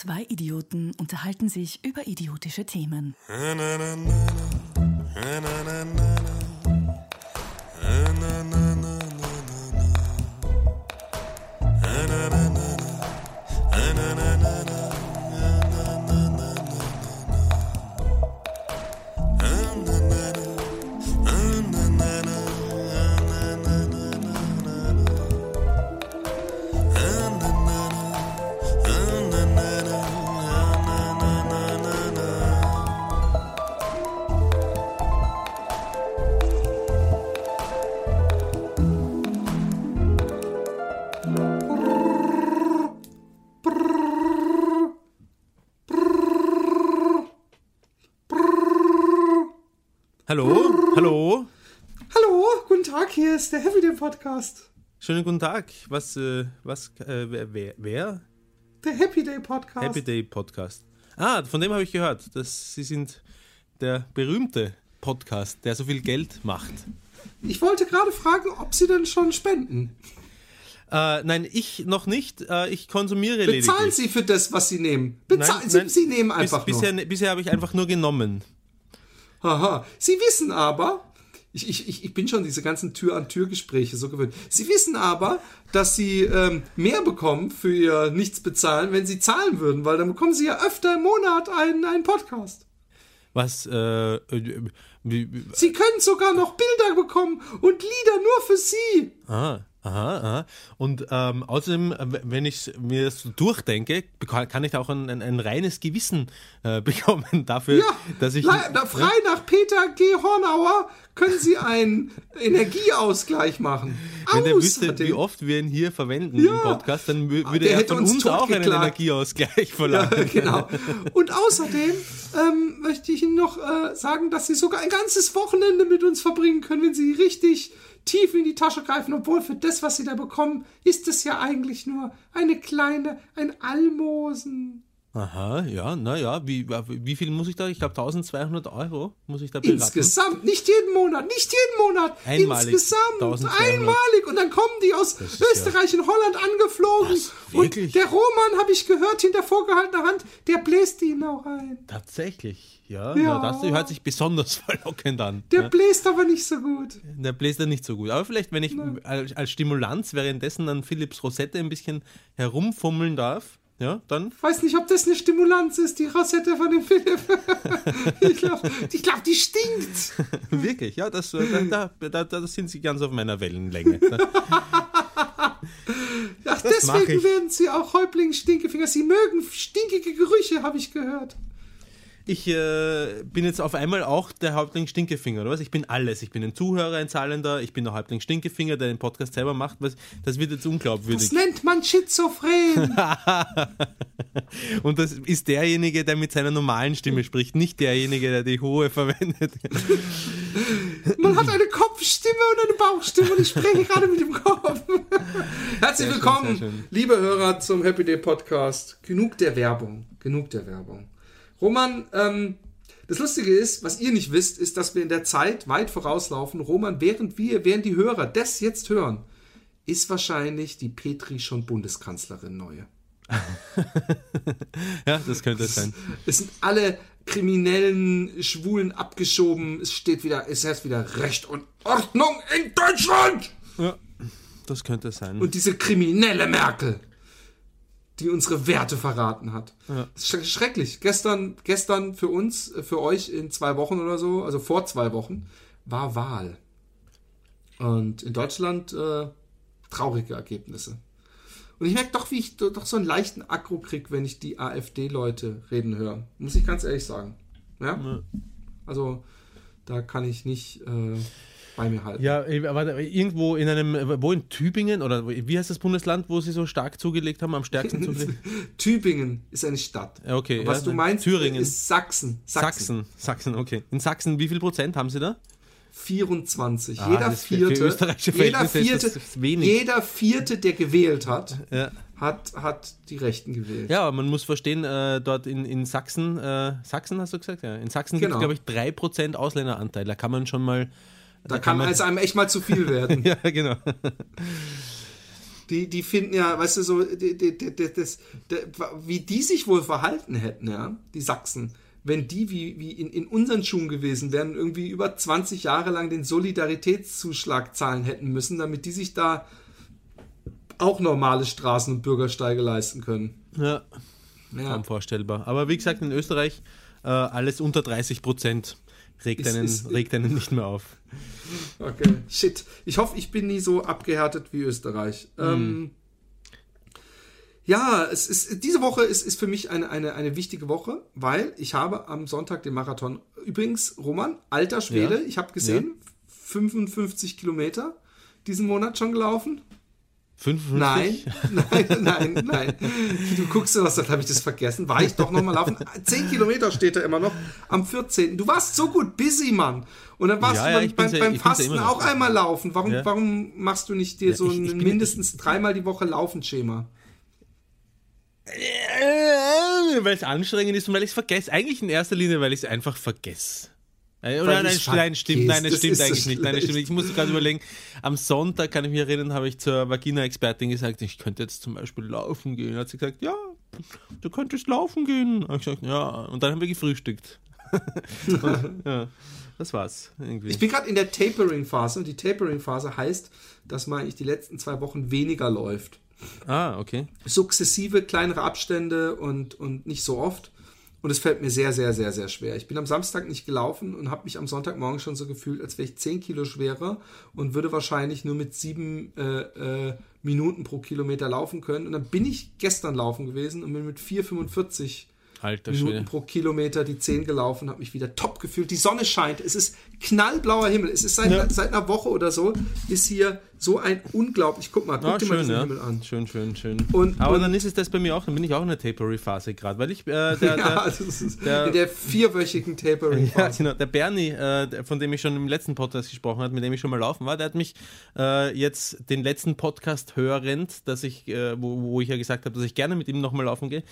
Zwei Idioten unterhalten sich über idiotische Themen. Hallo, guten Tag, hier ist der Happy Day Podcast. Schönen guten Tag, wer? Der Happy Day Podcast. Von dem habe ich gehört, dass Sie sind der berühmte Podcast, der so viel Geld macht. Ich wollte gerade fragen, ob Sie denn schon spenden. Nein, ich noch nicht. Ich konsumiere lediglich. Bezahlen Sie für das, was Sie nehmen. Sie nehmen einfach Bisher habe ich einfach nur genommen. Haha, Sie wissen aber, ich bin schon diese ganzen Tür-an-Tür-Gespräche so gewöhnt, Sie wissen aber, dass Sie mehr bekommen für Ihr Nichts-Bezahlen, wenn Sie zahlen würden, weil dann bekommen Sie ja öfter im Monat einen Podcast. Was, Sie können sogar noch Bilder bekommen und Lieder nur für Sie. Aha. Und außerdem, wenn ich mir das so durchdenke, kann ich auch ein reines Gewissen bekommen dafür, dass ich... frei nach Peter G. Hornauer können Sie einen Energieausgleich machen. Wenn der wüsste, wie oft wir ihn hier verwenden im Podcast, dann würde er von uns auch einen Energieausgleich verlangen. Ja, genau. Und außerdem möchte ich Ihnen noch sagen, dass Sie sogar ein ganzes Wochenende mit uns verbringen können, wenn Sie richtig... tief in die Tasche greifen, obwohl für das, was Sie da bekommen, ist es ja eigentlich nur ein Almosen. Aha, ja, naja, wie viel muss ich da? Ich glaube 1.200 Euro muss ich da belassen. Insgesamt, nicht jeden Monat, einmalig, insgesamt, 1.200. Einmalig. Und dann kommen die aus Österreich und Holland angeflogen. Was, und der Roman, habe ich gehört, hinter vorgehaltener Hand, der bläst die noch rein. Tatsächlich, ja. Das hört sich besonders verlockend an. Der bläst aber nicht so gut. Aber vielleicht, wenn ich als Stimulanz währenddessen an Philipps Rosette ein bisschen herumfummeln darf. Ja, dann. Ich weiß nicht, ob das eine Stimulanz ist, die Rosette von dem Philipp. Ich glaube, die stinkt. Wirklich, ja, da sind Sie ganz auf meiner Wellenlänge. Ach, deswegen werden Sie auch Häuptling-Stinkefinger. Sie mögen stinkige Gerüche, habe ich gehört. Ich bin jetzt auf einmal auch der Häuptling Stinkefinger, oder was? Ich bin alles. Ich bin ein Zuhörer, ein Zahlender, ich bin der Häuptling Stinkefinger, der den Podcast selber macht. Das wird jetzt unglaubwürdig. Das nennt man schizophren. Und das ist derjenige, der mit seiner normalen Stimme spricht, nicht derjenige, der die hohe verwendet. Man hat eine Kopfstimme und eine Bauchstimme und ich spreche gerade mit dem Kopf. Herzlich willkommen, sehr schön. Liebe Hörer, zum Happy Day Podcast. Genug der Werbung. Roman, das Lustige ist, was ihr nicht wisst, ist, dass wir in der Zeit weit vorauslaufen. Roman, während die Hörer das jetzt hören, ist wahrscheinlich die Petri schon Bundeskanzlerin neue. Ja, das könnte es sein. Es sind alle kriminellen Schwulen abgeschoben. Es heißt wieder Recht und Ordnung in Deutschland. Ja, das könnte es sein. Und diese kriminelle Merkel, die unsere Werte verraten hat. Ja. Das ist schrecklich. Gestern für euch in 2 Wochen oder so, also vor 2 Wochen, war Wahl. Und in Deutschland traurige Ergebnisse. Und ich merke doch, wie ich doch so einen leichten Aggro kriege, wenn ich die AfD-Leute reden höre. Muss ich ganz ehrlich sagen. Ja? Also, da kann ich nicht... bei mir halten. Ja, aber irgendwo in Tübingen, oder wie heißt das Bundesland, wo sie so stark zugelegt haben, am stärksten zugelegt? Tübingen ist eine Stadt. Okay. Was du meinst, Thüringen. Ist Sachsen. Sachsen, okay. In Sachsen, wie viel Prozent haben sie da? 24. Jeder Vierte, der gewählt hat, hat die Rechten gewählt. Ja, aber man muss verstehen, dort in Sachsen, hast du gesagt? Ja. In Sachsen gibt es, glaube ich, 3% Ausländeranteil. Da kann man schon mal... Da kann es einem echt mal zu viel werden. Ja, genau. Die finden ja, weißt du, so, wie die sich wohl verhalten hätten, ja, die Sachsen, wenn die wie in unseren Schuhen gewesen wären, irgendwie über 20 Jahre lang den Solidaritätszuschlag zahlen hätten müssen, damit die sich da auch normale Straßen und Bürgersteige leisten können. Ja. Kaum vorstellbar. Aber wie gesagt, in Österreich alles unter 30% regt einen nicht mehr auf. Okay, shit. Ich hoffe, ich bin nie so abgehärtet wie Österreich. Ja, diese Woche ist für mich eine wichtige Woche, weil ich habe am Sonntag den Marathon. Übrigens, Roman, alter Schwede, ja. Ich habe gesehen, ja. 55 Kilometer diesen Monat schon gelaufen. 55? Nein. Du guckst dir was, dann habe ich das vergessen. War ich doch nochmal laufen. 10 Kilometer steht da immer noch am 14. Du warst so gut busy, Mann. Und dann warst du beim Fasten auch einmal laufen. Warum machst du nicht dir so ein mindestens dreimal die Woche Laufen-Schema? Weil es anstrengend ist und weil ich es vergesse. Eigentlich in erster Linie, weil ich es einfach vergesse. Nein, es stimmt eigentlich nicht. Ich muss gerade überlegen, am Sonntag, kann ich mich erinnern, habe ich zur Vagina-Expertin gesagt, ich könnte jetzt zum Beispiel laufen gehen. Hat sie gesagt, ja, du könntest laufen gehen. Habe ich gesagt, ja. Und dann haben wir gefrühstückt. Und, ja, das war's. Irgendwie. Ich bin gerade in der Tapering-Phase und die Tapering-Phase heißt, dass man eigentlich die letzten 2 Wochen weniger läuft. Ah, okay. Sukzessive, kleinere Abstände und nicht so oft. Und es fällt mir sehr, sehr, sehr, sehr schwer. Ich bin am Samstag nicht gelaufen und habe mich am Sonntagmorgen schon so gefühlt, als wäre ich 10 Kilo schwerer und würde wahrscheinlich nur mit 7 Minuten pro Kilometer laufen können. Und dann bin ich gestern laufen gewesen und bin mit 4,45 Minuten pro Kilometer die 10 gelaufen und habe mich wieder top gefühlt. Die Sonne scheint, es ist knallblauer Himmel. Es ist seit einer Woche oder so, ist hier so ein unglaublich... Guck dir mal diesen Himmel an. Schön. Aber dann ist es das bei mir auch, dann bin ich auch in der Tapering-Phase gerade, weil ich... in der 4-wöchigen Tapering-Phase. Ja, genau. Der Bernie, von dem ich schon im letzten Podcast gesprochen habe, mit dem ich schon mal laufen war, der hat mich jetzt den letzten Podcast hörend, dass ich, wo ich ja gesagt habe, dass ich gerne mit ihm nochmal laufen gehe,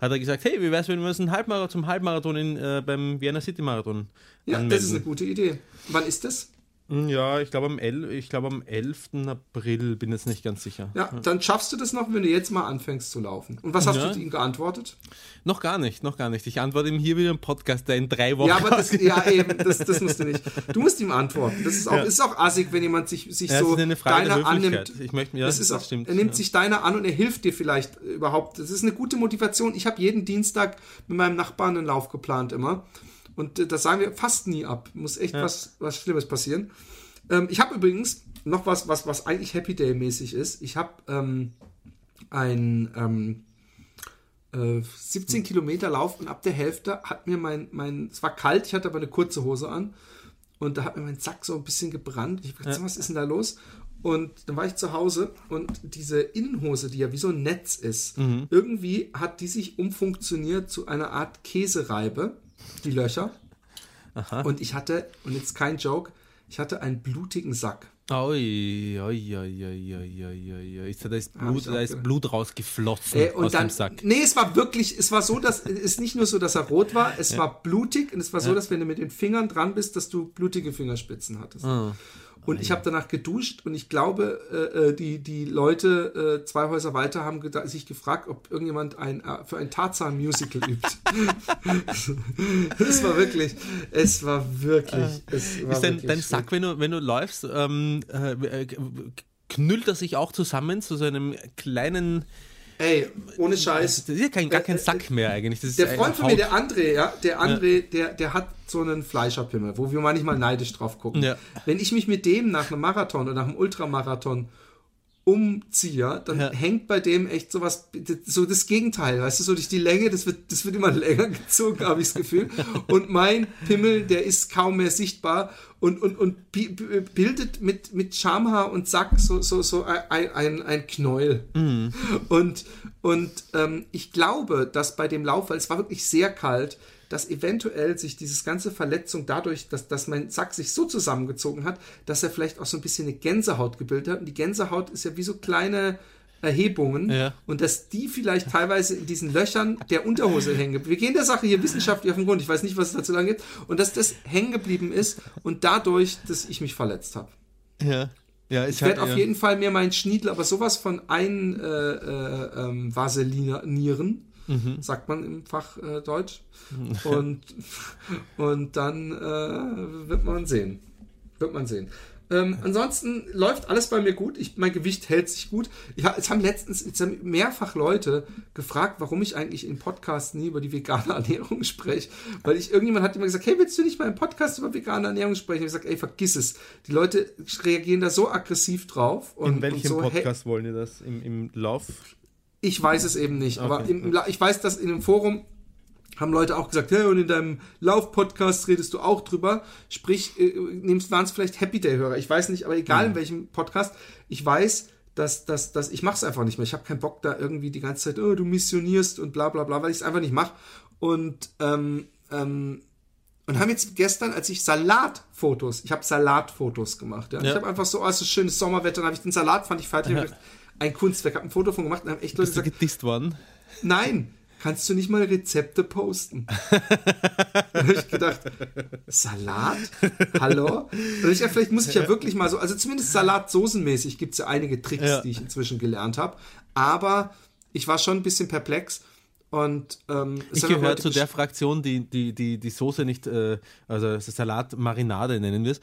hat er gesagt, hey, wie wär's, wenn wir uns zum Halbmarathon beim Vienna City Marathon anmelden. Ja, das ist eine gute Idee. Wann ist das? Ja, ich glaube am 11. April, bin jetzt nicht ganz sicher. Ja, dann schaffst du das noch, wenn du jetzt mal anfängst zu laufen. Und was hast du ihm geantwortet? Noch gar nicht. Ich antworte ihm hier wieder im Podcast, der in 3 Wochen... Ja, aber das musst du nicht. Du musst ihm antworten. Das ist auch, ist auch assig, wenn jemand sich so deiner annimmt. Er nimmt sich deiner an und er hilft dir vielleicht überhaupt. Das ist eine gute Motivation. Ich habe jeden Dienstag mit meinem Nachbarn einen Lauf geplant immer. Und das sagen wir fast nie ab. Muss echt was Schlimmes passieren. Ich habe übrigens noch was eigentlich Happy Day-mäßig ist. Ich habe einen 17 Kilometer Lauf und ab der Hälfte hat mir mein, es war kalt, ich hatte aber eine kurze Hose an und da hat mir mein Sack so ein bisschen gebrannt. Ich habe gedacht, was ist denn da los? Und dann war ich zu Hause und diese Innenhose, die ja wie so ein Netz ist, irgendwie hat die sich umfunktioniert zu einer Art Käsereibe. Die Löcher. Aha. Und ich hatte, und jetzt kein Joke, einen blutigen Sack. Da ist Blut rausgeflossen aus dem Sack. Nee, es war so, dass es nicht nur so, dass er rot war, es war blutig und es war so, dass wenn du mit den Fingern dran bist, dass du blutige Fingerspitzen hattest. Und ich habe danach geduscht und ich glaube, die Leute 2 Häuser weiter haben sich gefragt, ob irgendjemand für ein Tarzan-Musical übt. Es war wirklich. Ist dein Sack, wenn du läufst, knüllt er sich auch zusammen zu so einem kleinen... Ey, ohne Scheiß. Das ist ja gar kein Sack mehr eigentlich. Das ist der Freund von mir, der André, der hat so einen Fleischerpimmel, wo wir manchmal neidisch drauf gucken. Ja. Wenn ich mich mit dem nach einem Marathon oder nach einem Ultramarathon umziehe, dann hängt bei dem echt sowas, so das Gegenteil, weißt du, so durch die Länge, das wird immer länger gezogen, habe ich das Gefühl. Und mein Pimmel, der ist kaum mehr sichtbar und bildet mit Schamhaar und Sack so ein Knäuel. Mhm. Und ich glaube, dass bei dem Lauf, weil es war wirklich sehr kalt, dass eventuell sich dieses ganze Verletzung dadurch, dass mein Sack sich so zusammengezogen hat, dass er vielleicht auch so ein bisschen eine Gänsehaut gebildet hat. Und die Gänsehaut ist ja wie so kleine Erhebungen und dass die vielleicht teilweise in diesen Löchern der Unterhose hängen geblieben. Wir gehen der Sache hier wissenschaftlich auf den Grund. Ich weiß nicht, was es dazu lang gibt. Und dass das hängen geblieben ist und dadurch, dass ich mich verletzt habe. Ja. Ja, ich werde auf jeden Fall mir meinen Schniedel, aber sowas von einvaselinieren, sagt man im Fachdeutsch. Und dann wird man sehen. Ansonsten läuft alles bei mir gut. Mein Gewicht hält sich gut. Es haben mehrfach Leute gefragt, warum ich eigentlich in Podcasts nie über die vegane Ernährung spreche. Weil irgendjemand hat immer gesagt, hey, willst du nicht mal im Podcast über vegane Ernährung sprechen? Und ich sage, ey, vergiss es. Die Leute reagieren da so aggressiv drauf. Und, in welchem und so, Podcast wollen die das? Im Lauf? Ich weiß es eben nicht. Okay. Aber ich weiß, dass in dem Forum haben Leute auch gesagt, hey, und in deinem Lauf-Podcast redest du auch drüber. Sprich, waren es vielleicht Happy Day-Hörer. Ich weiß nicht, aber egal in welchem Podcast. Ich weiß, dass ich mache es einfach nicht mehr. Ich habe keinen Bock da irgendwie die ganze Zeit, oh, du missionierst und bla bla bla, weil ich es einfach nicht mache. Und haben jetzt gestern, als ich Salatfotos gemacht. Ja. Ja. Ich habe einfach so, es ist schönes Sommerwetter, dann habe ich den Salat, fand ich fertig, ein Kunstwerk, habe ein Foto von gemacht und haben echt Leute gesagt, gedisst worden? Nein, kannst du nicht mal Rezepte posten? Da habe ich gedacht, Salat? Hallo? Vielleicht muss ich ja wirklich mal so, also zumindest salatsoßenmäßig gibt es ja einige Tricks, die ich inzwischen gelernt habe. Aber ich war schon ein bisschen perplex. Und, ich gehöre zu der Fraktion, die Soße nicht, also Salatmarinade nennen wir es,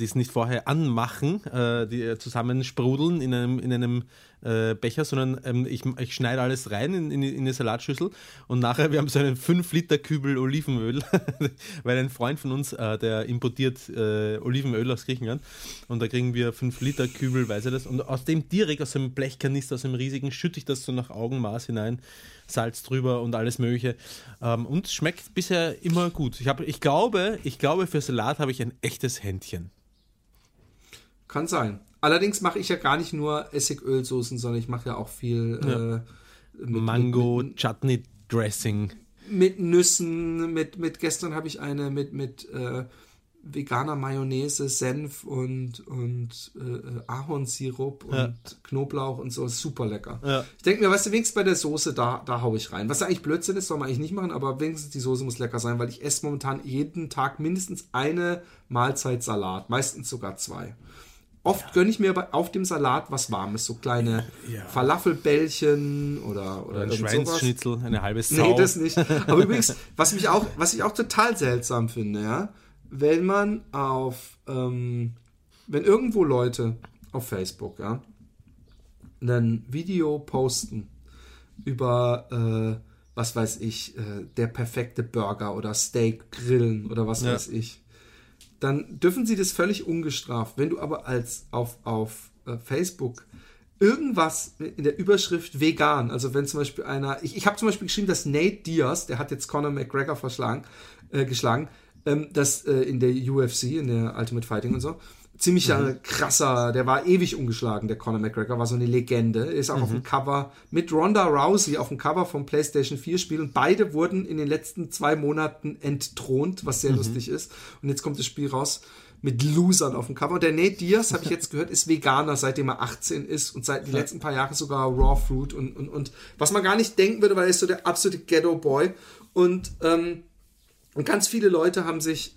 die es nicht vorher anmachen, die zusammensprudeln in einem Becher, sondern ich schneide alles rein in eine Salatschüssel und nachher, wir haben so einen 5-Liter-Kübel Olivenöl, weil ein Freund von uns, der importiert Olivenöl aus Griechenland, und da kriegen wir 5-Liter-Kübel, weiß er das, und aus dem direkt, aus dem Blechkanister, aus dem riesigen, schütte ich das so nach Augenmaß hinein, Salz drüber und alles Mögliche. Und schmeckt bisher immer gut. Ich glaube, für Salat habe ich ein echtes Händchen. Kann sein. Allerdings mache ich ja gar nicht nur Essigölsoßen, sondern ich mache ja auch viel Mango, Chutney Dressing. Mit Nüssen, mit gestern habe ich eine mit veganer Mayonnaise, Senf und Ahornsirup und Knoblauch und so, super lecker. Ja. Ich denke mir, weißt du, wenigstens bei der Soße, da hau ich rein. Was eigentlich Blödsinn ist, soll man eigentlich nicht machen, aber wenigstens die Soße muss lecker sein, weil ich esse momentan jeden Tag mindestens eine Mahlzeit Salat, meistens sogar 2. Oft gönne ich mir aber auf dem Salat was Warmes, so kleine Falafelbällchen oder ein Schweinsschnitzel, sowas. Eine halbe Sau. Nee, das nicht. Aber übrigens, was ich auch total seltsam finde, ja, wenn man wenn irgendwo Leute auf Facebook, ja, ein Video posten über, was weiß ich, der perfekte Burger oder Steak grillen oder was weiß ich, dann dürfen sie das völlig ungestraft. Wenn du aber auf Facebook irgendwas in der Überschrift vegan, also wenn zum Beispiel einer, ich habe zum Beispiel geschrieben, dass Nate Diaz, der hat jetzt Conor McGregor geschlagen, dass in der UFC, in der Ultimate Fighting und so, ziemlich krasser, der war ewig ungeschlagen, der Conor McGregor, war so eine Legende, ist auch auf dem Cover mit Ronda Rousey auf dem Cover vom PlayStation 4 Spiel, und beide wurden in den letzten 2 Monaten entthront, was sehr lustig ist, und jetzt kommt das Spiel raus mit Losern auf dem Cover. Und der Nate Diaz, habe ich jetzt gehört, ist Veganer, seitdem er 18 ist und seit den letzten paar Jahren sogar Raw Fruit und was man gar nicht denken würde, weil er ist so der absolute Ghetto-Boy, und ganz viele Leute haben sich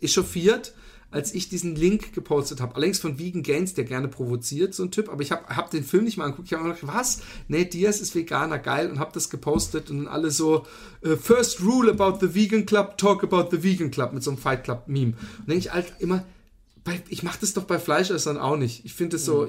echauffiert, als ich diesen Link gepostet habe. Allerdings von Vegan Gains, der gerne provoziert, so ein Typ. Aber ich habe den Film nicht mal angeguckt. Ich habe mir gedacht, was? Nate Diaz ist Veganer, geil. Und habe das gepostet. Und dann alle so, first rule about the Vegan Club, talk about the Vegan Club. Mit so einem Fight Club-Meme. Und denke ich halt immer, ich mache das doch bei Fleischessern auch nicht. Ich finde es so,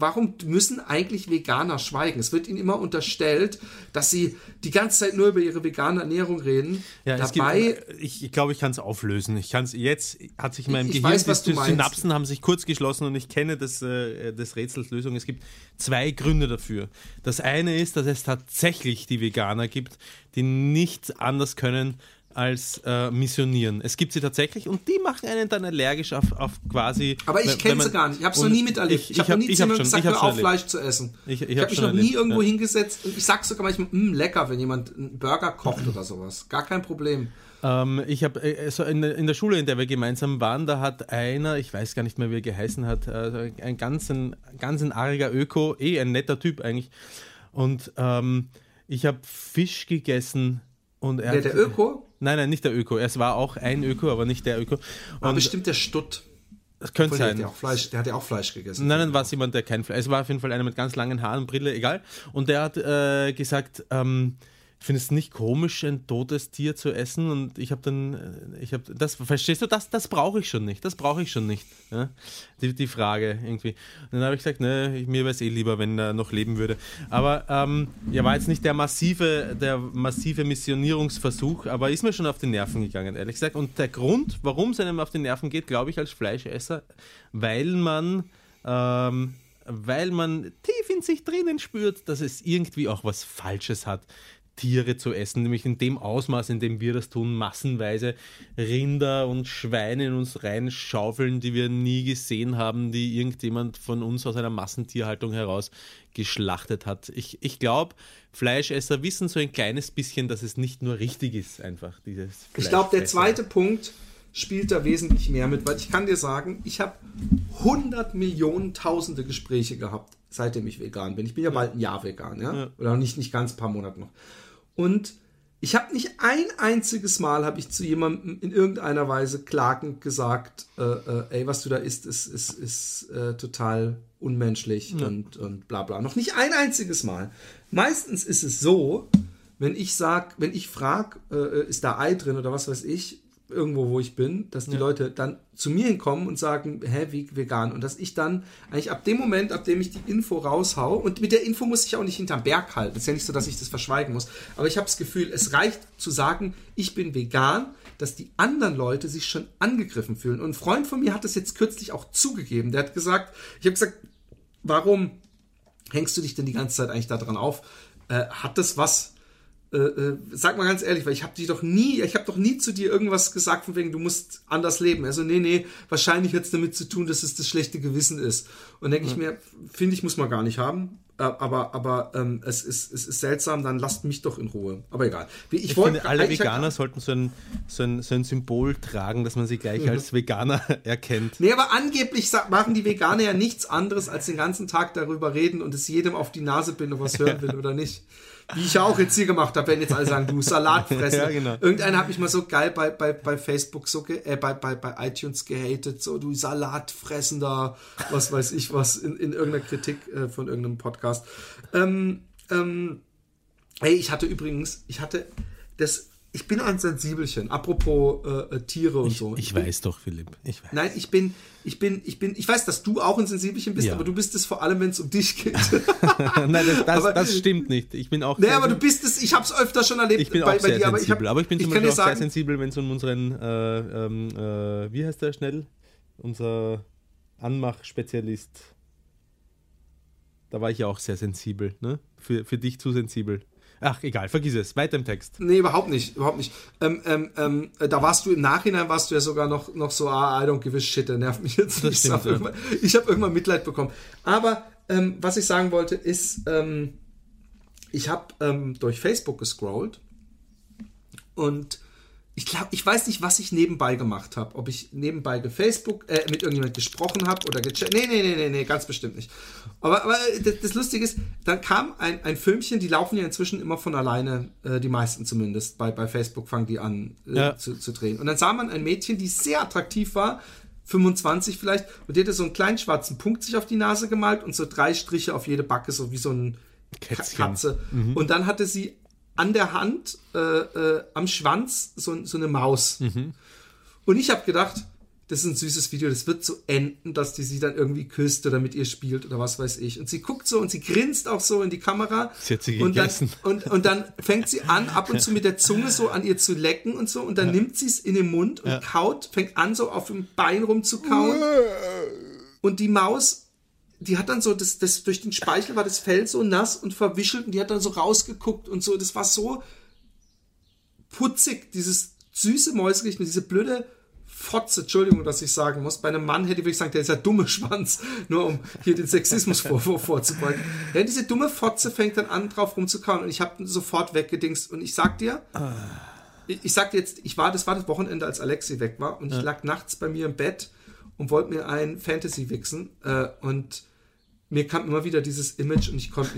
warum müssen eigentlich Veganer schweigen? Es wird ihnen immer unterstellt, dass sie die ganze Zeit nur über ihre vegane Ernährung reden. Ja, dabei, ich glaube, ich kann es auflösen. Jetzt hat sich in meinem Gehirn, die Synapsen haben sich kurz geschlossen, und ich kenne das Rätsels Lösung. Es gibt 2 Gründe dafür. Das eine ist, dass es tatsächlich die Veganer gibt, die nichts anders können als missionieren. Es gibt sie tatsächlich, und die machen einen dann allergisch auf quasi... Aber ich kenne sie gar nicht. Ich habe es noch nie miterlebt. Ich habe noch nie zu jemandem gesagt, hör auf, Fleisch zu essen. Ich habe mich noch nie irgendwo hingesetzt. Und ich sage sogar manchmal, lecker, wenn jemand einen Burger kocht oder sowas. Gar kein Problem. Ich habe so in der Schule, in der wir gemeinsam waren, da hat einer, ich weiß gar nicht mehr, wie er geheißen hat, ein ganz arger Öko, ein netter Typ eigentlich. Und ich habe Fisch gegessen. Und der Öko? Nein, nicht der Öko. Es war auch ein Öko, aber nicht der Öko. War bestimmt der Stutt. Es könnte sein. Der hat ja auch Fleisch gegessen. Nein, dann war es jemand, der kein Fleisch... Es war auf jeden Fall einer mit ganz langen Haaren, Brille, egal. Und der hat gesagt, findest du nicht komisch, ein totes Tier zu essen? Und ich habe dann... das, verstehst du, das brauche ich schon nicht. Das brauche ich schon nicht. Ja? Die Frage irgendwie. Und dann habe ich gesagt, ne, mir wäre es eh lieber, wenn er noch leben würde. Aber ja, war jetzt nicht der massive Missionierungsversuch, aber ist mir schon auf die Nerven gegangen, ehrlich gesagt. Und der Grund, warum es einem auf die Nerven geht, glaube ich, als Fleischesser, weil man tief in sich drinnen spürt, dass es irgendwie auch was Falsches hat, Tiere zu essen, nämlich in dem Ausmaß, in dem wir das tun, massenweise Rinder und Schweine in uns reinschaufeln, die wir nie gesehen haben, die irgendjemand von uns aus einer Massentierhaltung heraus geschlachtet hat. Ich glaube, Fleischesser wissen so ein kleines bisschen, dass es nicht nur richtig ist, einfach dieses Fleisch. Ich glaube, der zweite Punkt spielt da wesentlich mehr mit, weil ich kann dir sagen, ich habe 100 Millionen tausende Gespräche gehabt, seitdem ich vegan bin. Ich bin ja bald ein Jahr vegan, ja? Oder nicht ganz, ein paar Monate noch. Und ich habe nicht ein einziges Mal habe ich zu jemandem in irgendeiner Weise klagend gesagt, ey, was du da isst, ist total unmenschlich und bla bla. Noch nicht ein einziges Mal. Meistens ist es so, wenn ich frage, ist da Ei drin oder was weiß ich, irgendwo, wo ich bin, dass die Leute dann zu mir hinkommen und sagen, hä, wie vegan? Und dass ich dann eigentlich ab dem Moment, ab dem ich die Info raushau, und mit der Info muss ich auch nicht hinterm Berg halten. Es ist ja nicht so, dass ich das verschweigen muss. Aber ich habe das Gefühl, es reicht zu sagen, ich bin vegan, dass die anderen Leute sich schon angegriffen fühlen. Und ein Freund von mir hat das jetzt kürzlich auch zugegeben. Der hat gesagt, ich habe gesagt, warum hängst du dich denn die ganze Zeit eigentlich daran auf? Hat das was... sag mal ganz ehrlich, weil ich habe doch nie zu dir irgendwas gesagt, von wegen, du musst anders leben. Also nee, wahrscheinlich hat es damit zu tun, dass es das schlechte Gewissen ist. Und denke ich mir, finde ich, muss man gar nicht haben. Aber es ist seltsam, dann lasst mich doch in Ruhe. Aber egal. Ich finde, alle Veganer sollten so ein Symbol tragen, dass man sie gleich als Veganer erkennt. Nee, aber angeblich machen die Veganer ja nichts anderes, als den ganzen Tag darüber reden und es jedem auf die Nase binden, ob er es hören will oder nicht. Wie ich ja auch jetzt hier gemacht habe, wenn jetzt alle sagen, du Salatfresser. Ja, genau. Irgendeiner hat mich mal so geil bei Facebook, bei iTunes gehatet, so du Salatfressender, was weiß ich was, in irgendeiner Kritik von irgendeinem Podcast. Hey, ich bin ein Sensibelchen, apropos Tiere und so. Ich weiß doch, Philipp. Nein, ich weiß, dass du auch ein Sensibelchen bist, aber du bist es vor allem, wenn es um dich geht. Nein, das stimmt nicht. Ich bin auch... Nee, aber du bist es, ich habe es öfter schon erlebt. Ich bin auch sehr sensibel, aber ich bin zum Beispiel auch sehr sensibel, wenn es um unseren, wie heißt der schnell? Unser Anmachspezialist. Da war ich ja auch sehr sensibel, ne? Für dich zu sensibel. Ach, egal, vergiss es. Weiter im Text. Nee, überhaupt nicht. Da warst du im Nachhinein, ja sogar noch so, I don't give a shit, der nervt mich jetzt nicht. Ich habe irgendwann Mitleid bekommen. Aber was ich sagen wollte ist, ich habe durch Facebook gescrollt und ich glaube, ich weiß nicht, was ich nebenbei gemacht habe. Ob ich nebenbei mit irgendjemand gesprochen habe oder gechattet. Nee, ganz bestimmt nicht. Aber das Lustige ist, dann kam ein Filmchen, die laufen ja inzwischen immer von alleine, die meisten zumindest. Bei Facebook fangen die an zu drehen. Und dann sah man ein Mädchen, die sehr attraktiv war, 25 vielleicht, und die hatte so einen kleinen schwarzen Punkt sich auf die Nase gemalt und so 3 Striche auf jede Backe, so wie so ein Kätzchen. Katze. Mhm. Und dann hatte sie an der Hand, am Schwanz, so eine Maus. Mhm. Und ich habe gedacht, das ist ein süßes Video, das wird so enden, dass die sie dann irgendwie küsst oder mit ihr spielt oder was weiß ich. Und sie guckt so und sie grinst auch so in die Kamera. Sie hat sie gegessen. Und dann fängt sie an, ab und zu mit der Zunge so an ihr zu lecken und so. Und dann nimmt sie es in den Mund und kaut, fängt an so auf dem Bein rumzukauen. Und die Maus... Die hat dann so, das durch den Speichel war das Fell so nass und verwischelt und die hat dann so rausgeguckt und so. Das war so putzig, dieses süße Mäusegesicht mit diese blöde Fotze, Entschuldigung, dass ich sagen muss. Bei einem Mann hätte ich wirklich gesagt, der ist ja dumme Schwanz, nur um hier den Sexismus vorzubeugen. Ja, diese dumme Fotze fängt dann an, drauf rumzukauen und ich habe sofort weggedingst und ich sag dir... Ich sag dir jetzt, das war das Wochenende, als Alexi weg war und ich lag nachts bei mir im Bett und wollte mir ein Fantasy wichsen und mir kam immer wieder dieses Image und ich konnte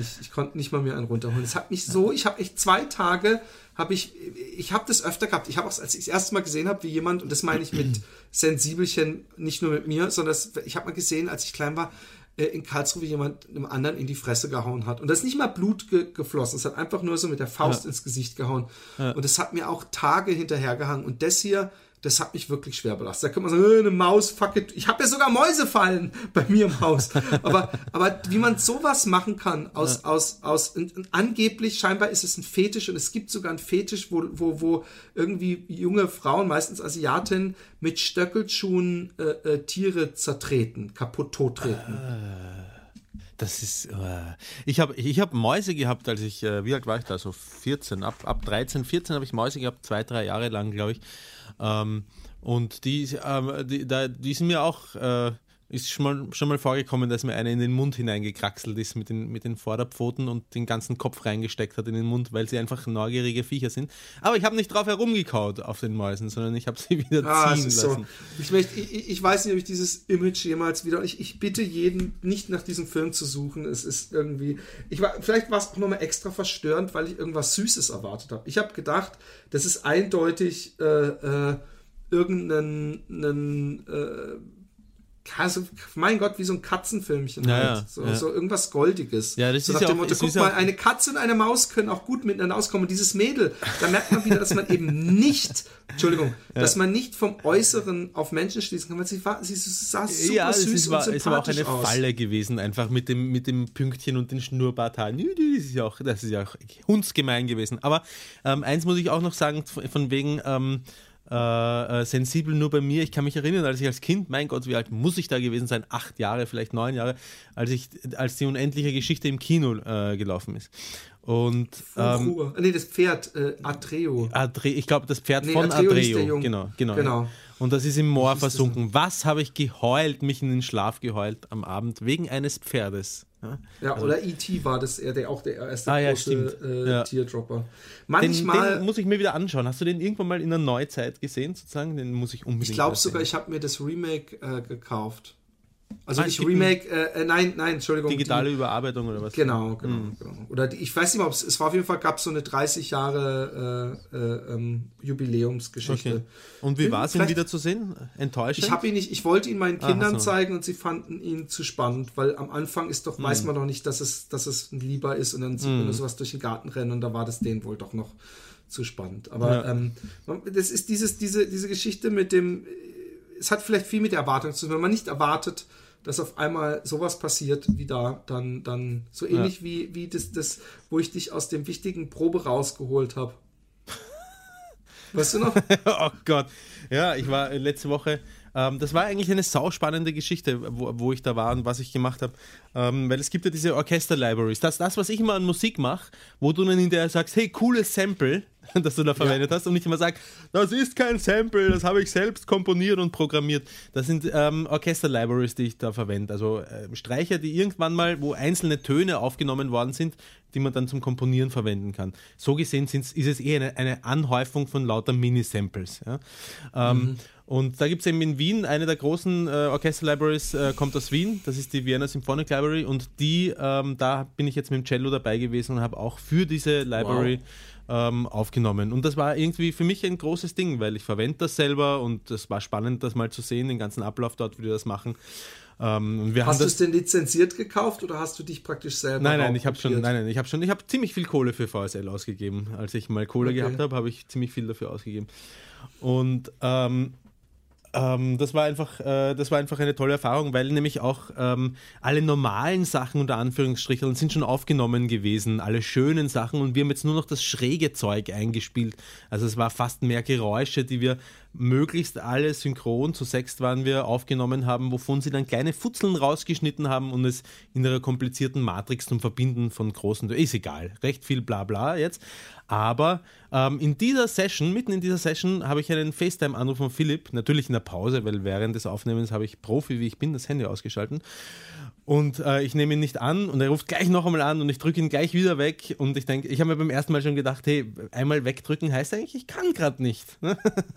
nicht mal mir einen runterholen. Es hat mich so, ich habe echt 2 Tage, ich habe das öfter gehabt. Ich habe auch, als ich das erste Mal gesehen habe, wie jemand, und das meine ich mit Sensibelchen, nicht nur mit mir, sondern ich habe mal gesehen, als ich klein war, in Karlsruhe jemand einem anderen in die Fresse gehauen hat. Und das ist nicht mal Blut geflossen, es hat einfach nur so mit der Faust ins Gesicht gehauen. Ja. Und das hat mir auch Tage hinterhergehangen. Und das hier, das hat mich wirklich schwer belastet. Da kann man sagen, eine Maus, fuck it. Ich habe ja sogar Mäuse fallen bei mir im Haus. Aber wie man sowas machen kann, und angeblich, scheinbar ist es ein Fetisch, und es gibt sogar einen Fetisch, wo irgendwie junge Frauen, meistens Asiatinnen, mit Stöckelschuhen Tiere zertreten, kaputt, tottreten. Das ist, ich hab Mäuse gehabt, als ich, wie alt war ich da, so 14, ab 13, 14 habe ich Mäuse gehabt, 2-3 Jahre lang, glaube ich. Und die sind mir auch, ist schon mal vorgekommen, dass mir eine in den Mund hineingekraxelt ist mit den Vorderpfoten und den ganzen Kopf reingesteckt hat in den Mund, weil sie einfach neugierige Viecher sind. Aber ich habe nicht drauf herumgekaut auf den Mäusen, sondern ich habe sie wieder ziehen lassen. So. Ich weiß nicht, ob ich dieses Image jemals wieder... Ich bitte jeden, nicht nach diesem Film zu suchen. Es ist irgendwie... Vielleicht war es auch nochmal extra verstörend, weil ich irgendwas Süßes erwartet habe. Ich habe gedacht, das ist eindeutig irgendeinen... mein Gott, wie so ein Katzenfilmchen halt. So irgendwas Goldiges. Ja, das so ist ja auch, Motto, guck mal, eine Katze und eine Maus können auch gut miteinander auskommen. Und dieses Mädel, da merkt man wieder, dass man eben nicht, dass man nicht vom Äußeren auf Menschen schließen kann, weil sie sah super süß und sympathisch aus. Ja, es war auch eine Falle gewesen, einfach mit dem Pünktchen und den Schnurrbarthaaren. Das ist ja auch hundsgemein gewesen. Aber eins muss ich auch noch sagen, von wegen... sensibel nur bei mir. Ich kann mich erinnern, als ich als Kind, mein Gott, wie alt muss ich da gewesen sein? 8 Jahre, vielleicht 9 Jahre, als die unendliche Geschichte im Kino gelaufen ist. Und das Pferd Atreo. Ich glaube, das Pferd von Atreo. Genau. Ja. Und das ist im Moor versunken. Was habe ich geheult, mich in den Schlaf geheult am Abend wegen eines Pferdes? Ja, also, oder E.T. war das, der auch der erste große Teardropper. Manchmal, den muss ich mir wieder anschauen. Hast du den irgendwann mal in der Neuzeit gesehen, sozusagen? Den muss ich unbedingt. Ich glaube sogar, ich habe mir das Remake gekauft. Also nicht Remake, nein, Entschuldigung. Digitale Überarbeitung oder was? Genau. Oder ich weiß nicht mal, es war auf jeden Fall, gab es so eine 30 Jahre Jubiläumsgeschichte. Okay. Und wie war es, ihn wieder zu sehen? Enttäuschend? Ich habe ihn nicht, ich wollte ihn meinen Kindern zeigen und sie fanden ihn zu spannend, weil am Anfang weiß man noch nicht, dass es lieber ist, und dann sieht man nur sowas durch den Garten rennen, und da war das denen wohl doch noch zu spannend. Aber das ist diese Geschichte mit dem, es hat vielleicht viel mit der Erwartung zu tun, wenn man nicht erwartet, dass auf einmal sowas passiert wie da, dann so ähnlich wie das, wo ich dich aus dem wichtigen Probe rausgeholt habe. Weißt du noch? Oh Gott. Ja, ich war letzte Woche, das war eigentlich eine sauspannende Geschichte, wo ich da war und was ich gemacht habe, weil es gibt ja diese Orchester-Libraries, das, was ich immer an Musik mache, wo du dann hinterher sagst, hey, cooles Sample, das du da verwendet hast, und nicht immer sagst, das ist kein Sample, das habe ich selbst komponiert und programmiert. Das sind Orchester-Libraries, die ich da verwende, also Streicher, die irgendwann mal, wo einzelne Töne aufgenommen worden sind, die man dann zum Komponieren verwenden kann. So gesehen ist es eher eine Anhäufung von lauter Mini-Samples. Ja? Und da gibt es eben in Wien, eine der großen Orchester-Libraries kommt aus Wien, das ist die Vienna Symphonic Library, und die, da bin ich jetzt mit dem Cello dabei gewesen und habe auch für diese Library aufgenommen. Und das war irgendwie für mich ein großes Ding, weil ich verwende das selber, und es war spannend, das mal zu sehen, den ganzen Ablauf dort, wie die das machen. Hast du es denn lizenziert gekauft oder hast du dich praktisch selber? Nein, ich habe ziemlich viel Kohle für VSL ausgegeben. Als ich mal Kohle gehabt habe, habe ich ziemlich viel dafür ausgegeben. Und das war einfach eine tolle Erfahrung, weil nämlich auch alle normalen Sachen unter Anführungsstrichen sind schon aufgenommen gewesen, alle schönen Sachen, und wir haben jetzt nur noch das schräge Zeug eingespielt. Also es war fast mehr Geräusche, die wir möglichst alle synchron, zu 6 waren wir, aufgenommen haben, wovon sie dann kleine Futzeln rausgeschnitten haben und es in einer komplizierten Matrix zum Verbinden von großen... Ist egal, recht viel Blabla jetzt. Aber mitten in dieser Session, habe ich einen FaceTime-Anruf von Philipp, natürlich in der Pause, weil während des Aufnehmens habe ich, Profi wie ich bin, das Handy ausgeschalten. Und ich nehme ihn nicht an, und er ruft gleich noch einmal an, und ich drücke ihn gleich wieder weg, und ich denke, ich habe mir beim ersten Mal schon gedacht, hey, einmal wegdrücken heißt eigentlich, ich kann gerade nicht.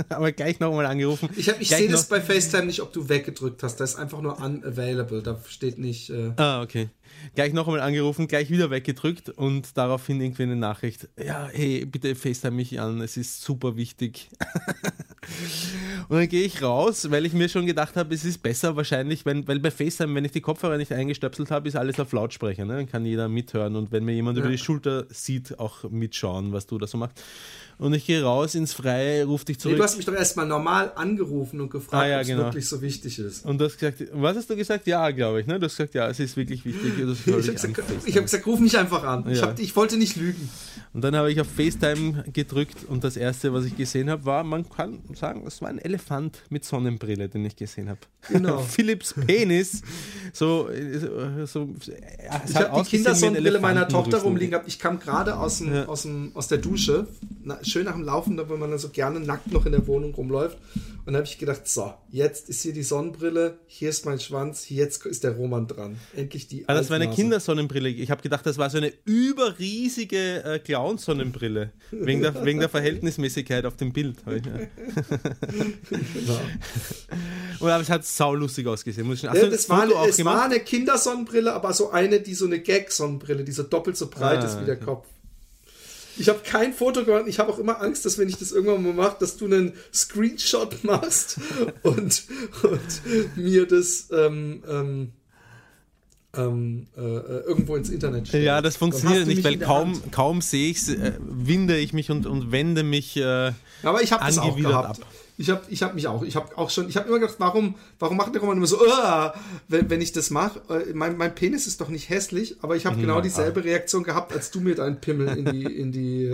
Aber gleich gleich nochmal angerufen. Ich sehe das bei FaceTime nicht, ob du weggedrückt hast. Da ist einfach nur unavailable. Da steht nicht... Ah, okay. Gleich nochmal angerufen, gleich wieder weggedrückt und daraufhin irgendwie eine Nachricht. Ja, hey, bitte FaceTime mich an. Es ist super wichtig. Und dann gehe ich raus, weil ich mir schon gedacht habe, es ist besser wahrscheinlich, weil bei FaceTime, wenn ich die Kopfhörer nicht eingestöpselt habe, ist alles auf Lautsprecher. Ne? Dann kann jeder mithören und wenn mir jemand über die Schulter sieht, auch mitschauen, was du da so machst. Und ich gehe raus ins Freie, ruf dich zurück. Nee, du hast mich doch erstmal normal angerufen und gefragt, ob es wirklich so wichtig ist. Und du hast gesagt, was hast du gesagt? Ja, glaube ich. Ne? Du hast gesagt, ja, es ist wirklich wichtig. Ich habe gesagt, ruf mich einfach an. Ja. Ich wollte nicht lügen. Und dann habe ich auf FaceTime gedrückt und das Erste, was ich gesehen habe, war, man kann sagen, es war ein Elefant mit Sonnenbrille, den ich gesehen habe. Genau. Philipps Penis. Ich habe die Kindersonnenbrille meiner Tochter rumliegen gehabt. Ich kam gerade aus der Dusche, schön nach dem Laufen, da wenn man dann so gerne nackt noch in der Wohnung rumläuft. Und da habe ich gedacht, so, jetzt ist hier die Sonnenbrille, hier ist mein Schwanz, jetzt ist der Roman dran. Endlich die Altnase. Das war eine Kindersonnenbrille. Ich habe gedacht, das war so eine überriesige Clown-Sonnenbrille. Wegen der Verhältnismäßigkeit auf dem Bild. Aber es hat saulustig ausgesehen. Es war eine Kindersonnenbrille, aber so eine, die so eine Gag-Sonnenbrille, die so doppelt so breit ist wie der Kopf. Ich habe kein Foto gemacht. Ich habe auch immer Angst, dass wenn ich das irgendwann mal mache, dass du einen Screenshot machst und mir das irgendwo ins Internet stellst. Ja, das funktioniert nicht, weil kaum sehe ich es, winde ich mich und wende mich aber ich habe das auch gehabt. Ich habe immer gedacht, warum macht der Roman immer so, wenn ich das mache? Mein Penis ist doch nicht hässlich, aber ich habe genau dieselbe Reaktion gehabt, als du mir deinen Pimmel in die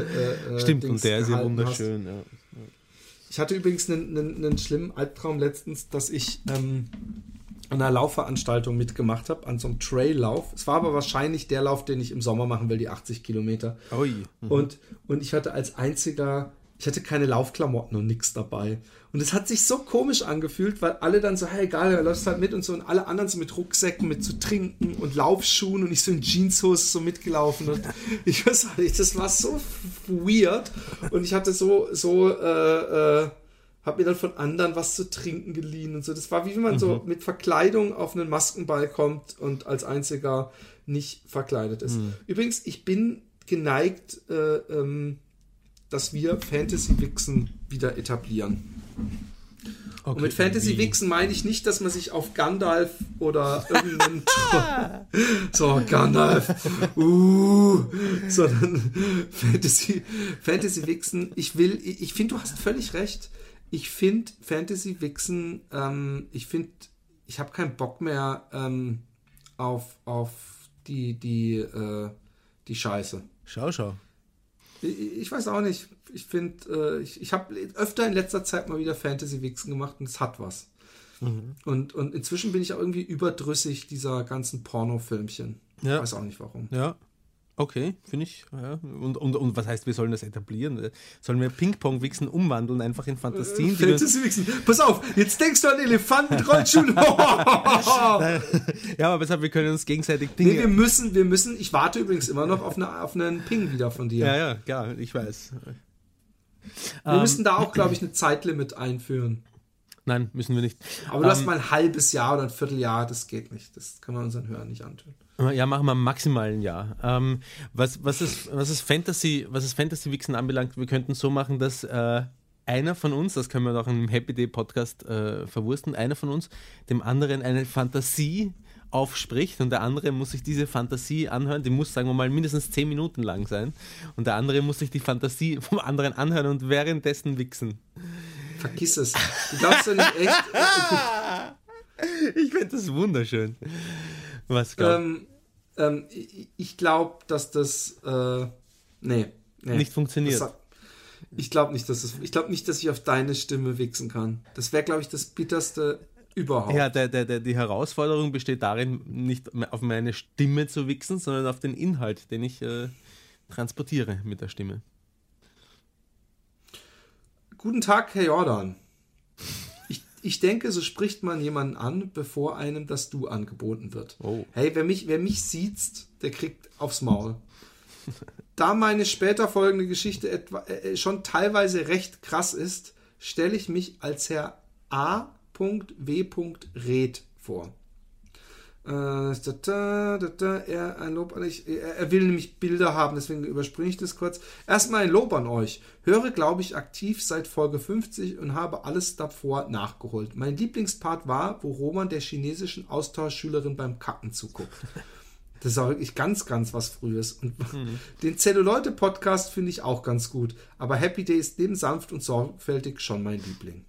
stimmt, Dings und der ist ja wunderschön. Ja. Ich hatte übrigens einen schlimmen Albtraum letztens, dass ich an einer Laufveranstaltung mitgemacht habe, an so einem Traillauf. Es war aber wahrscheinlich der Lauf, den ich im Sommer machen will, die 80 Kilometer. Mhm. Und ich hatte als einziger... Ich hatte keine Laufklamotten und nichts dabei. Und es hat sich so komisch angefühlt, weil alle dann so, hey, egal, du läufst halt mit und so. Und alle anderen so mit Rucksäcken, mit zu trinken und Laufschuhen. Und ich so in Jeanshose so mitgelaufen. Und ich weiß nicht, das war so weird. Und ich hatte hab mir dann von anderen was zu trinken geliehen und so. Das war wie wenn man so mit Verkleidung auf einen Maskenball kommt und als einziger nicht verkleidet ist. Mhm. Übrigens, ich bin geneigt, dass wir Fantasy-Wichsen wieder etablieren. Okay, und mit Fantasy-Wichsen meine ich nicht, dass man sich auf Gandalf oder irgendeinen so Gandalf sondern Fantasy-Wichsen. Ich finde, du hast völlig recht. Ich finde Fantasy-Wichsen, ich habe keinen Bock mehr auf die Scheiße. Schau. Ich weiß auch nicht. Ich finde, ich habe öfter in letzter Zeit mal wieder Fantasy-Wichsen gemacht und es hat was. Mhm. Und inzwischen bin ich auch irgendwie überdrüssig dieser ganzen Porno-Filmchen. Ja. Ich weiß auch nicht warum. Ja. Okay, finde ich. Ja. Und was heißt, wir sollen das etablieren? Sollen wir Ping-Pong-Wichsen umwandeln, einfach in Fantasien? Fantasy-Wichsen. Pass auf, jetzt denkst du an Elefanten, Rollschuhen. Ja, aber weshalb, wir können uns gegenseitig Dinge... Nee, wir müssen, ich warte übrigens immer noch auf einen Ping wieder von dir. Ja, klar, ich weiß. Wir müssen da auch, glaube ich, ein Zeitlimit einführen. Nein, müssen wir nicht. Aber du hast mal ein halbes Jahr oder ein Vierteljahr, das geht nicht. Das kann man unseren Hörern nicht antun. Ja, machen wir maximal ein Jahr. Was Fantasy-Wichsen anbelangt, wir könnten so machen, dass einer von uns, das können wir doch im Happy Day Podcast verwursten, einer von uns dem anderen eine Fantasie aufspricht und der andere muss sich diese Fantasie anhören, die muss, sagen wir mal, mindestens 10 Minuten lang sein und der andere muss sich die Fantasie vom anderen anhören und währenddessen wichsen. Vergiss es. Du glaubst doch nicht echt. Ich finde das wunderschön. Was ich glaube, dass das nicht funktioniert. Ich glaube nicht, dass ich auf deine Stimme wichsen kann. Das wäre, glaube ich, das Bitterste überhaupt. Ja, die Herausforderung besteht darin, nicht auf meine Stimme zu wichsen, sondern auf den Inhalt, den ich transportiere mit der Stimme. Guten Tag, Herr Jordan. Ich denke, so spricht man jemanden an, bevor einem das Du angeboten wird. Oh. Hey, wer mich sieht, der kriegt aufs Maul. Da meine später folgende Geschichte schon teilweise recht krass ist, stelle ich mich als Herr A.W. Reth vor. Ein Lob an euch. Er will nämlich Bilder haben, deswegen überspringe ich das kurz. Erstmal ein Lob an euch. Höre, glaube ich, aktiv seit Folge 50 und habe alles davor nachgeholt. Mein Lieblingspart war, wo Roman der chinesischen Austauschschülerin beim Kacken zuguckt. Das ist auch wirklich ganz, ganz was Frühes. Und den ZelluLeute-Podcast finde ich auch ganz gut. Aber Happy Day ist neben sanft und sorgfältig schon mein Liebling.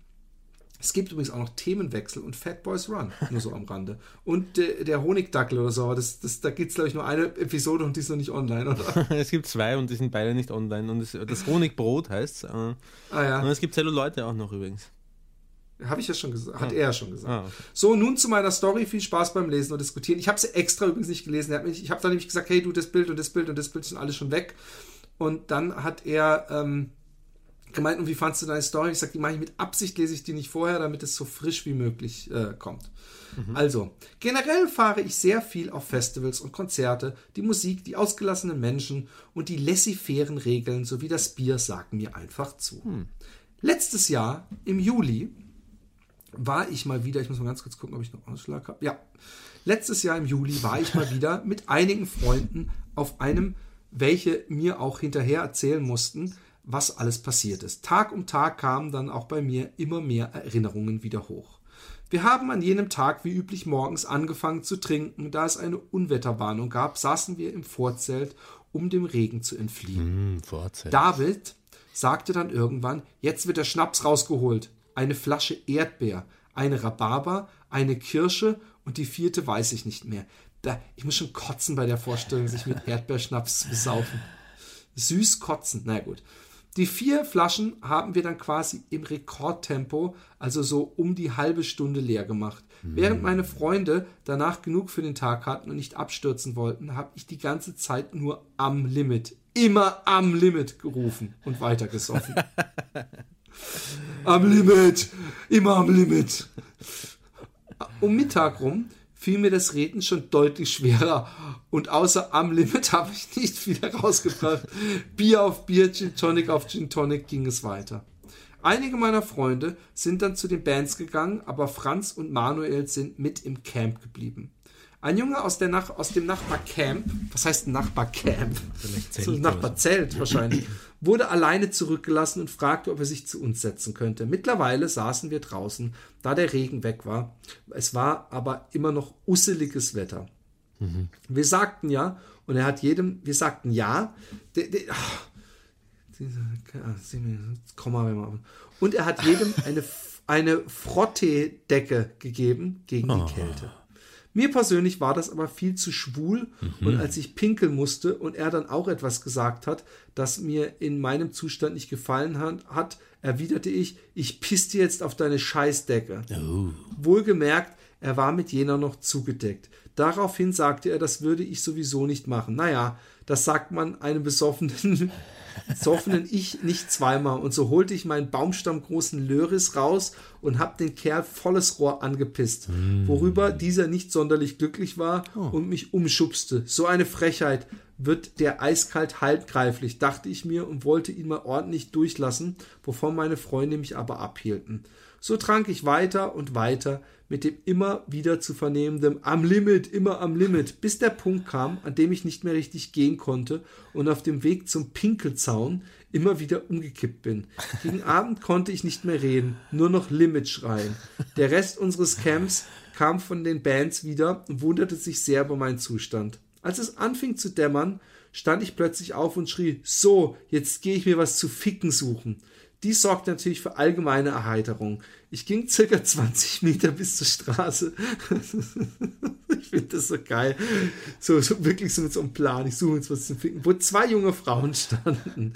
Es gibt übrigens auch noch Themenwechsel und Fat Boys Run, nur so am Rande. Und der Honigdackel oder so, aber da gibt es, glaube ich, nur eine Episode und die ist noch nicht online, oder? Es gibt zwei und die sind beide nicht online. Und das Honigbrot heißt es. Und es gibt ZelluLeute auch noch übrigens. Habe ich ja schon gesagt. Hat er ja schon gesagt. Ah, okay. So, nun zu meiner Story. Viel Spaß beim Lesen und Diskutieren. Ich habe sie extra übrigens nicht gelesen. Ich habe da nämlich gesagt, hey, du, das Bild und das Bild und das Bild sind alle schon weg. Und dann hat er gemeint, und wie fandst du deine Story? Ich sage, die mache ich mit Absicht, lese ich die nicht vorher, damit es so frisch wie möglich kommt. Also, generell fahre ich sehr viel auf Festivals und Konzerte. Die Musik, die ausgelassenen Menschen und die laissez-fairen Regeln sowie das Bier sagen mir einfach zu. Letztes Jahr, im Juli, war ich mal wieder, ich muss mal ganz kurz gucken, ob ich noch Ausschlag habe. Ja, letztes Jahr im Juli war ich mal wieder mit einigen Freunden auf einem, welche mir auch hinterher erzählen mussten, was alles passiert ist. Tag um Tag kamen dann auch bei mir immer mehr Erinnerungen wieder hoch. Wir haben an jenem Tag wie üblich morgens angefangen zu trinken. Da es eine Unwetterwarnung gab, saßen wir im Vorzelt, um dem Regen zu entfliehen. David sagte dann irgendwann, jetzt wird der Schnaps rausgeholt. Eine Flasche Erdbeer, eine Rhabarber, eine Kirsche und die vierte weiß ich nicht mehr. Ich muss schon kotzen bei der Vorstellung, sich mit Erdbeerschnaps zu besaufen. Süß kotzen, na gut. Die 4 Flaschen haben wir dann quasi im Rekordtempo, also so um die halbe Stunde leer gemacht. Während meine Freunde danach genug für den Tag hatten und nicht abstürzen wollten, habe ich die ganze Zeit nur am Limit, immer am Limit gerufen und weitergesoffen. Am Limit, immer am Limit. Um Mittag rum fiel mir das Reden schon deutlich schwerer und außer am Limit habe ich nicht viel herausgebracht. Bier auf Bier, Gin Tonic auf Gin Tonic ging es weiter. Einige meiner Freunde sind dann zu den Bands gegangen, aber Franz und Manuel sind mit im Camp geblieben. Ein Junge aus dem Nachbarcamp, was heißt Nachbarcamp? So ein Nachbarzelt wahrscheinlich, wurde alleine zurückgelassen und fragte, ob er sich zu uns setzen könnte. Mittlerweile saßen wir draußen, da der Regen weg war. Es war aber immer noch usseliges Wetter. Wir sagten ja, und wir sagten ja, und er hat jedem eine Frottee-Decke gegeben gegen die Kälte. Mir persönlich war das aber viel zu schwul und als ich pinkeln musste und er dann auch etwas gesagt hat, das mir in meinem Zustand nicht gefallen hat, erwiderte ich, ich piss dir jetzt auf deine Scheißdecke. Oh. Wohlgemerkt, er war mit jener noch zugedeckt. Daraufhin sagte er, das würde ich sowieso nicht machen. Naja, das sagt man einem besoffenen Ich nicht zweimal. Und so holte ich meinen baumstammgroßen Löris raus und hab den Kerl volles Rohr angepisst, worüber dieser nicht sonderlich glücklich war und mich umschubste. So eine Frechheit, wird der eiskalt handgreiflich, dachte ich mir und wollte ihn mal ordentlich durchlassen, wovon meine Freunde mich aber abhielten. So trank ich weiter und weiter mit dem immer wieder zu vernehmenden am Limit, immer am Limit, bis der Punkt kam, an dem ich nicht mehr richtig gehen konnte und auf dem Weg zum Pinkelzaun immer wieder umgekippt bin. Gegen Abend konnte ich nicht mehr reden, nur noch Limit schreien. Der Rest unseres Camps kam von den Bands wieder und wunderte sich sehr über meinen Zustand. Als es anfing zu dämmern, stand ich plötzlich auf und schrie, so, jetzt gehe ich mir was zu ficken suchen. Dies sorgte natürlich für allgemeine Erheiterung. Ich ging circa 20 Meter bis zur Straße. Ich finde das so geil. So wirklich so mit so einem Plan, ich suche jetzt was zu ficken. Wo 2 junge Frauen standen.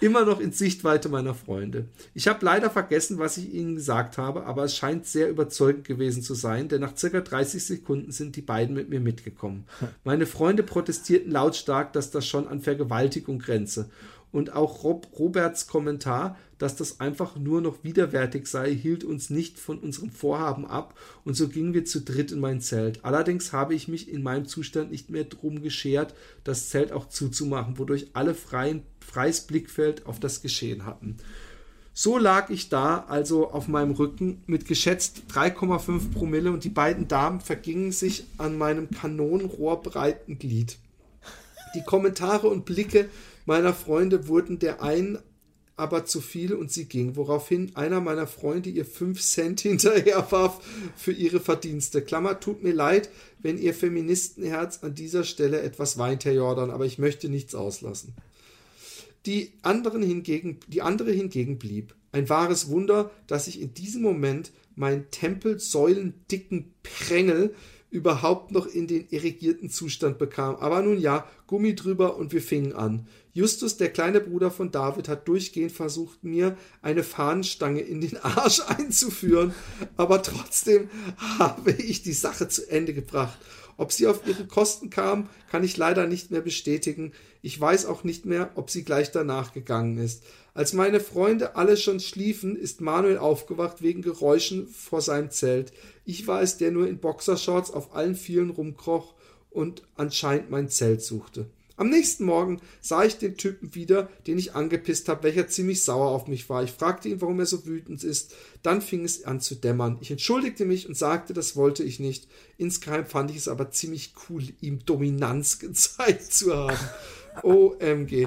Immer noch in Sichtweite meiner Freunde. Ich habe leider vergessen, was ich ihnen gesagt habe, aber es scheint sehr überzeugend gewesen zu sein, denn nach circa 30 Sekunden sind die beiden mit mir mitgekommen. Meine Freunde protestierten lautstark, dass das schon an Vergewaltigung grenze. Und auch Roberts Kommentar, dass das einfach nur noch widerwärtig sei, hielt uns nicht von unserem Vorhaben ab und so gingen wir zu dritt in mein Zelt. Allerdings habe ich mich in meinem Zustand nicht mehr drum geschert, das Zelt auch zuzumachen, wodurch alle freies Blickfeld auf das Geschehen hatten. So lag ich da, also auf meinem Rücken, mit geschätzt 3,5 Promille und die beiden Damen vergingen sich an meinem kanonenrohrbreiten Glied. Die Kommentare und Blicke meiner Freunde wurden der einen aber zu viel und sie ging, woraufhin einer meiner Freunde ihr 5 Cent hinterherwarf für ihre Verdienste. Klammer, tut mir leid, wenn ihr Feministenherz an dieser Stelle etwas weint, Herr Jordan, aber ich möchte nichts auslassen. Die andere hingegen blieb. Ein wahres Wunder, dass ich in diesem Moment meinen tempelsäulendicken Prängel überhaupt noch in den erregierten Zustand bekam. Aber nun ja, Gummi drüber und wir fingen an. Justus, der kleine Bruder von David, hat durchgehend versucht, mir eine Fahnenstange in den Arsch einzuführen, aber trotzdem habe ich die Sache zu Ende gebracht. Ob sie auf ihre Kosten kam, kann ich leider nicht mehr bestätigen. Ich weiß auch nicht mehr, ob sie gleich danach gegangen ist. Als meine Freunde alle schon schliefen, ist Manuel aufgewacht wegen Geräuschen vor seinem Zelt. Ich war es, der nur in Boxershorts auf allen Vieren rumkroch und anscheinend mein Zelt suchte. Am nächsten Morgen sah ich den Typen wieder, den ich angepisst habe, welcher ziemlich sauer auf mich war. Ich fragte ihn, warum er so wütend ist. Dann fing es an zu dämmern. Ich entschuldigte mich und sagte, das wollte ich nicht. Insgeheim fand ich es aber ziemlich cool, ihm Dominanz gezeigt zu haben. OMG.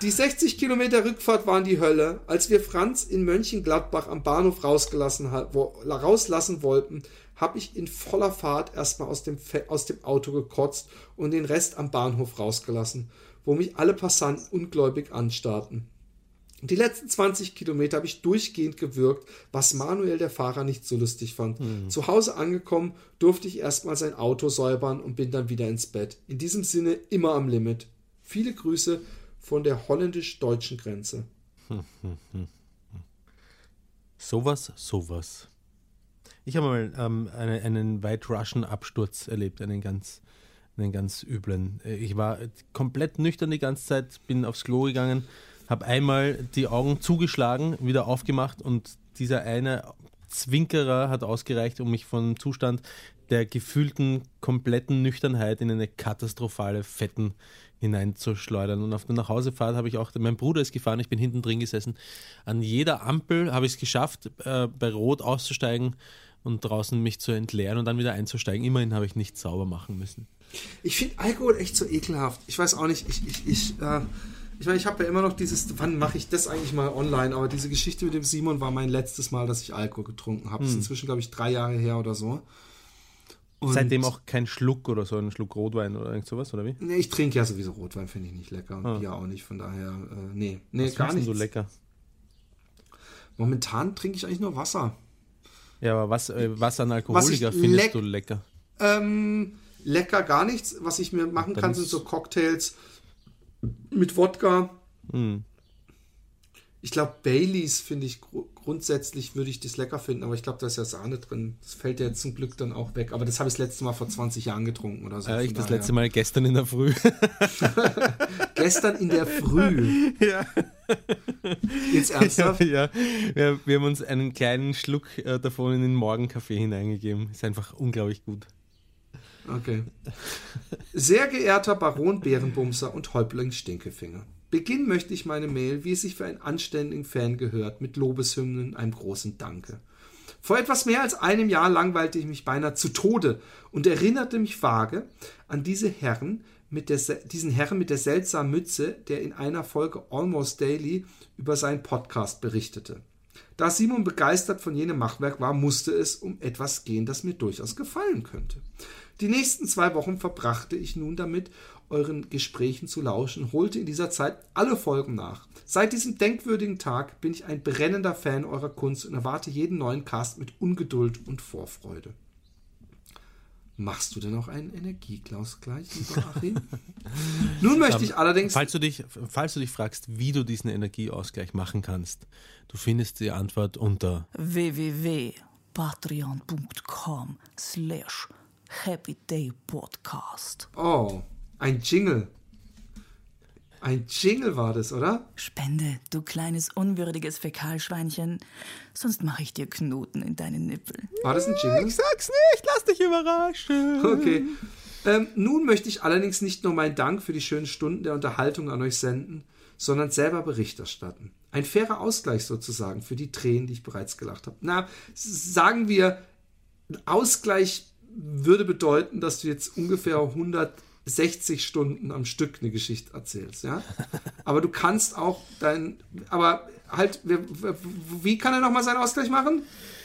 Die 60 Kilometer Rückfahrt waren die Hölle. Als wir Franz in Mönchengladbach am Bahnhof rauslassen wollten, habe ich in voller Fahrt erstmal aus dem Auto gekotzt und den Rest am Bahnhof rausgelassen, wo mich alle Passanten ungläubig anstarrten. Die letzten 20 Kilometer habe ich durchgehend gewürgt, was Manuel, der Fahrer, nicht so lustig fand. Zu Hause angekommen, durfte ich erstmal sein Auto säubern und bin dann wieder ins Bett. In diesem Sinne immer am Limit. Viele Grüße von der holländisch-deutschen Grenze. Sowas. Ich habe mal einen White Russian-Absturz erlebt, einen ganz üblen. Ich war komplett nüchtern die ganze Zeit, bin aufs Klo gegangen, habe einmal die Augen zugeschlagen, wieder aufgemacht und dieser eine Zwinkerer hat ausgereicht, um mich vom Zustand der gefühlten, kompletten Nüchternheit in eine katastrophale Fetten hineinzuschleudern. Und auf der Nachhausefahrt habe ich auch, mein Bruder ist gefahren, ich bin hinten drin gesessen. An jeder Ampel habe ich es geschafft, bei Rot auszusteigen und draußen mich zu entleeren und dann wieder einzusteigen. Immerhin habe ich nichts sauber machen müssen. Ich finde Alkohol echt so ekelhaft. Ich weiß auch nicht, ich meine, ich habe ja immer noch dieses, wann mache ich das eigentlich mal online, aber diese Geschichte mit dem Simon war mein letztes Mal, dass ich Alkohol getrunken habe. Das ist inzwischen, glaube ich, 3 Jahre her oder so. Und seitdem auch kein Schluck oder so, ein Schluck Rotwein oder irgend sowas, oder wie? Nee, ich trinke ja sowieso Rotwein, finde ich nicht lecker. Und Bier auch nicht, von daher, nee, gar nicht. Was ist denn so lecker? Momentan trinke ich eigentlich nur Wasser. Ja, aber was an Alkoholiker findest du lecker? Lecker gar nichts. Was ich mir machen kann, sind so Cocktails mit Wodka. Ich glaube, Baileys finde ich grundsätzlich, würde ich das lecker finden, aber ich glaube, da ist ja Sahne drin. Das fällt ja jetzt zum Glück dann auch weg. Aber das habe ich das letzte Mal vor 20 Jahren getrunken oder so. Ja, ich das letzte Mal gestern in der Früh. Gestern in der Früh? Ja. Jetzt ernsthaft? Ja. Wir haben uns einen kleinen Schluck davon in den Morgenkaffee hineingegeben. Ist einfach unglaublich gut. Okay. Sehr geehrter Baron Bärenbumser und Häuptling Stinkefinger. Beginnen möchte ich meine Mail, wie es sich für einen anständigen Fan gehört, mit Lobeshymnen, einem großen Danke. Vor etwas mehr als einem Jahr langweilte ich mich beinahe zu Tode und erinnerte mich vage an diesen Herrn mit der seltsamen Mütze, der in einer Folge Almost Daily über seinen Podcast berichtete. Da Simon begeistert von jenem Machwerk war, musste es um etwas gehen, das mir durchaus gefallen könnte. Die nächsten 2 Wochen verbrachte ich nun damit, euren Gesprächen zu lauschen, holte in dieser Zeit alle Folgen nach. Seit diesem denkwürdigen Tag bin ich ein brennender Fan eurer Kunst und erwarte jeden neuen Cast mit Ungeduld und Vorfreude. Machst du denn auch einen Energieausgleich, lieber Achim? Nun möchte ich allerdings... Falls du dich fragst, wie du diesen Energieausgleich machen kannst, du findest die Antwort unter www.patreon.com/Happy Day Podcast. Oh, ein Jingle. Ein Jingle war das, oder? Spende, du kleines, unwürdiges Fäkalschweinchen. Sonst mache ich dir Knoten in deine Nippel. War das ein Jingle? Ich sag's nicht, lass dich überraschen. Okay. Nun möchte ich allerdings nicht nur meinen Dank für die schönen Stunden der Unterhaltung an euch senden, sondern selber Bericht erstatten. Ein fairer Ausgleich sozusagen für die Tränen, die ich bereits gelacht habe. Na, sagen wir, ein Ausgleich würde bedeuten, dass du jetzt ungefähr 160 Stunden am Stück eine Geschichte erzählst, ja? Aber du kannst auch wie kann er nochmal seinen Ausgleich machen?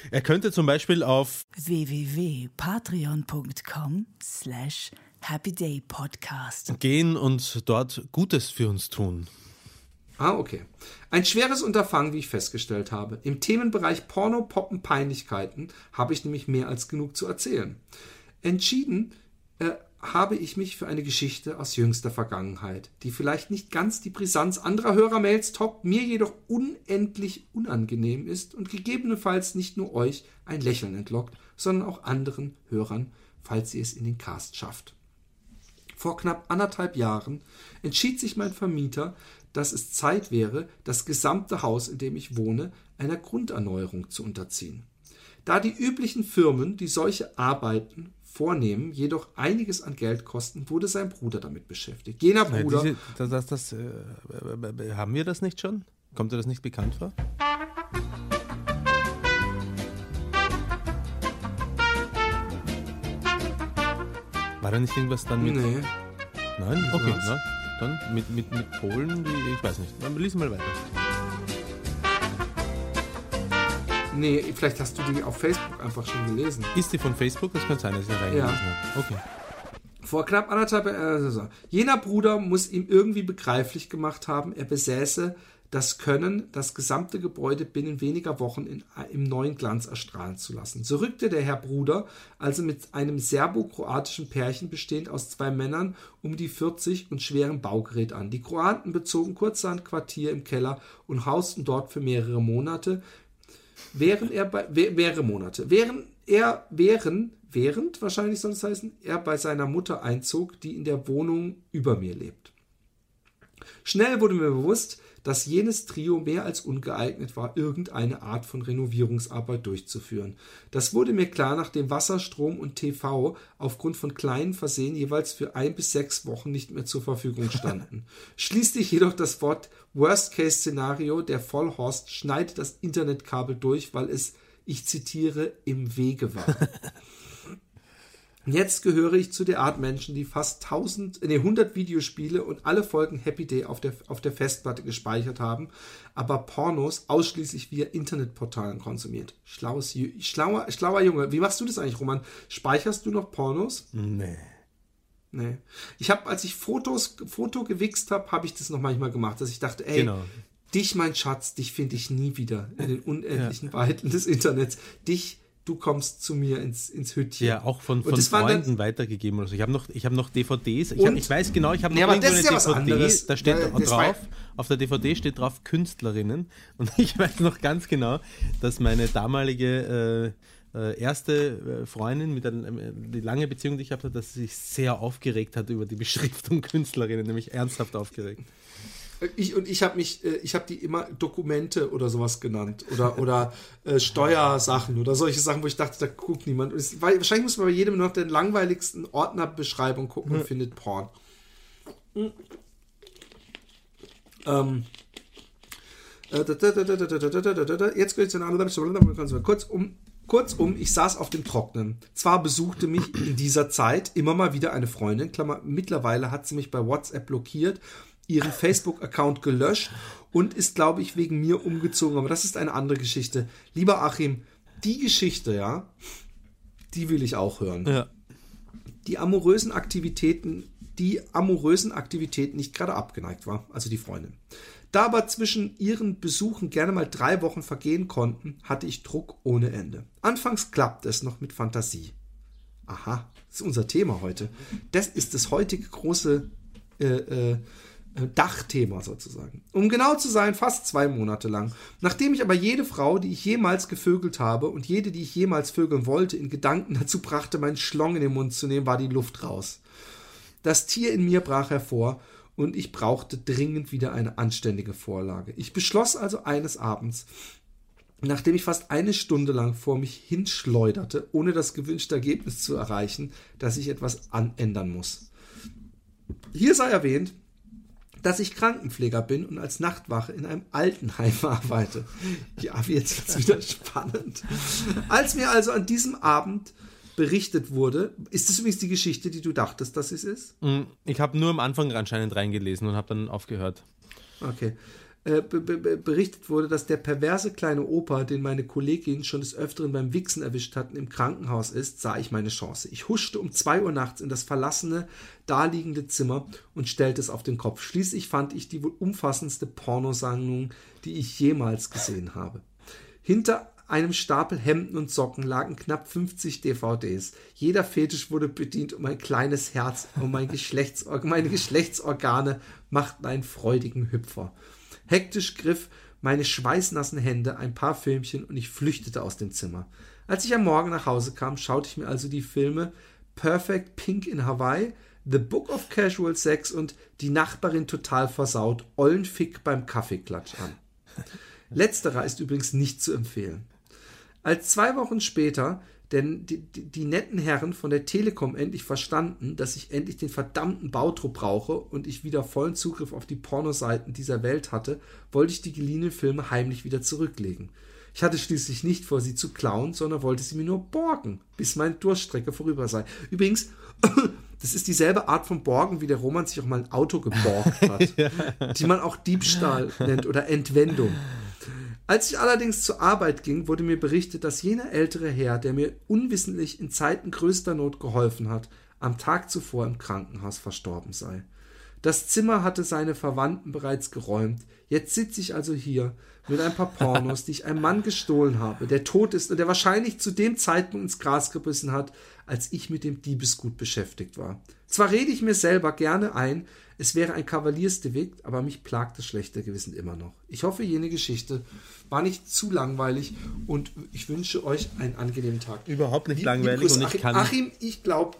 Er könnte zum Beispiel auf www.patreon.com/Happy Day Podcast gehen und dort Gutes für uns tun. Ah, okay. Ein schweres Unterfangen, wie ich festgestellt habe. Im Themenbereich Porno, Poppen, Peinlichkeiten habe ich nämlich mehr als genug zu erzählen. Entschieden habe ich mich für eine Geschichte aus jüngster Vergangenheit, die vielleicht nicht ganz die Brisanz anderer Hörermails toppt, mir jedoch unendlich unangenehm ist und gegebenenfalls nicht nur euch ein Lächeln entlockt, sondern auch anderen Hörern, falls ihr es in den Cast schafft. Vor knapp 1,5 Jahren entschied sich mein Vermieter, dass es Zeit wäre, das gesamte Haus, in dem ich wohne, einer Grunderneuerung zu unterziehen. Da die üblichen Firmen, die solche Arbeiten vornehmen, jedoch einiges an Geld kosten, wurde sein Bruder damit beschäftigt. Jener Bruder... haben wir das nicht schon? Kommt dir das nicht bekannt vor? War da nicht irgendwas dann mit... Nee. Nein? Okay, na, dann mit Polen, die, ich weiß nicht. Dann lies mal weiter. Nee, vielleicht hast du die auf Facebook einfach schon gelesen. Ist die von Facebook? Das könnte sein, dass ich da reingelesen habe. Okay. Vor knapp 1,5... jener Bruder muss ihm irgendwie begreiflich gemacht haben, er besäße das Können, das gesamte Gebäude binnen weniger Wochen im neuen Glanz erstrahlen zu lassen. So rückte der Herr Bruder also mit einem serbokroatischen Pärchen bestehend aus 2 Männern um die 40 und schwerem Baugerät an. Die Kroaten bezogen kurzerhand Quartier im Keller und hausten dort für mehrere Monate, während er bei seiner Mutter einzog, die in der Wohnung über mir lebt. Schnell wurde mir bewusst, dass jenes Trio mehr als ungeeignet war, irgendeine Art von Renovierungsarbeit durchzuführen. Das wurde mir klar, nachdem Wasser, Strom und TV aufgrund von kleinen Versehen jeweils für 1 bis 6 Wochen nicht mehr zur Verfügung standen. Schließlich jedoch das Wort Worst-Case-Szenario, der Vollhorst schneidet das Internetkabel durch, weil es, ich zitiere, im Wege war. Jetzt gehöre ich zu der Art Menschen, die fast 100 Videospiele und alle Folgen Happy Day auf der Festplatte gespeichert haben, aber Pornos ausschließlich via Internetportalen konsumiert. Schlauer Junge. Wie machst du das eigentlich, Roman? Speicherst du noch Pornos? Nee. Ich habe, als ich Foto gewichst habe, habe ich das noch manchmal gemacht, dass ich dachte, ey, genau. Dich, mein Schatz, dich finde ich nie wieder in den unendlichen Weiten des Internets. Du kommst zu mir ins Hütchen. Ja, auch von Freunden weitergegeben oder so. Ich habe noch DVDs. Ich weiß genau, ich habe noch irgendwo eine DVD. Da steht drauf, auf der DVD steht drauf Künstlerinnen. Und ich weiß noch ganz genau, dass meine damalige erste Freundin, mit die lange Beziehung, die ich hatte, dass sie sich sehr aufgeregt hat über die Beschriftung Künstlerinnen, nämlich ernsthaft aufgeregt. Ich habe die immer Dokumente oder sowas genannt oder Steuersachen oder solche Sachen, wo ich dachte, da guckt niemand. Wahrscheinlich muss man bei jedem noch den langweiligsten Ordnerbeschreibung gucken und findet Porn. Jetzt gehört es in eine andere. Kurzum, ich saß auf dem Trocknen. Zwar besuchte mich in dieser Zeit immer mal wieder eine Freundin, Klammer, mittlerweile hat sie mich bei WhatsApp blockiert, ihren Facebook-Account gelöscht und ist, glaube ich, wegen mir umgezogen. Aber das ist eine andere Geschichte. Lieber Achim, die Geschichte, ja, die will ich auch hören. Ja. Die amorösen Aktivitäten nicht gerade abgeneigt war, also die Freundin. Da aber zwischen ihren Besuchen gerne mal 3 Wochen vergehen konnten, hatte ich Druck ohne Ende. Anfangs klappte es noch mit Fantasie. Aha, das ist unser Thema heute. Das ist das heutige große Dachthema sozusagen. Um genau zu sein, fast 2 Monate lang. Nachdem ich aber jede Frau, die ich jemals gevögelt habe und jede, die ich jemals vögeln wollte, in Gedanken dazu brachte, meinen Schlong in den Mund zu nehmen, war die Luft raus. Das Tier in mir brach hervor und ich brauchte dringend wieder eine anständige Vorlage. Ich beschloss also eines Abends, nachdem ich fast 1 Stunde lang vor mich hinschleuderte, ohne das gewünschte Ergebnis zu erreichen, dass ich etwas ändern muss. Hier sei erwähnt, dass ich Krankenpfleger bin und als Nachtwache in einem Altenheim arbeite. Ja, jetzt wird es wieder spannend. Als mir also an diesem Abend berichtet wurde, ist das übrigens die Geschichte, die du dachtest, dass es ist? Ich habe nur am Anfang anscheinend reingelesen und habe dann aufgehört. Okay. Berichtet wurde, dass der perverse kleine Opa, den meine Kollegin schon des Öfteren beim Wichsen erwischt hatten, im Krankenhaus ist, sah ich meine Chance. Ich huschte um 2 Uhr nachts in das verlassene, daliegende Zimmer und stellte es auf den Kopf. Schließlich fand ich die wohl umfassendste Pornosammlung, die ich jemals gesehen habe. Hinter einem Stapel Hemden und Socken lagen knapp 50 DVDs. Jeder Fetisch wurde bedient und mein kleines Herz und meine Geschlechtsorgane machten einen freudigen Hüpfer. Hektisch griff meine schweißnassen Hände ein paar Filmchen und ich flüchtete aus dem Zimmer. Als ich am Morgen nach Hause kam, schaute ich mir also die Filme Perfect Pink in Hawaii, The Book of Casual Sex und Die Nachbarin total versaut, Ollenfick beim Kaffeeklatsch an. Letzterer ist übrigens nicht zu empfehlen. Als 2 Wochen später denn die netten Herren von der Telekom endlich verstanden, dass ich endlich den verdammten Bautrupp brauche und ich wieder vollen Zugriff auf die Pornoseiten dieser Welt hatte, wollte ich die geliehenen Filme heimlich wieder zurücklegen. Ich hatte schließlich nicht vor, sie zu klauen, sondern wollte sie mir nur borgen, bis meine Durststrecke vorüber sei. Übrigens, das ist dieselbe Art von Borgen, wie der Roman sich auch mal ein Auto geborgt hat, ja, die man auch Diebstahl nennt oder Entwendung. Als ich allerdings zur Arbeit ging, wurde mir berichtet, dass jener ältere Herr, der mir unwissentlich in Zeiten größter Not geholfen hat, am Tag zuvor im Krankenhaus verstorben sei. Das Zimmer hatte seine Verwandten bereits geräumt. Jetzt sitze ich also hier mit ein paar Pornos, die ich einem Mann gestohlen habe, der tot ist und der wahrscheinlich zu dem Zeitpunkt ins Gras gebissen hat, als ich mit dem Diebesgut beschäftigt war. Zwar rede ich mir selber gerne ein, es wäre ein Kavaliersdelikt, aber mich plagt das schlechte Gewissen immer noch. Ich hoffe, jene Geschichte war nicht zu langweilig und ich wünsche euch einen angenehmen Tag. Überhaupt nicht langweilig und ich kann... Achim, ich glaube...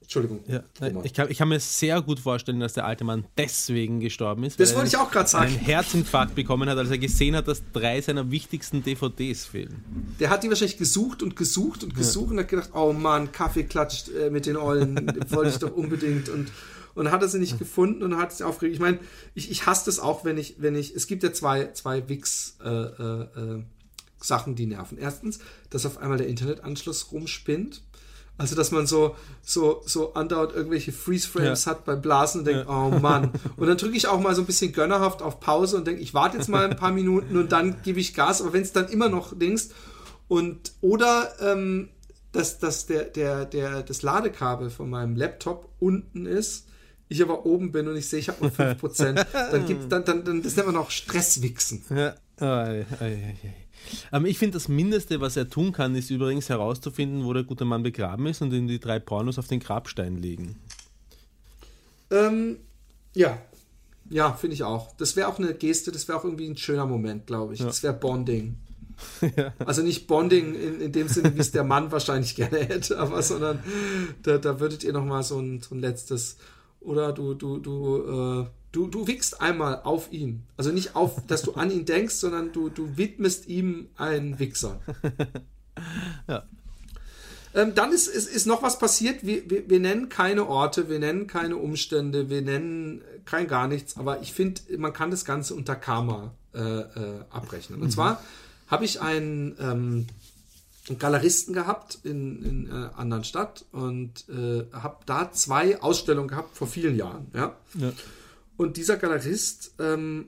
Entschuldigung. Ja, ich kann mir sehr gut vorstellen, dass der alte Mann deswegen gestorben ist. Das wollte ich auch gerade sagen. Einen Herzinfarkt bekommen hat, als er gesehen hat, dass 3 seiner wichtigsten DVDs fehlen. Der hat die wahrscheinlich gesucht und hat gedacht, oh Mann, Kaffee klatscht mit den Ollen, wollte ich doch unbedingt und hat er sie nicht gefunden und hat sie aufgeregt. Ich meine, ich hasse das auch, wenn ich es gibt ja zwei Wix Sachen, die nerven. Erstens, dass auf einmal der Internetanschluss rumspinnt. Also, dass man so andauernd irgendwelche Freeze-Frames hat beim Blasen und denkt, oh Mann. Und dann drücke ich auch mal so ein bisschen gönnerhaft auf Pause und denke, ich warte jetzt mal ein paar Minuten und dann gebe ich Gas. Aber wenn es dann immer noch links dass das Ladekabel von meinem Laptop unten ist, ich aber oben bin und ich sehe, ich habe nur 5%, dann das nennt man auch Stresswichsen. Ja. Ich finde, das Mindeste, was er tun kann, ist übrigens herauszufinden, wo der gute Mann begraben ist und ihm die 3 Pornos auf den Grabstein legen. Ja, finde ich auch. Das wäre auch eine Geste, das wäre auch irgendwie ein schöner Moment, glaube ich. Ja. Das wäre Bonding. Ja. Also nicht Bonding in dem Sinne, wie es der Mann wahrscheinlich gerne hätte, aber sondern da würdet ihr nochmal so ein letztes... Oder du wickst einmal auf ihn. Also nicht auf, dass du an ihn denkst, sondern du widmest ihm einen Wichser. Ja. Dann ist noch was passiert. Wir nennen keine Orte, wir nennen keine Umstände, wir nennen kein gar nichts. Aber ich finde, man kann das Ganze unter Karma abrechnen. Und zwar habe ich einen Galeristen gehabt in einer anderen Stadt und habe da 2 Ausstellungen gehabt vor vielen Jahren. Ja. Und dieser Galerist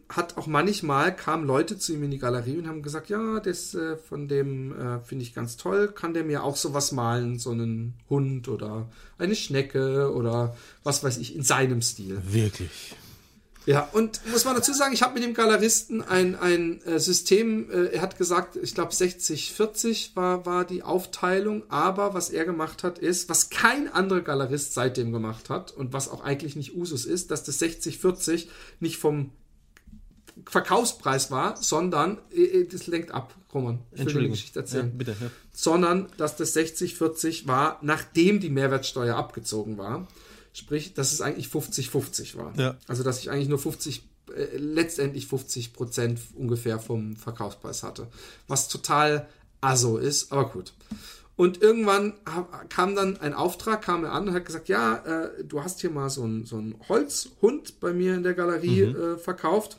hat auch manchmal, kamen Leute zu ihm in die Galerie und haben gesagt, ja, das von dem finde ich ganz toll, kann der mir auch sowas malen, so einen Hund oder eine Schnecke oder was weiß ich, in seinem Stil. Wirklich? Ja, und muss man dazu sagen, ich habe mit dem Galeristen ein System, er hat gesagt, ich glaube 60-40 war die Aufteilung, aber was er gemacht hat ist, was kein anderer Galerist seitdem gemacht hat und was auch eigentlich nicht Usus ist, dass das 60-40 nicht vom Verkaufspreis war, sondern, das lenkt ab, Roman, ich will die Geschichte erzählen, ja, bitte, ja. Sondern, dass das 60-40 war, nachdem die Mehrwertsteuer abgezogen war. Sprich, dass es eigentlich 50-50 war. Ja. Also, dass ich eigentlich nur letztendlich 50% ungefähr vom Verkaufspreis hatte. Was total aso ist, aber gut. Und irgendwann kam dann ein Auftrag, kam er an und hat gesagt, ja, du hast hier mal so einen Holzhund bei mir in der Galerie verkauft.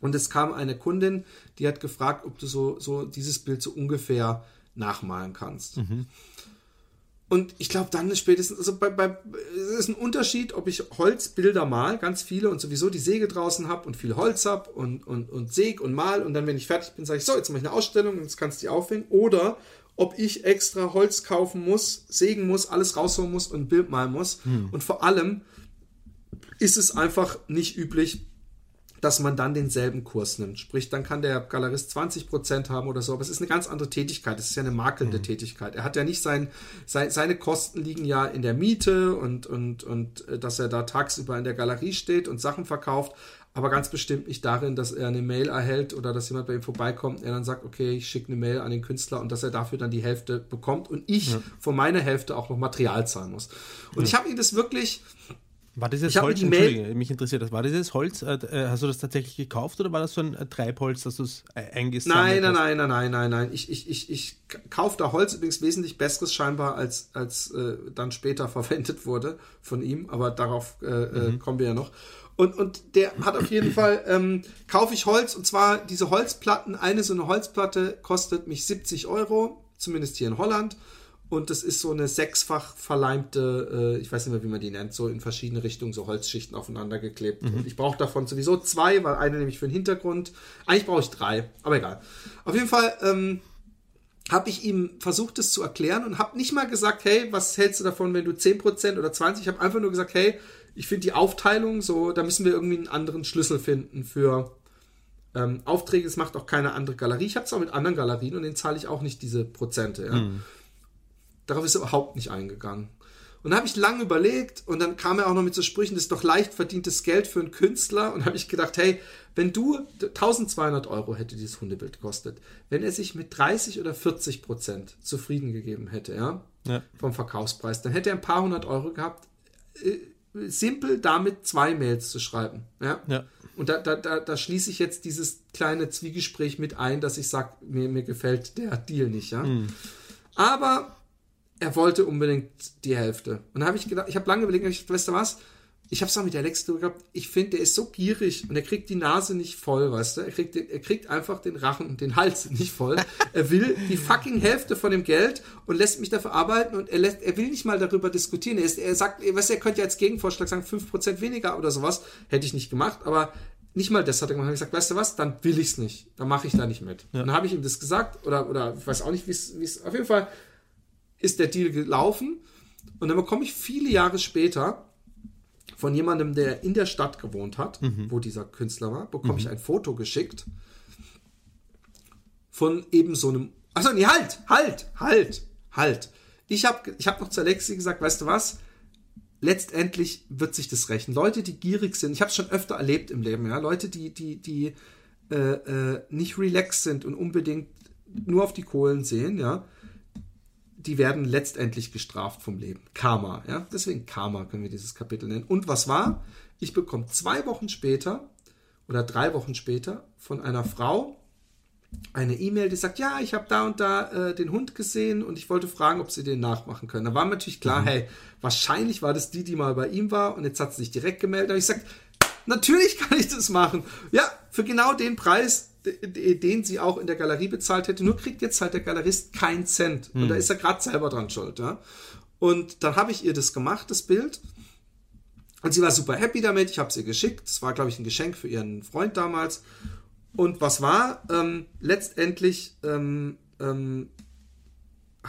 Und es kam eine Kundin, die hat gefragt, ob du so dieses Bild so ungefähr nachmalen kannst. Mhm. Und ich glaube dann spätestens, also es ist ein Unterschied, ob ich Holzbilder mal, ganz viele und sowieso die Säge draußen habe und viel Holz habe und säg und mal und dann, wenn ich fertig bin, sage ich, so, jetzt mache ich eine Ausstellung und jetzt kannst du die aufhängen. Oder ob ich extra Holz kaufen muss, sägen muss, alles rausholen muss und ein Bild malen muss. Mhm. Und vor allem ist es einfach nicht üblich, dass man dann denselben Kurs nimmt. Sprich, dann kann der Galerist 20% haben oder so, aber es ist eine ganz andere Tätigkeit. Es ist ja eine makelnde Tätigkeit. Er hat ja nicht seine Kosten liegen ja in der Miete und dass er da tagsüber in der Galerie steht und Sachen verkauft, aber ganz bestimmt nicht darin, dass er eine Mail erhält oder dass jemand bei ihm vorbeikommt und er dann sagt, okay, ich schicke eine Mail an den Künstler und dass er dafür dann die Hälfte bekommt und ich von meiner Hälfte auch noch Material zahlen muss. Und ich habe ihm das wirklich... War das jetzt Holz? Entschuldige, mich interessiert das. War das jetzt Holz? Hast du das tatsächlich gekauft oder war das so ein Treibholz, dass du es eingesammelt hast? Nein. Ich kaufe da Holz, übrigens wesentlich besseres scheinbar, als dann später verwendet wurde von ihm. Aber darauf kommen wir ja noch. Und der hat auf jeden Fall, kaufe ich Holz und zwar diese Holzplatten. So eine Holzplatte kostet mich 70 €, zumindest hier in Holland. Und das ist so eine sechsfach verleimte, ich weiß nicht mehr, wie man die nennt, so in verschiedene Richtungen, so Holzschichten aufeinander geklebt. Und ich brauche davon sowieso 2, weil eine nämlich für den Hintergrund. Eigentlich brauche ich 3, aber egal. Auf jeden Fall habe ich ihm versucht, das zu erklären und habe nicht mal gesagt, hey, was hältst du davon, wenn du 10% oder 20%? Ich habe einfach nur gesagt, hey, ich finde die Aufteilung so, da müssen wir irgendwie einen anderen Schlüssel finden für... Aufträge. Das macht auch keine andere Galerie. Ich habe es auch mit anderen Galerien und denen zahle ich auch nicht diese Prozente, ja. Darauf ist er überhaupt nicht eingegangen. Und da habe ich lange überlegt und dann kam er auch noch mit so Sprüchen, das ist doch leicht verdientes Geld für einen Künstler. Und habe ich gedacht, hey, wenn du 1.200 € hätte dieses Hundebild gekostet, wenn er sich mit 30 oder 40% zufrieden gegeben hätte, ja, vom Verkaufspreis, dann hätte er ein paar 100 € gehabt, simpel damit 2 Mails zu schreiben. Ja. Und da schließe ich jetzt dieses kleine Zwiegespräch mit ein, dass ich sage, mir gefällt der Deal nicht. Ja? Aber er wollte unbedingt die Hälfte. Und da habe ich gedacht, ich habe lange überlegt, ich dachte, weißt du was? Ich habe es auch mit Alex gehabt. Ich finde, der ist so gierig und er kriegt die Nase nicht voll, weißt du? Er kriegt einfach den Rachen und den Hals nicht voll. Er will die fucking Hälfte von dem Geld und lässt mich dafür arbeiten und er will nicht mal darüber diskutieren. Er sagt, weißt du, er könnte ja als Gegenvorschlag sagen, 5% weniger oder sowas. Hätte ich nicht gemacht, aber nicht mal das hat er gemacht. Ich habe gesagt, weißt du was? Dann will ich es nicht. Dann mache ich da nicht mit. Ja. Dann habe ich ihm das gesagt oder ich weiß auch nicht, wie es auf jeden Fall ist der Deal gelaufen und dann bekomme ich viele Jahre später von jemandem, der in der Stadt gewohnt hat, wo dieser Künstler war, bekomme ich ein Foto geschickt von eben so einem, achso, nee, halt. Ich hab noch zu Alexi gesagt, weißt du was, letztendlich wird sich das rächen. Leute, die gierig sind, ich habe es schon öfter erlebt im Leben, ja, Leute, die nicht relaxed sind und unbedingt nur auf die Kohlen sehen, ja, die werden letztendlich gestraft vom Leben. Karma, ja. Deswegen Karma können wir dieses Kapitel nennen. Und was war? Ich bekomme 2 Wochen später oder 3 Wochen später von einer Frau eine E-Mail, die sagt, ja, ich habe da und da den Hund gesehen und ich wollte fragen, ob sie den nachmachen können. Da war mir natürlich klar, hey, wahrscheinlich war das die mal bei ihm war und jetzt hat sie sich direkt gemeldet. Da habe ich gesagt, natürlich kann ich das machen. Ja, für genau den Preis, den sie auch in der Galerie bezahlt hätte, nur kriegt jetzt halt der Galerist keinen Cent. Und da ist er gerade selber dran schuld. Ja? Und dann habe ich ihr das gemacht, das Bild. Und sie war super happy damit. Ich habe es ihr geschickt. Das war, glaube ich, ein Geschenk für ihren Freund damals. Und was war? Letztendlich habe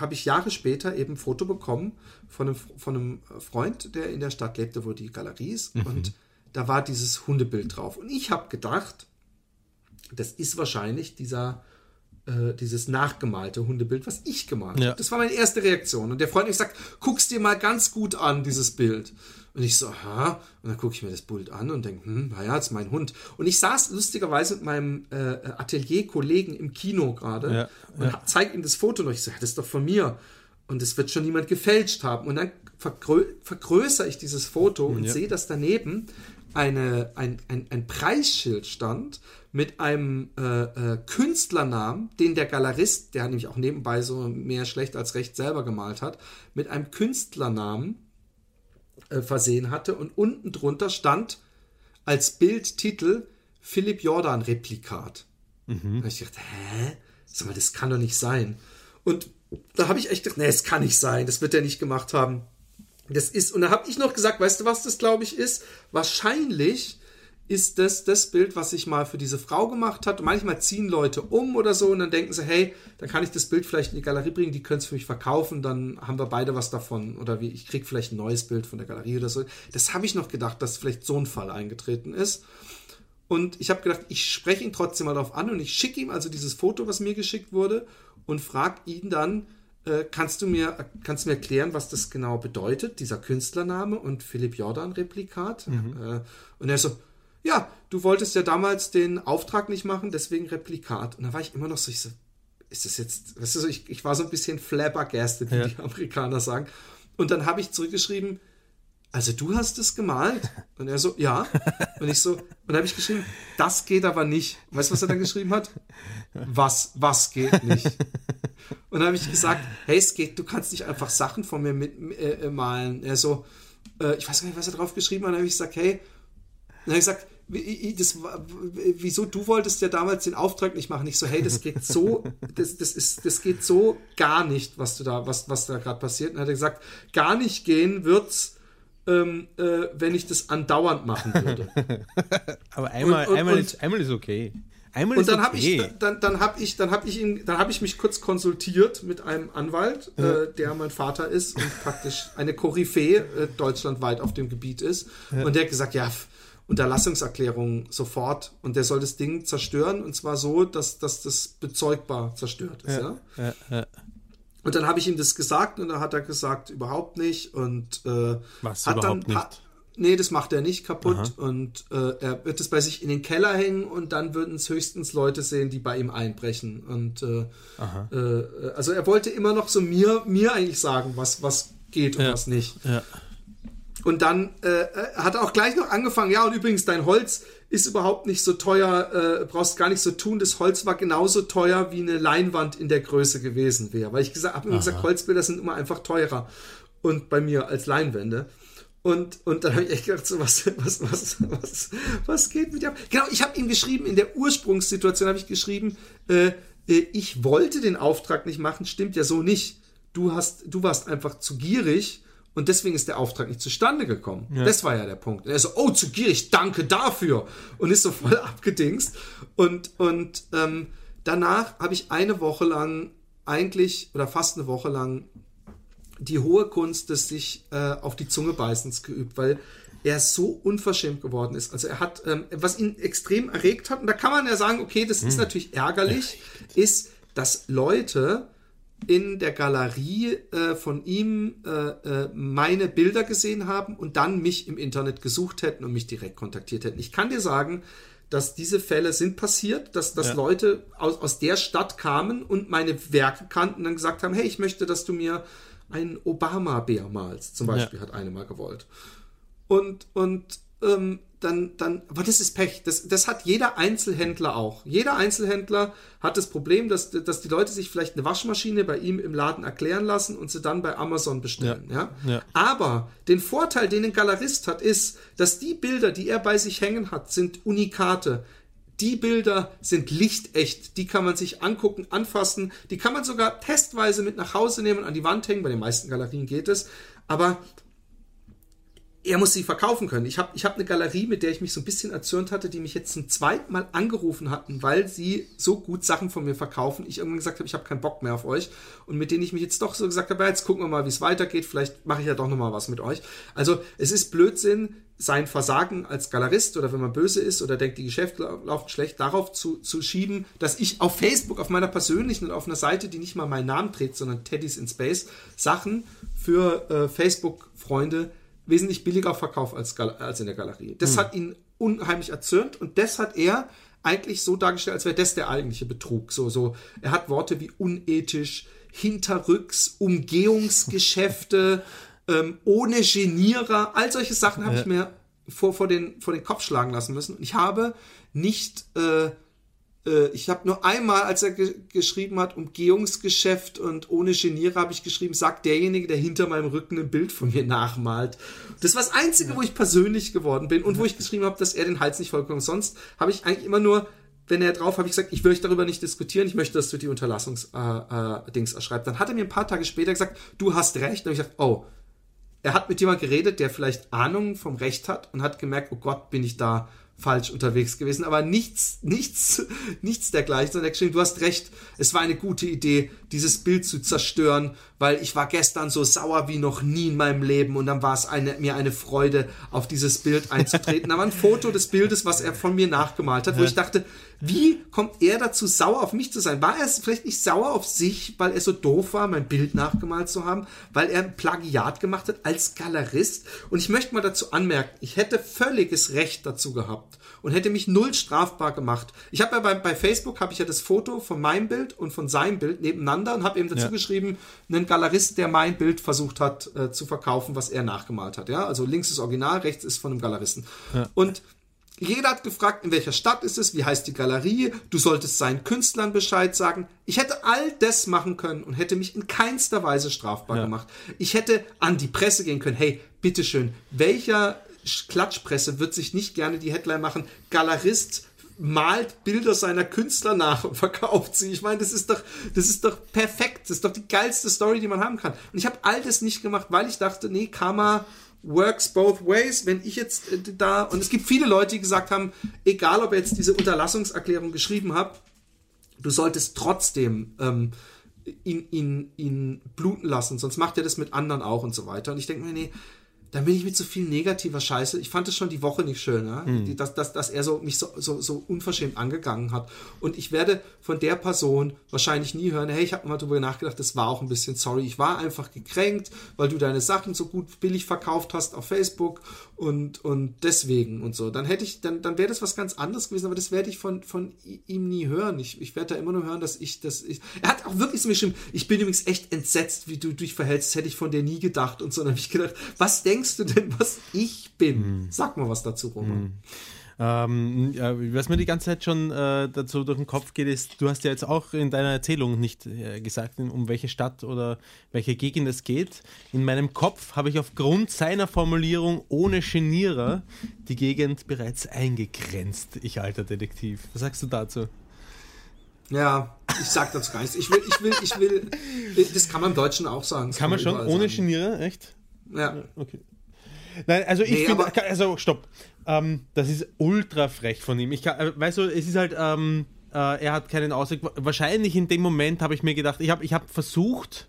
ich Jahre später eben ein Foto bekommen von einem Freund, der in der Stadt lebte, wo die Galerie ist. Und da war dieses Hundebild drauf. Und ich habe gedacht, das ist wahrscheinlich dieses nachgemalte Hundebild, was ich gemalt habe. Das war meine erste Reaktion. Und der Freund hat gesagt, guck's dir mal ganz gut an, dieses Bild. Und ich so, aha. Und dann gucke ich mir das Bild an und denke, naja, das ist mein Hund. Und ich saß lustigerweise mit meinem Atelier-Kollegen im Kino gerade und zeige ihm das Foto noch. Ich so, das ist doch von mir. Und das wird schon niemand gefälscht haben. Und dann vergrößere ich dieses Foto und sehe, dass daneben ein Preisschild stand mit einem Künstlernamen, den der Galerist, der nämlich auch nebenbei so mehr schlecht als recht selber gemalt hat, mit einem Künstlernamen versehen hatte, und unten drunter stand als Bildtitel Philipp Jordan Replikat. Mhm. Da habe ich gedacht, hä? Sag mal, das kann doch nicht sein. Und da habe ich echt gedacht, nee, es kann nicht sein, das wird er nicht gemacht haben. Das ist, und da habe ich noch gesagt, weißt du, was das, glaube ich, ist? Wahrscheinlich ist das das Bild, was ich mal für diese Frau gemacht habe. Und manchmal ziehen Leute um oder so und dann denken sie, hey, dann kann ich das Bild vielleicht in die Galerie bringen, die können es für mich verkaufen, dann haben wir beide was davon. Oder wie, ich kriege vielleicht ein neues Bild von der Galerie oder so. Das habe ich noch gedacht, dass vielleicht so ein Fall eingetreten ist. Und ich habe gedacht, ich spreche ihn trotzdem mal darauf an und ich schicke ihm also dieses Foto, was mir geschickt wurde, und frage ihn dann, kannst du mir erklären, was das genau bedeutet, dieser Künstlername und Philipp Jordan Replikat? Mhm. Und er so, ja, du wolltest ja damals den Auftrag nicht machen, deswegen Replikat. Und da war ich immer noch so, ist das jetzt, weißt du, ich war so ein bisschen flabbergasted, wie die Amerikaner sagen. Und dann habe ich zurückgeschrieben, also du hast es gemalt? Und er so, ja. Und ich so, und dann habe ich geschrieben, das geht aber nicht. Weißt du, was er dann geschrieben hat? Was geht nicht? Und dann habe ich gesagt, hey, es geht, du kannst nicht einfach Sachen von mir malen. Er so, ich weiß gar nicht, was er drauf geschrieben hat. Dann habe ich gesagt, hey, dann habe ich gesagt, wieso, du wolltest ja damals den Auftrag nicht machen. Ich so, hey, das geht so, das geht so gar nicht, was da gerade passiert. Und dann hat er gesagt, gar nicht gehen wird's, wenn ich das andauernd machen würde. Aber einmal ist okay. Und dann habe ich, mich kurz konsultiert mit einem Anwalt, der mein Vater ist und praktisch eine Koryphäe deutschlandweit auf dem Gebiet ist. Ja. Und der hat gesagt, ja, Unterlassungserklärung sofort. Und der soll das Ding zerstören, und zwar so, dass das bezeugbar zerstört ist. Ja. Ja? Ja. Und dann habe ich ihm das gesagt und dann hat er gesagt, überhaupt nicht. Und nee, das macht er nicht kaputt. Aha. Und er wird es bei sich in den Keller hängen und dann würden es höchstens Leute sehen, die bei ihm einbrechen. Und also er wollte immer noch so mir eigentlich sagen, was geht und was nicht. Ja. Und dann hat er auch gleich noch angefangen, ja, und übrigens, dein Holz ist überhaupt nicht so teuer, brauchst gar nicht so tun, das Holz war genauso teuer, wie eine Leinwand in der Größe gewesen wäre. Weil ich habe immer gesagt, Holzbilder sind immer einfach teurer und bei mir als Leinwände. Und dann habe ich echt gedacht, so, was geht mit dir? Genau, ich habe ihm geschrieben, in der Ursprungssituation habe ich geschrieben, ich wollte den Auftrag nicht machen, stimmt ja so nicht. Du warst einfach zu gierig und deswegen ist der Auftrag nicht zustande gekommen. Ja. Das war ja der Punkt. Und er so, oh, zu gierig, danke dafür. Und ist so voll abgedingst. Und danach habe ich eine Woche lang oder fast eine Woche lang die hohe Kunst des sich auf die Zunge beißens geübt, weil er so unverschämt geworden ist. Also er hat, was ihn extrem erregt hat, und da kann man ja sagen, okay, das ist natürlich ärgerlich, ist, dass Leute in der Galerie von ihm meine Bilder gesehen haben und dann mich im Internet gesucht hätten und mich direkt kontaktiert hätten. Ich kann dir sagen, dass diese Fälle sind passiert, dass Leute aus der Stadt kamen und meine Werke kannten und dann gesagt haben, hey, ich möchte, dass du mir einen Obama-Bär malst, zum Beispiel, hat eine mal gewollt. Und dann, aber das ist Pech. Das hat jeder Einzelhändler auch. Jeder Einzelhändler hat das Problem, dass die Leute sich vielleicht eine Waschmaschine bei ihm im Laden erklären lassen und sie dann bei Amazon bestellen. Ja. Ja? Aber den Vorteil, den ein Galerist hat, ist, dass die Bilder, die er bei sich hängen hat, sind Unikate. Die Bilder sind lichtecht, die kann man sich angucken, anfassen, die kann man sogar testweise mit nach Hause nehmen und an die Wand hängen, bei den meisten Galerien geht es, aber er muss sie verkaufen können. Ich hab eine Galerie, mit der ich mich so ein bisschen erzürnt hatte, die mich jetzt zum zweiten Mal angerufen hatten, weil sie so gut Sachen von mir verkaufen. Ich irgendwann gesagt habe, ich habe keinen Bock mehr auf euch, und mit denen ich mich jetzt doch so gesagt habe, ja, jetzt gucken wir mal, wie es weitergeht, vielleicht mache ich ja doch nochmal was mit euch. Also es ist Blödsinn, sein Versagen als Galerist oder wenn man böse ist oder denkt, die Geschäfte laufen schlecht, darauf zu schieben, dass ich auf Facebook, auf meiner persönlichen und auf einer Seite, die nicht mal meinen Namen trägt, sondern Teddy's in Space, Sachen für Facebook-Freunde wesentlich billiger verkaufe als in der Galerie. Das hat ihn unheimlich erzürnt und das hat er eigentlich so dargestellt, als wäre das der eigentliche Betrug. So, er hat Worte wie unethisch, hinterrücks, Umgehungsgeschäfte, ohne Genierer, all solche Sachen habe ich mir vor den Kopf schlagen lassen müssen. Und ich habe nicht, ich habe nur einmal, als er geschrieben hat, Umgehungsgeschäft und ohne Geniere, habe ich geschrieben, sagt derjenige, der hinter meinem Rücken ein Bild von mir nachmalt. Das war das Einzige, wo ich persönlich geworden bin und wo ich geschrieben habe, dass er den Hals nicht vollkommen. Sonst habe ich eigentlich immer nur, wenn er drauf, habe ich gesagt, ich will euch darüber nicht diskutieren, ich möchte, dass du die Unterlassungs-Dings erschreibst. Dann hat er mir ein paar Tage später gesagt, du hast recht. Und ich dachte, oh, er hat mit jemand geredet, der vielleicht Ahnung vom Recht hat und hat gemerkt, oh Gott, bin ich da falsch unterwegs gewesen. Aber nichts dergleichen, sondern er hat geschrieben, du hast recht, es war eine gute Idee, dieses Bild zu zerstören, weil ich war gestern so sauer wie noch nie in meinem Leben und dann war es mir eine Freude, auf dieses Bild einzutreten. Da war ein Foto des Bildes, was er von mir nachgemalt hat, wo ich dachte, wie kommt er dazu, sauer auf mich zu sein? War er vielleicht nicht sauer auf sich, weil er so doof war, mein Bild nachgemalt zu haben, weil er ein Plagiat gemacht hat als Galerist? Und ich möchte mal dazu anmerken, ich hätte völliges Recht dazu gehabt und hätte mich null strafbar gemacht. Ich habe ja bei Facebook habe ich ja das Foto von meinem Bild und von seinem Bild nebeneinander und habe eben dazu geschrieben, einen Galerist, der mein Bild versucht hat zu verkaufen, was er nachgemalt hat. Ja, also links ist Original, rechts ist von einem Galeristen. Ja. Und jeder hat gefragt, in welcher Stadt ist es, wie heißt die Galerie, du solltest seinen Künstlern Bescheid sagen. Ich hätte all das machen können und hätte mich in keinster Weise strafbar gemacht. Ich hätte an die Presse gehen können, hey, bitteschön, welcher Klatschpresse wird sich nicht gerne die Headline machen, Galerist malt Bilder seiner Künstler nach und verkauft sie. Ich meine, das ist doch perfekt, das ist doch die geilste Story, die man haben kann. Und ich habe all das nicht gemacht, weil ich dachte, nee, Karma works both ways, wenn ich jetzt da, und es gibt viele Leute, die gesagt haben, egal ob er jetzt diese Unterlassungserklärung geschrieben hat, du solltest trotzdem ihn bluten lassen, sonst macht er das mit anderen auch und so weiter. Und ich denke mir, nee, dann bin ich mit so viel negativer Scheiße. Ich fand es schon die Woche nicht schön, ne? Dass er mich so unverschämt angegangen hat. Und ich werde von der Person wahrscheinlich nie hören, hey, ich habe mal drüber nachgedacht, das war auch ein bisschen sorry. Ich war einfach gekränkt, weil du deine Sachen so gut billig verkauft hast auf Facebook und deswegen und so. Dann hätte ich, dann wäre das was ganz anderes gewesen, aber das werde ich von ihm nie hören. Ich werde da immer nur hören, dass ich, er hat auch wirklich so geschrieben, ich bin übrigens echt entsetzt, wie du dich verhältst, hätte ich von dir nie gedacht und so. Dann habe ich gedacht, was denkst du denn, was ich bin? Sag mal was dazu, Roman. Was mir die ganze Zeit schon dazu durch den Kopf geht, ist, du hast ja jetzt auch in deiner Erzählung nicht gesagt, um welche Stadt oder welche Gegend es geht. In meinem Kopf habe ich aufgrund seiner Formulierung ohne Genierer die Gegend bereits eingegrenzt, ich alter Detektiv. Was sagst du dazu? Ja, ich sag dazu gar nichts. Ich will, das kann man im Deutschen auch sagen. Kann man schon, ohne Genierer, echt? Ja. Okay. Nein, also ich finde, also stopp. Das ist ultra frech von ihm. Weißt du, es ist halt, er hat keinen Ausweg. Wahrscheinlich in dem Moment habe ich mir gedacht, ich hab versucht,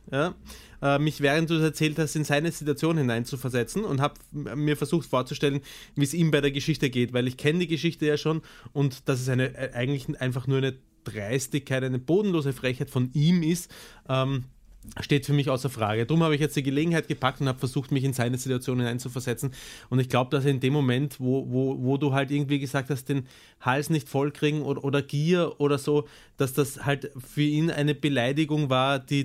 mich, während du es erzählt hast, in seine Situation hineinzuversetzen und habe mir versucht vorzustellen, wie es ihm bei der Geschichte geht, weil ich kenne die Geschichte ja schon und dass es eigentlich einfach nur eine Dreistigkeit, eine bodenlose Frechheit von ihm ist, steht für mich außer Frage. Darum habe ich jetzt die Gelegenheit gepackt und habe versucht, mich in seine Situation hineinzuversetzen. Und ich glaube, dass in dem Moment, wo du halt irgendwie gesagt hast, den Hals nicht vollkriegen oder Gier oder so, dass das halt für ihn eine Beleidigung war, die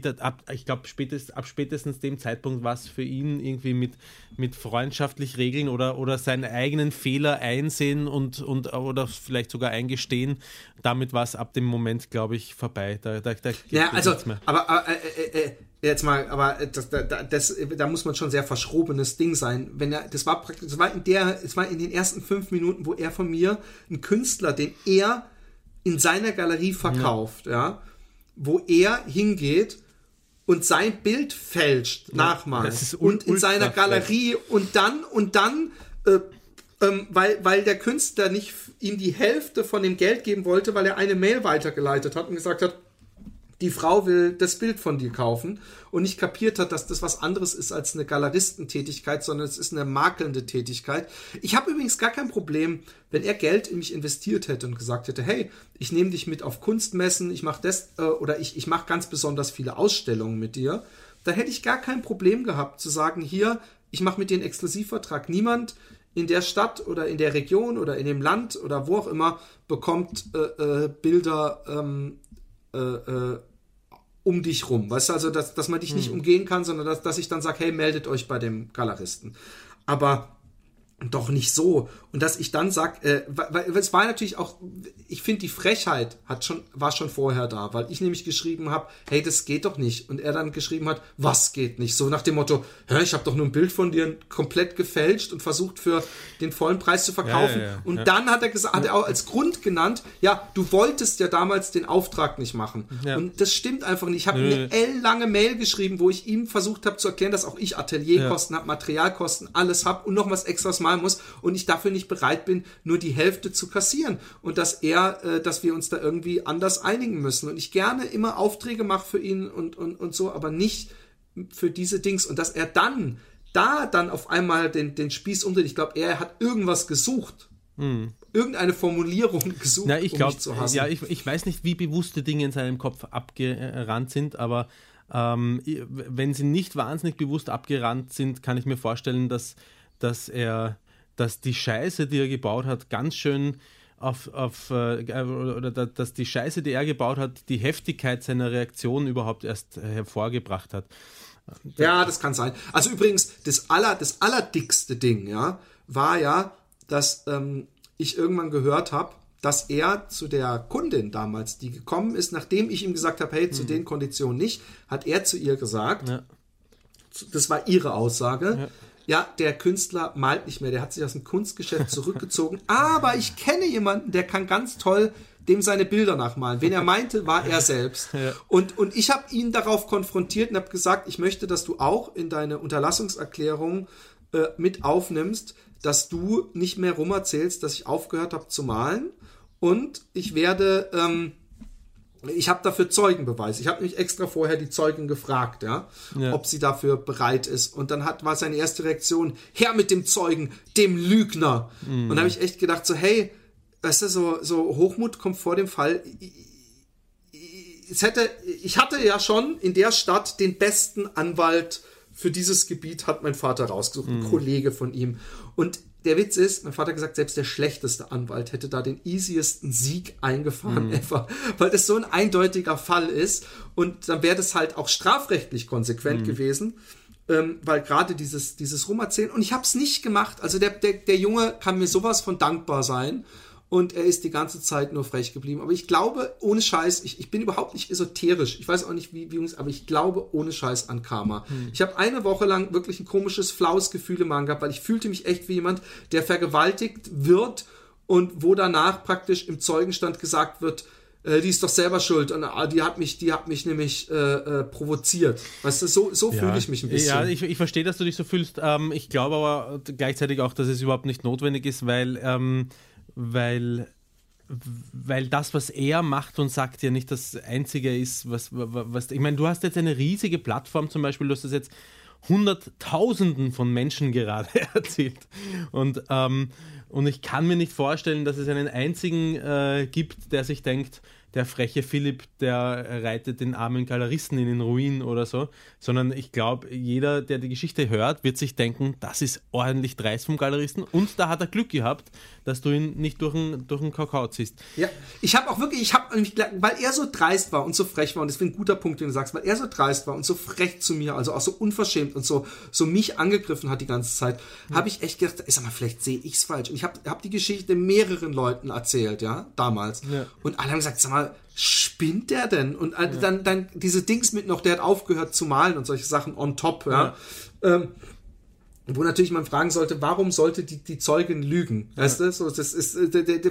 ich glaube, ab spätestens dem Zeitpunkt war es für ihn irgendwie mit freundschaftlich regeln oder seinen eigenen Fehler einsehen und oder vielleicht sogar eingestehen. Damit war es ab dem Moment, glaube ich, vorbei. Da gibt ja, also, nichts mehr. Da muss man schon sehr verschrobenes Ding sein. Wenn er, das war praktisch, es war in den ersten 5 Minuten, wo er von mir einen Künstler, den er in seiner Galerie verkauft, ja wo er hingeht und sein Bild fälscht, nachmalt und in seiner Galerie weil der Künstler nicht ihm die Hälfte von dem Geld geben wollte, weil er eine Mail weitergeleitet hat und gesagt hat, die Frau will das Bild von dir kaufen und nicht kapiert hat, dass das was anderes ist als eine Galeristentätigkeit, sondern es ist eine makelnde Tätigkeit. Ich habe übrigens gar kein Problem, wenn er Geld in mich investiert hätte und gesagt hätte, hey, ich nehme dich mit auf Kunstmessen, ich mache das oder ich mache ganz besonders viele Ausstellungen mit dir. Da hätte ich gar kein Problem gehabt zu sagen, hier, ich mache mit dir einen Exklusivvertrag. Niemand in der Stadt oder in der Region oder in dem Land oder wo auch immer bekommt Bilder um dich rum. Weißt du, also, dass man dich nicht umgehen kann, sondern dass ich dann sage, hey, meldet euch bei dem Galeristen. Aber doch nicht so. Und dass ich dann sag, weil es war natürlich auch, ich finde, die Frechheit war schon vorher da, weil ich nämlich geschrieben habe, hey, das geht doch nicht. Und er dann geschrieben hat, was geht nicht? So nach dem Motto, hä, ich habe doch nur ein Bild von dir komplett gefälscht und versucht für den vollen Preis zu verkaufen. Ja. Und dann hat er gesagt, hat er auch als Grund genannt, ja, du wolltest ja damals den Auftrag nicht machen. Ja. Und das stimmt einfach nicht. Ich habe eine ellenlange Mail geschrieben, wo ich ihm versucht habe zu erklären, dass auch ich Atelierkosten habe, Materialkosten, alles habe und noch was Extras muss und ich dafür nicht bereit bin, nur die Hälfte zu kassieren und dass er, dass wir uns da irgendwie anders einigen müssen und ich gerne immer Aufträge mache für ihn und so, aber nicht für diese Dings und dass er dann auf einmal den Spieß umdreht. Ich glaube, er hat irgendwas gesucht. Irgendeine Formulierung gesucht, um mich zu hassen. Ja, ich weiß nicht, wie bewusste Dinge in seinem Kopf abgerannt sind, aber wenn sie nicht wahnsinnig bewusst abgerannt sind, kann ich mir vorstellen, dass die Scheiße, die er gebaut hat, ganz schön dass die Scheiße, die er gebaut hat, die Heftigkeit seiner Reaktion überhaupt erst hervorgebracht hat. Ja, das kann sein. Also übrigens, das allerdickste Ding, ja, war ja, dass ich irgendwann gehört habe, dass er zu der Kundin damals, die gekommen ist, nachdem ich ihm gesagt habe, hey, zu den Konditionen nicht, hat er zu ihr gesagt, das war ihre Aussage, ja, der Künstler malt nicht mehr, der hat sich aus dem Kunstgeschäft zurückgezogen, aber ich kenne jemanden, der kann ganz toll dem seine Bilder nachmalen. Wen er meinte, war er selbst. Ja. Und ich habe ihn darauf konfrontiert und habe gesagt, ich möchte, dass du auch in deine Unterlassungserklärung mit aufnimmst, dass du nicht mehr rumerzählst, dass ich aufgehört habe zu malen und ich habe dafür Zeugenbeweis. Ich habe nämlich extra vorher die Zeugin gefragt, ob sie dafür bereit ist. Und dann war seine erste Reaktion, her mit dem Zeugen, dem Lügner. Und da habe ich echt gedacht, so, hey, weißt du, so Hochmut kommt vor dem Fall. Ich hatte ja schon in der Stadt den besten Anwalt für dieses Gebiet, hat mein Vater rausgesucht, ein Kollege von ihm. Und der Witz ist, mein Vater hat gesagt, selbst der schlechteste Anwalt hätte da den easiesten Sieg eingefahren ever, weil das so ein eindeutiger Fall ist und dann wäre das halt auch strafrechtlich konsequent gewesen, weil gerade dieses Rumerzählen, und ich habe es nicht gemacht, also der Junge kann mir sowas von dankbar sein und er ist die ganze Zeit nur frech geblieben, aber ich glaube, ohne Scheiß, ich bin überhaupt nicht esoterisch, ich weiß auch nicht wie, aber ich glaube ohne Scheiß an Karma. Ich habe eine Woche lang wirklich ein komisches, flaues Gefühl im Magen gehabt, weil ich fühlte mich echt wie jemand, der vergewaltigt wird und wo danach praktisch im Zeugenstand gesagt wird, die ist doch selber schuld und die hat mich nämlich provoziert. Weißt du, so fühle ich mich ein bisschen. Ja, ich verstehe, dass du dich so fühlst. Ich glaube aber gleichzeitig auch, dass es überhaupt nicht notwendig ist, weil das, was er macht und sagt, ja nicht das Einzige ist, was ich meine, du hast jetzt eine riesige Plattform zum Beispiel, du hast das jetzt Hunderttausenden von Menschen gerade erzählt und ich kann mir nicht vorstellen, dass es einen einzigen gibt, der sich denkt, der freche Philipp, der reitet den armen Galeristen in den Ruin oder so, sondern ich glaube, jeder, der die Geschichte hört, wird sich denken, das ist ordentlich dreist vom Galeristen und da hat er Glück gehabt, dass du ihn nicht durch den Kakao ziehst. Ja, ich habe auch wirklich, weil er so dreist war und so frech war, und das ist ein guter Punkt, den du sagst, weil er so dreist war und so frech zu mir, also auch so unverschämt und so mich angegriffen hat die ganze Zeit, habe ich echt gedacht, sag mal, vielleicht sehe ich es falsch. Und ich habe die Geschichte mehreren Leuten erzählt, ja, damals. Ja. Und alle haben gesagt, sag mal, spinnt der denn? Und dann diese Dings mit noch, der hat aufgehört zu malen und solche Sachen on top, wo natürlich man fragen sollte, warum sollte die Zeugin lügen? Ja. Weißt du? So, das ist,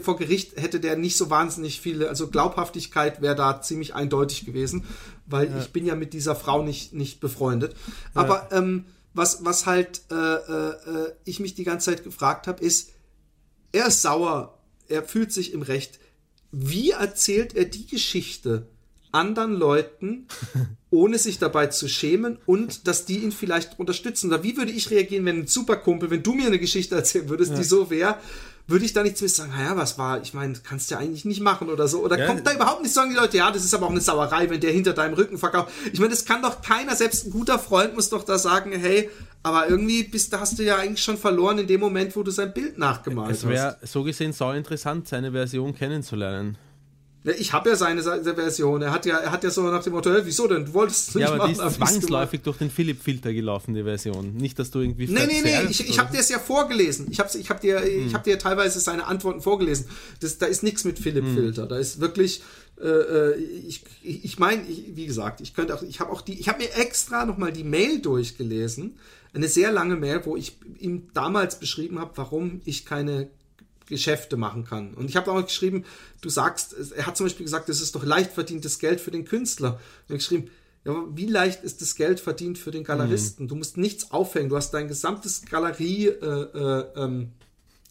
vor Gericht hätte der nicht so wahnsinnig viele, also Glaubhaftigkeit wäre da ziemlich eindeutig gewesen, weil ich bin ja mit dieser Frau nicht befreundet. Ja. Aber was halt ich mich die ganze Zeit gefragt habe, ist, er ist sauer, er fühlt sich im Recht. Wie erzählt er die Geschichte anderen Leuten, ohne sich dabei zu schämen und dass die ihn vielleicht unterstützen? Oder wie würde ich reagieren, wenn ein Superkumpel, wenn du mir eine Geschichte erzählen würdest, die so wäre, würde ich da nichts mehr sagen, naja, was war, ich meine, kannst du ja eigentlich nicht machen oder so. Oder kommt da überhaupt nicht, sagen die Leute, ja, das ist aber auch eine Sauerei, wenn der hinter deinem Rücken verkauft. Ich meine, das kann doch keiner, selbst ein guter Freund muss doch da sagen, hey, aber irgendwie hast du ja eigentlich schon verloren in dem Moment, wo du sein Bild nachgemalt hast. Es wäre so gesehen sau interessant, seine Version kennenzulernen. Ich habe ja seine Version. Er hat ja so nach dem Motto, wieso denn? Du wolltest es nicht machen. Ja, aber die ist zwangsläufig durch den Philipp-Filter gelaufen, die Version. Nicht, dass du irgendwie... Nee, ich habe dir es ja vorgelesen. Ich hab dir teilweise seine Antworten vorgelesen. Da ist nichts mit Philipp-Filter. Da ist wirklich... Ich habe mir extra nochmal die Mail durchgelesen. Eine sehr lange Mail, wo ich ihm damals beschrieben habe, warum ich keine Geschäfte machen kann. Und ich habe auch geschrieben, er hat zum Beispiel gesagt, das ist doch leicht verdientes Geld für den Künstler. Und ich habe geschrieben, ja, wie leicht ist das Geld verdient für den Galeristen? Mhm. Du musst nichts aufhängen, du hast dein gesamtes Galerie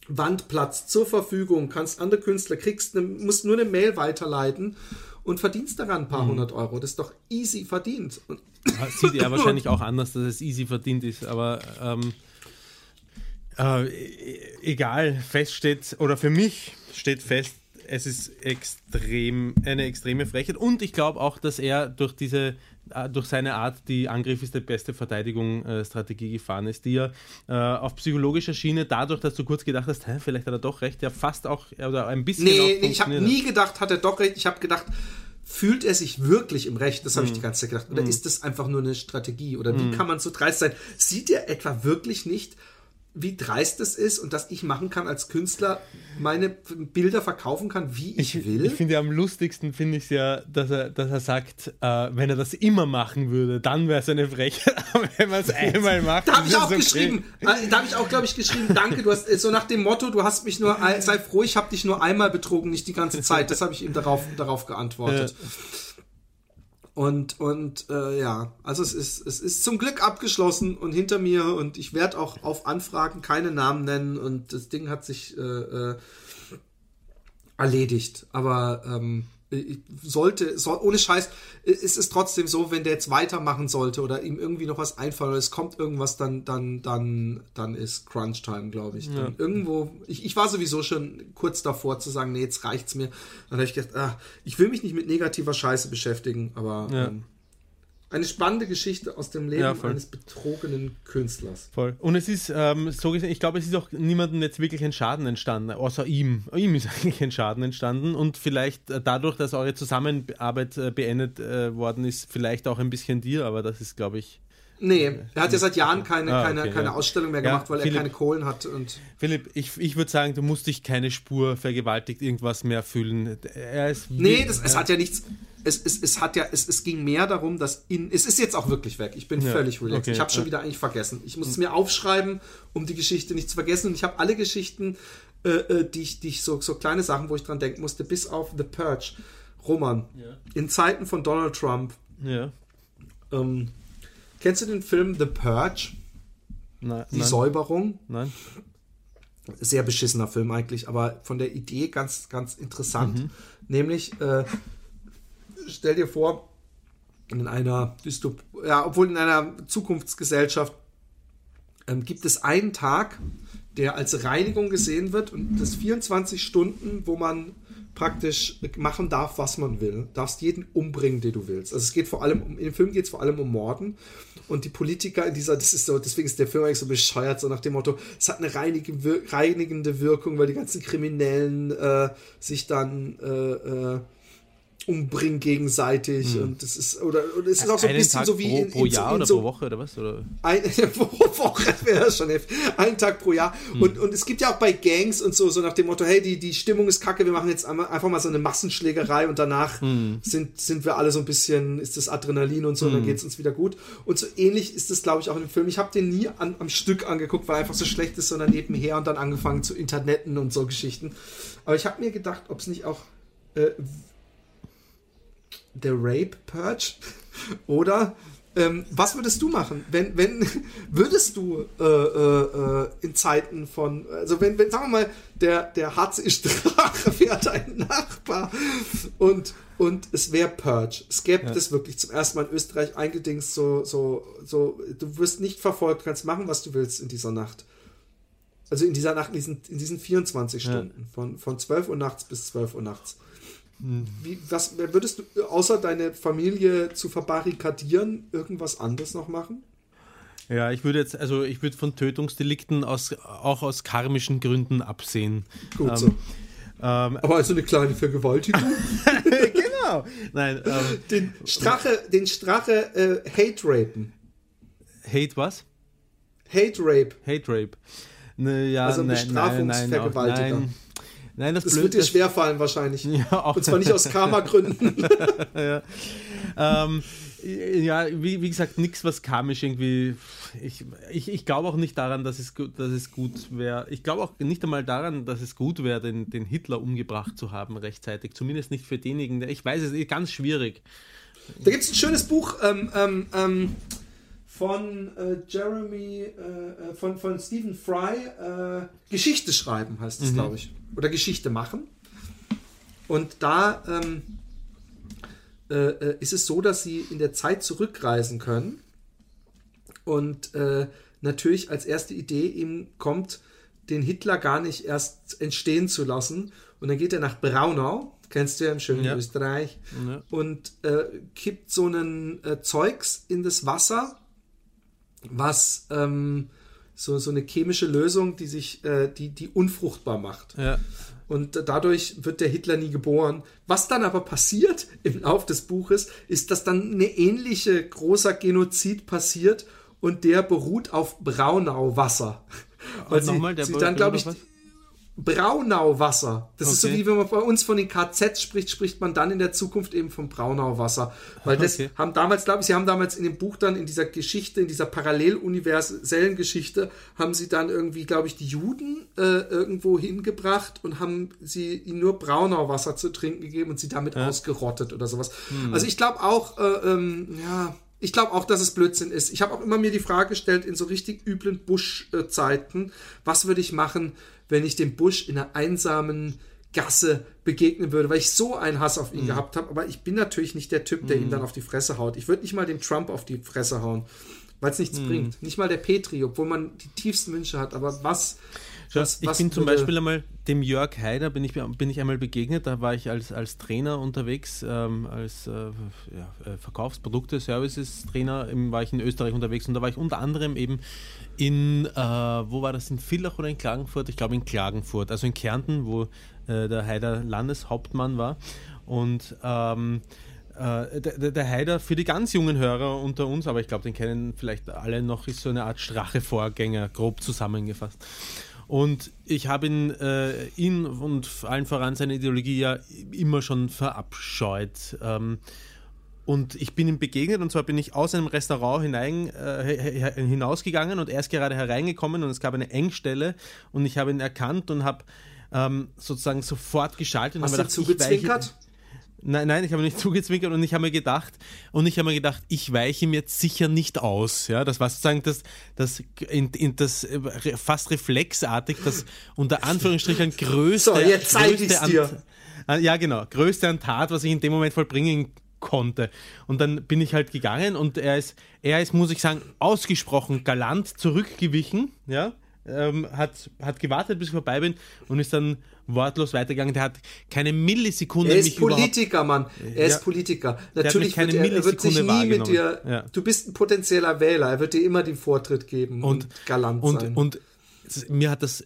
Wandplatz zur Verfügung, kannst andere Künstler, musst nur eine Mail weiterleiten und verdienst daran ein paar 100 Euro. Das ist doch easy verdient. Und sieht er wahrscheinlich auch anders, dass es easy verdient ist, aber egal, für mich steht fest, es ist eine extreme Frechheit, und ich glaube auch, dass er durch seine Art, die Angriff ist die beste Verteidigung Strategie gefahren ist, die ja auf psychologischer Schiene, dadurch, dass du kurz gedacht hast, vielleicht hat er doch recht, ja fast auch, oder ein bisschen. Nee, ich habe nie gedacht, hat er doch recht, ich habe gedacht, fühlt er sich wirklich im Recht? Das habe ich die ganze Zeit gedacht. Oder ist das einfach nur eine Strategie? Oder wie kann man so dreist sein? Sieht er etwa wirklich nicht, wie dreist es ist und dass ich machen kann als Künstler, meine Bilder verkaufen kann, wie ich will? Ich finde, am lustigsten finde ich es ja, dass er sagt, wenn er das immer machen würde, dann wäre es eine Frechheit, aber wenn man es einmal macht... Da habe ich auch, glaube ich, geschrieben, danke, du hast so nach dem Motto, du hast mich nur, sei froh, ich habe dich nur einmal betrogen, nicht die ganze Zeit. Das habe ich ihm darauf geantwortet. Also es ist zum Glück abgeschlossen und hinter mir, und ich werde auch auf Anfragen keine Namen nennen, und das Ding hat sich erledigt. Aber ohne Scheiß, ist es trotzdem so, wenn der jetzt weitermachen sollte oder ihm irgendwie noch was einfallen oder es kommt irgendwas, dann ist Crunch-Time, glaube ich. Ja. Ich war sowieso schon kurz davor zu sagen, nee, jetzt reicht's mir. Dann habe ich gedacht, ich will mich nicht mit negativer Scheiße beschäftigen, aber eine spannende Geschichte aus dem Leben eines betrogenen Künstlers. Voll. Und es ist, so gesehen, ich glaube, es ist auch niemandem jetzt wirklich ein Schaden entstanden, außer ihm. Ihm ist eigentlich ein Schaden entstanden, und vielleicht dadurch, dass eure Zusammenarbeit beendet worden ist, vielleicht auch ein bisschen dir, aber das ist, glaube ich... Nee, er hat ja seit Jahren keine Ausstellung mehr gemacht, weil Philipp, er keine Kohlen hat. Und Philipp, ich würde sagen, du musst dich keine Spur vergewaltigt irgendwas mehr fühlen. Es hat ja nichts... Es ging mehr darum, dass es ist jetzt auch wirklich weg. Ich bin völlig relaxed. Okay, ich habe schon wieder eigentlich vergessen. Ich muss es mir aufschreiben, um die Geschichte nicht zu vergessen. Und ich habe alle Geschichten, die ich so kleine Sachen, wo ich dran denken musste, bis auf The Purge, Roman. Yeah. In Zeiten von Donald Trump. Yeah. Kennst du den Film The Purge? Nein. Die Säuberung? Nein. Sehr beschissener Film eigentlich, aber von der Idee ganz, ganz interessant. Mhm. Nämlich... stell dir vor, in einer Zukunftsgesellschaft gibt es einen Tag, der als Reinigung gesehen wird, und das 24 Stunden, wo man praktisch machen darf, was man will. Darfst jeden umbringen, den du willst. Also es geht vor allem in dem Film geht es vor allem um Morden, und die Politiker in dieser, das ist so, deswegen ist der Film eigentlich so bescheuert, so nach dem Motto, es hat eine reinigende Wirkung, weil die ganzen Kriminellen sich dann umbringen gegenseitig, und das ist oder es ist auch so ein bisschen Tag so wie pro Jahr in so, oder pro Woche oder was, oder pro Woche wäre schon heftig, einen Tag pro Jahr, und es gibt ja auch bei Gangs und so nach dem Motto, hey, die Stimmung ist kacke, wir machen jetzt einfach mal so eine Massenschlägerei, und danach sind wir alle so ein bisschen, ist das Adrenalin und so, und dann geht's uns wieder gut, und so ähnlich ist es, glaube ich, auch in dem Film. Ich habe den nie am Stück angeguckt, weil er einfach so schlecht ist, sondern nebenher und dann angefangen zu Internetten und so Geschichten, aber ich habe mir gedacht, ob es nicht auch The Rape Purge oder was würdest du machen, wenn würdest du in Zeiten von, also wenn sagen wir mal, der HC Strache wäre dein Nachbar und es wäre Purge, es gäbe das wirklich zum ersten Mal in Österreich eingedingst, so du wirst nicht verfolgt, kannst machen, was du willst in dieser Nacht. Also in dieser Nacht, in diesen 24 Stunden von 12 Uhr nachts bis 12 Uhr nachts. Was würdest du, außer deine Familie zu verbarrikadieren, irgendwas anderes noch machen? Ja, ich würde von Tötungsdelikten auch aus karmischen Gründen absehen. Gut so. Aber also eine kleine Vergewaltigung? Genau. Nein, den Strache Hate-Rapen. Hate was? Hate-Rape. Ne, ja, also ein Bestrafungsvergewaltiger. Nein, das wird dir schwerfallen wahrscheinlich. Ja, auch. Und zwar nicht aus Karma-Gründen. Ja. Ja, wie gesagt, nichts, was karmisch irgendwie... Ich glaube auch nicht daran, dass es gut wäre. Ich glaube auch nicht einmal daran, dass es gut wäre, den Hitler umgebracht zu haben rechtzeitig. Zumindest nicht für denjenigen, der... Ich weiß es nicht, ganz schwierig. Da gibt es ein schönes Buch von Stephen Fry. Geschichte schreiben heißt es, glaube ich. Oder Geschichte machen. Und da... ist es so, dass sie in der Zeit zurückreisen können und natürlich als erste Idee ihm kommt, den Hitler gar nicht erst entstehen zu lassen, und dann geht er nach Braunau, kennst du ja, im schönen Österreich, und kippt so einen Zeugs in das Wasser, was so eine chemische Lösung, die sich die unfruchtbar macht. Ja. Und dadurch wird der Hitler nie geboren. Was dann aber passiert im Lauf des Buches, ist, dass dann eine ähnliche großer Genozid passiert, und der beruht auf Braunauwasser. Weil sie dann, glaube ich, Braunauwasser. Das ist so, wie wenn man bei uns von den KZ spricht man dann in der Zukunft eben vom Braunauwasser. Weil das haben damals, glaube ich, sie haben damals in dem Buch dann in dieser Geschichte, in dieser paralleluniversellen Geschichte, haben sie dann irgendwie, glaube ich, die Juden irgendwo hingebracht und haben sie ihnen nur Braunauwasser zu trinken gegeben und sie damit ausgerottet oder sowas. Hm. Also ich glaube auch, ich glaube auch, dass es Blödsinn ist. Ich habe auch immer mir die Frage gestellt, in so richtig üblen Bush-Zeiten, was würde ich machen, wenn ich dem Bush in einer einsamen Gasse begegnen würde, weil ich so einen Hass auf ihn gehabt habe. Aber ich bin natürlich nicht der Typ, der ihm dann auf die Fresse haut. Ich würde nicht mal dem Trump auf die Fresse hauen, weil es nichts bringt. Nicht mal der Petri, obwohl man die tiefsten Wünsche hat. Aber was... ich bin zum Beispiel einmal dem Jörg Haider bin ich einmal begegnet, da war ich als Trainer unterwegs, als Verkaufsprodukte, Services-Trainer war ich in Österreich unterwegs, und da war ich unter anderem eben in Villach oder in Klagenfurt? Ich glaube in Klagenfurt, also in Kärnten, wo der Haider Landeshauptmann war, und der Haider, für die ganz jungen Hörer unter uns, aber ich glaube, den kennen vielleicht alle noch, ist so eine Art Strache-Vorgänger, grob zusammengefasst. Und ich habe ihn und allen voran seine Ideologie ja immer schon verabscheut. Und ich bin ihm begegnet, und zwar bin ich aus einem Restaurant hinausgegangen, und er ist gerade hereingekommen, und es gab eine Engstelle, und ich habe ihn erkannt und habe sozusagen sofort geschaltet. Hast du ihm zugezwinkert? Nein, ich habe nicht zugezwinkert, und ich habe mir gedacht, ich weiche ihm jetzt sicher nicht aus. Ja, das war sozusagen das fast reflexartig, das unter Anführungsstrichen größte. So, jetzt zeige ich es dir. Größte an Tat, was ich in dem Moment vollbringen konnte. Und dann bin ich halt gegangen, und er ist, muss ich sagen, ausgesprochen galant zurückgewichen, ja. Hat gewartet, bis ich vorbei bin, und ist dann wortlos weitergegangen. Der hat keine Millisekunde Er ist Politiker. Natürlich wird sich nie mit dir... Ja. Du bist ein potenzieller Wähler. Er wird dir immer den Vortritt geben und galant sein. Und mir hat das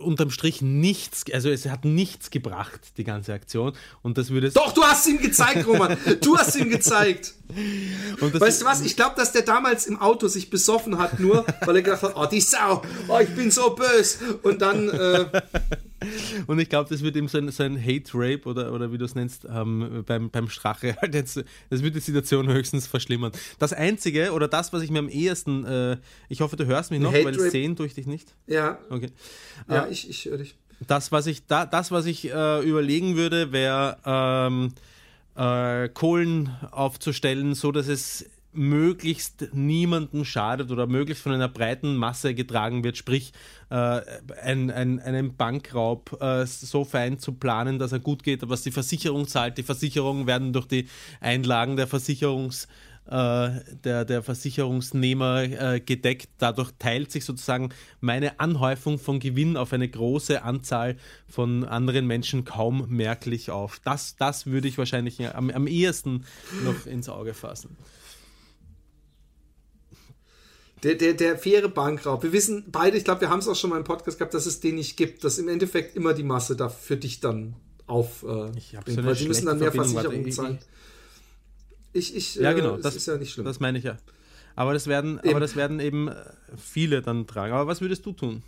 unterm Strich nichts... Also es hat nichts gebracht, die ganze Aktion. Und das würde... Doch, du hast ihm gezeigt, Roman. Du hast ihm gezeigt. Weißt du was? Ich glaube, dass der damals im Auto sich besoffen hat, nur weil er gedacht hat, oh, die Sau, oh, ich bin so böse. Und dann... Und ich glaube, das wird ihm so ein Hate-Rape oder wie du es nennst, beim Strache halt jetzt, das wird die Situation höchstens verschlimmern. Das Einzige oder das, was ich mir am ehesten, ich hoffe, du hörst mich noch, weil sehen tue ich dich nicht. Ja, okay. Ja, ich höre dich. Das, was ich überlegen würde, wäre Kohlen aufzustellen, so dass es möglichst niemanden schadet oder möglichst von einer breiten Masse getragen wird, sprich einen Bankraub so fein zu planen, dass er gut geht, was die Versicherung zahlt. Die Versicherungen werden durch die Einlagen der Versicherungsnehmer gedeckt. Dadurch teilt sich sozusagen meine Anhäufung von Gewinn auf eine große Anzahl von anderen Menschen kaum merklich auf. Das würde ich wahrscheinlich am ehesten noch ins Auge fassen. Der faire Bankraub. Wir wissen beide, ich glaube, wir haben es auch schon mal im Podcast gehabt, dass es den nicht gibt, dass im Endeffekt immer die Masse da für dich dann aufbringt, weil die müssen dann mehr Versicherungen zahlen. Ja, genau, das ist ja nicht schlimm. Das meine ich ja. Aber das werden eben viele dann tragen. Aber was würdest du tun?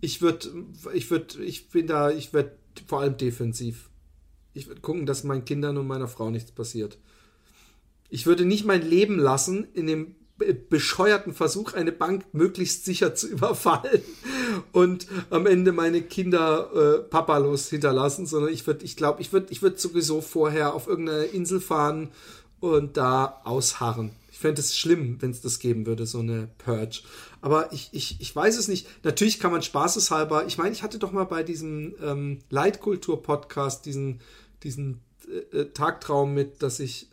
Ich werde vor allem defensiv. Ich würde gucken, dass meinen Kindern und meiner Frau nichts passiert. Ich würde nicht mein Leben lassen in dem bescheuerten Versuch, eine Bank möglichst sicher zu überfallen und am Ende meine Kinder papalos hinterlassen, sondern ich würde sowieso vorher auf irgendeine Insel fahren und da ausharren. Ich fände es schlimm, wenn es das geben würde, so eine Purge. Aber ich weiß es nicht. Natürlich kann man spaßeshalber, ich meine, ich hatte doch mal bei diesem Leitkultur-Podcast diesen Tagtraum mit, dass ich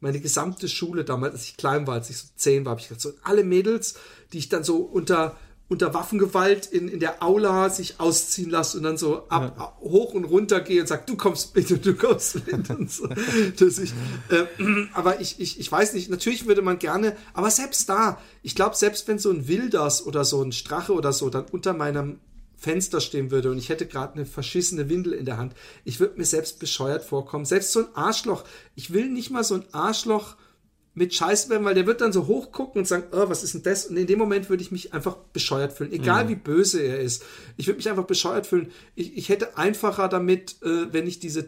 meine gesamte Schule damals, als ich klein war, als ich so 10 war, habe ich gedacht, so alle Mädels, die ich dann so unter Waffengewalt in der Aula sich ausziehen lasse und dann so hoch und runter gehe und sage, du kommst mit und so. Aber ich weiß nicht, natürlich würde man gerne, aber selbst da, ich glaube, selbst wenn so ein Wilders oder so ein Strache oder so dann unter meinem Fenster stehen würde und ich hätte gerade eine verschissene Windel in der Hand, ich würde mir selbst bescheuert vorkommen. Selbst so ein Arschloch, ich will nicht mal so ein Arschloch mit Scheiße werden, weil der wird dann so hochgucken und sagen, was ist denn das? Und in dem Moment würde ich mich einfach bescheuert fühlen, egal wie böse er ist. Ich würde mich einfach bescheuert fühlen. Ich hätte einfacher damit, wenn ich zum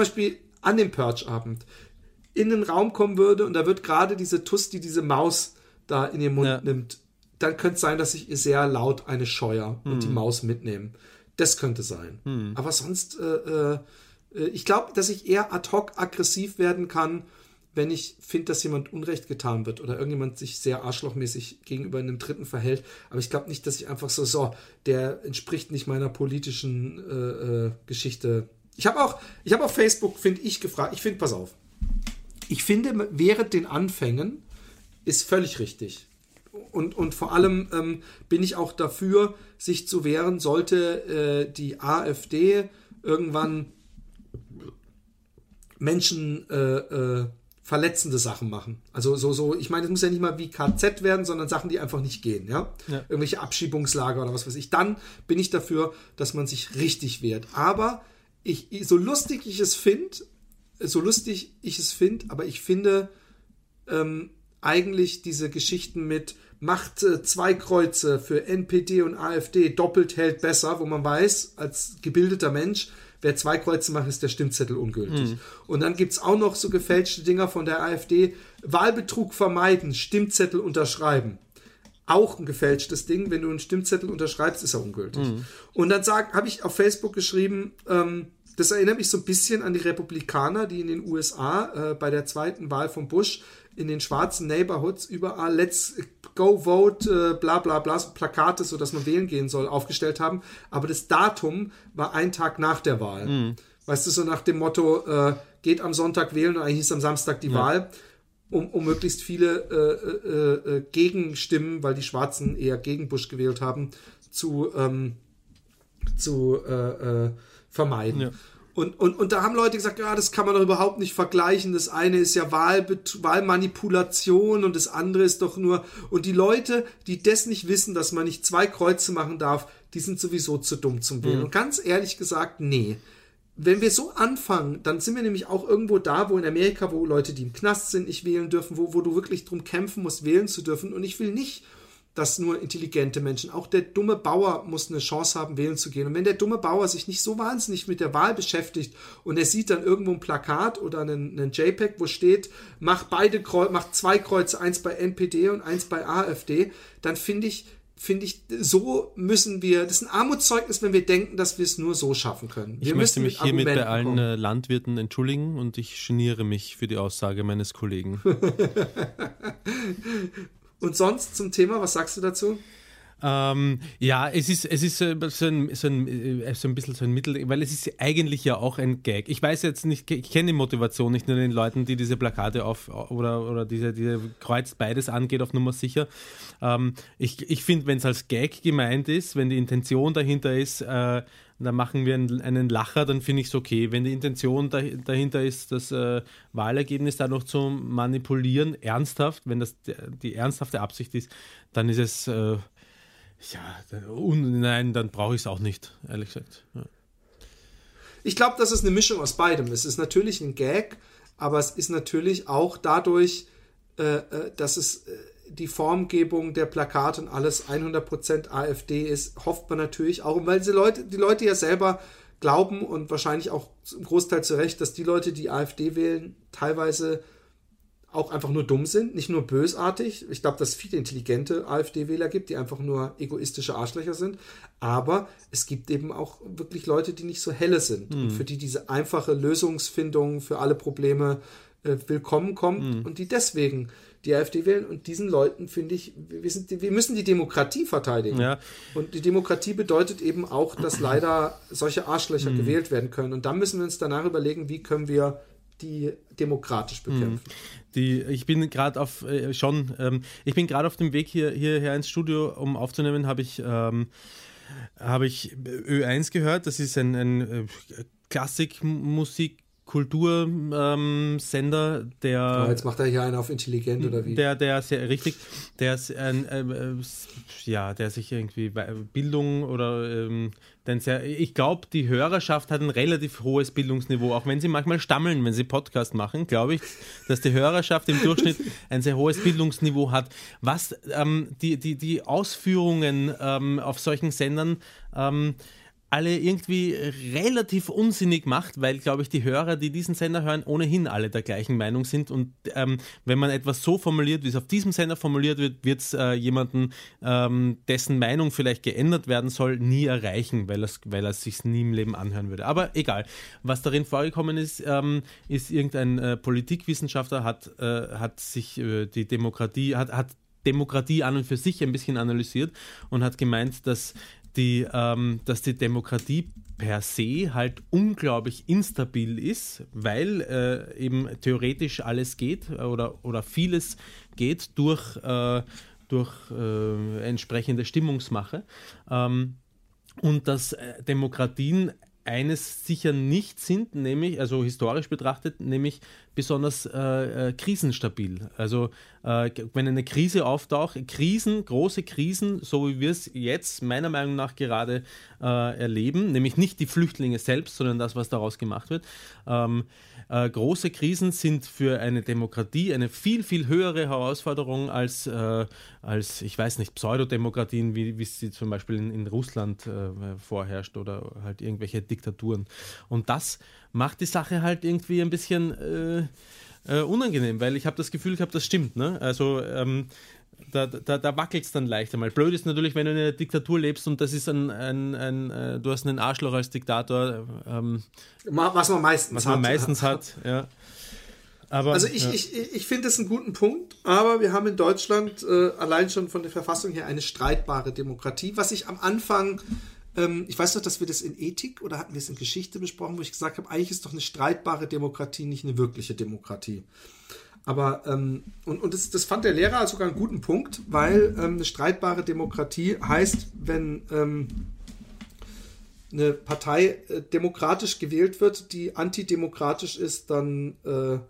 Beispiel an dem Purge-Abend in den Raum kommen würde und da wird gerade diese Tuss, die diese Maus da in den Mund nimmt, dann könnte es sein, dass ich sehr laut eine scheuer und die Maus mitnehme. Das könnte sein. Aber sonst, ich glaube, dass ich eher ad hoc aggressiv werden kann, wenn ich finde, dass jemand Unrecht getan wird oder irgendjemand sich sehr arschlochmäßig gegenüber einem Dritten verhält. Aber ich glaube nicht, dass ich einfach so, der entspricht nicht meiner politischen Geschichte. Ich habe auf Facebook, finde ich, gefragt, ich finde, während den Anfängen ist völlig richtig. Und vor allem bin ich auch dafür, sich zu wehren, sollte die AfD irgendwann Menschen verletzende Sachen machen. Also ich meine, es muss ja nicht mal wie KZ werden, sondern Sachen, die einfach nicht gehen, ja? Irgendwelche Abschiebungslager oder was weiß ich. Dann bin ich dafür, dass man sich richtig wehrt. Aber so lustig ich es finde, aber ich finde eigentlich diese Geschichten mit macht 2 Kreuze für NPD und AfD, doppelt hält besser, wo man weiß, als gebildeter Mensch, wer 2 Kreuze macht, ist der Stimmzettel ungültig. Und dann gibt es auch noch so gefälschte Dinger von der AfD, Wahlbetrug vermeiden, Stimmzettel unterschreiben. Auch ein gefälschtes Ding, wenn du einen Stimmzettel unterschreibst, ist er ungültig. Und dann habe ich auf Facebook geschrieben, das erinnert mich so ein bisschen an die Republikaner, die in den USA bei der zweiten Wahl von Bush in den schwarzen Neighborhoods überall Let's go vote, bla bla bla, so Plakate, sodass man wählen gehen soll, aufgestellt haben. Aber das Datum war ein Tag nach der Wahl. Weißt du, so nach dem Motto, geht am Sonntag wählen und eigentlich ist am Samstag die Wahl, um möglichst viele Gegenstimmen, weil die Schwarzen eher gegen Bush gewählt haben, zu vermeiden. Ja. Und da haben Leute gesagt, ja, das kann man doch überhaupt nicht vergleichen. Das eine ist ja Wahlmanipulation und das andere ist doch nur... Und die Leute, die das nicht wissen, dass man nicht 2 Kreuze machen darf, die sind sowieso zu dumm zum Wählen. Und ganz ehrlich gesagt, nee. Wenn wir so anfangen, dann sind wir nämlich auch irgendwo da, wo in Amerika, wo Leute, die im Knast sind, nicht wählen dürfen, wo du wirklich drum kämpfen musst, wählen zu dürfen. Und ich will nicht... dass nur intelligente Menschen, auch der dumme Bauer muss eine Chance haben, wählen zu gehen. Und wenn der dumme Bauer sich nicht so wahnsinnig mit der Wahl beschäftigt und er sieht dann irgendwo ein Plakat oder einen JPEG, wo steht, macht 2 Kreuze, 1 bei NPD und 1 bei AfD, dann finde ich, so müssen wir, das ist ein Armutszeugnis, wenn wir denken, dass wir es nur so schaffen können. Ich möchte mich hiermit bei allen Landwirten entschuldigen und ich geniere mich für die Aussage meines Kollegen. Und sonst zum Thema, was sagst du dazu? Ja, es ist so ein bisschen so ein Mittel, weil es ist eigentlich ja auch ein Gag. Ich weiß jetzt nicht, ich kenne die Motivation nicht nur den Leuten, die diese Plakate auf oder diese Kreuz beides angeht auf Nummer sicher. Ich finde, wenn es als Gag gemeint ist, wenn die Intention dahinter ist, da machen wir einen Lacher, dann finde ich es okay. Wenn die Intention dahinter ist, das Wahlergebnis da noch zu manipulieren, ernsthaft, wenn das die ernsthafte Absicht ist, dann ist es, dann brauche ich es auch nicht, ehrlich gesagt. Ja. Ich glaube, das ist eine Mischung aus beidem. Es ist natürlich ein Gag, aber es ist natürlich auch dadurch, dass es die Formgebung der Plakate und alles 100% AfD ist, hofft man natürlich auch, weil die Leute ja selber glauben und wahrscheinlich auch im Großteil zu Recht, dass die Leute, die AfD wählen, teilweise auch einfach nur dumm sind, nicht nur bösartig. Ich glaube, dass es viele intelligente AfD-Wähler gibt, die einfach nur egoistische Arschlöcher sind. Aber es gibt eben auch wirklich Leute, die nicht so helle sind, und für die diese einfache Lösungsfindung für alle Probleme willkommen kommt und die deswegen die AfD wählen. Und diesen Leuten, finde ich, wir müssen die Demokratie verteidigen. Ja. Und die Demokratie bedeutet eben auch, dass leider solche Arschlöcher gewählt werden können. Und dann müssen wir uns danach überlegen, wie können wir die demokratisch bekämpfen. Ich bin gerade auf dem Weg hierher ins Studio, um aufzunehmen, habe ich Ö1 gehört. Das ist ein Klassikmusik Kultursender, der... Oh, jetzt macht er hier einen auf intelligent, oder wie? Der sehr richtig, der sich irgendwie Bildung oder ich glaube, die Hörerschaft hat ein relativ hohes Bildungsniveau, auch wenn sie manchmal stammeln, wenn sie Podcast machen, glaube ich, dass die Hörerschaft im Durchschnitt ein sehr hohes Bildungsniveau hat. Was die Ausführungen auf solchen Sendern alle irgendwie relativ unsinnig macht, weil, glaube ich, die Hörer, die diesen Sender hören, ohnehin alle der gleichen Meinung sind. Und wenn man etwas so formuliert, wie es auf diesem Sender formuliert wird, wird es jemanden, dessen Meinung vielleicht geändert werden soll, nie erreichen, weil er es sich nie im Leben anhören würde. Aber egal, was darin vorgekommen ist, ist irgendein Politikwissenschaftler hat Demokratie an und für sich ein bisschen analysiert und hat gemeint, dass die Demokratie per se halt unglaublich instabil ist, weil eben theoretisch alles geht oder vieles geht durch entsprechende Stimmungsmache. Und dass Demokratien eines sicher nicht sind, nämlich, also historisch betrachtet, nämlich besonders krisenstabil. Also wenn eine Krise auftaucht, große Krisen, so wie wir es jetzt meiner Meinung nach gerade erleben, nämlich nicht die Flüchtlinge selbst, sondern das, was daraus gemacht wird. Große Krisen sind für eine Demokratie eine viel, viel höhere Herausforderung als ich weiß nicht, Pseudodemokratien, wie sie zum Beispiel in Russland vorherrscht oder halt irgendwelche Diktaturen. Und das macht die Sache halt irgendwie ein bisschen unangenehm, weil ich habe das Gefühl gehabt, das stimmt. Ne? Also da wackelt es dann leicht einmal. Blöd ist natürlich, wenn du in einer Diktatur lebst und das ist du hast einen Arschloch als Diktator. Was man meistens hat. Ja. Aber, also ich finde das einen guten Punkt, aber wir haben in Deutschland allein schon von der Verfassung her eine streitbare Demokratie, was ich am Anfang... Ich weiß noch, dass wir das in Ethik oder hatten wir es in Geschichte besprochen, wo ich gesagt habe, eigentlich ist doch eine streitbare Demokratie nicht eine wirkliche Demokratie. Aber, das fand der Lehrer sogar einen guten Punkt, weil eine streitbare Demokratie heißt, wenn eine Partei demokratisch gewählt wird, die antidemokratisch ist, dann wird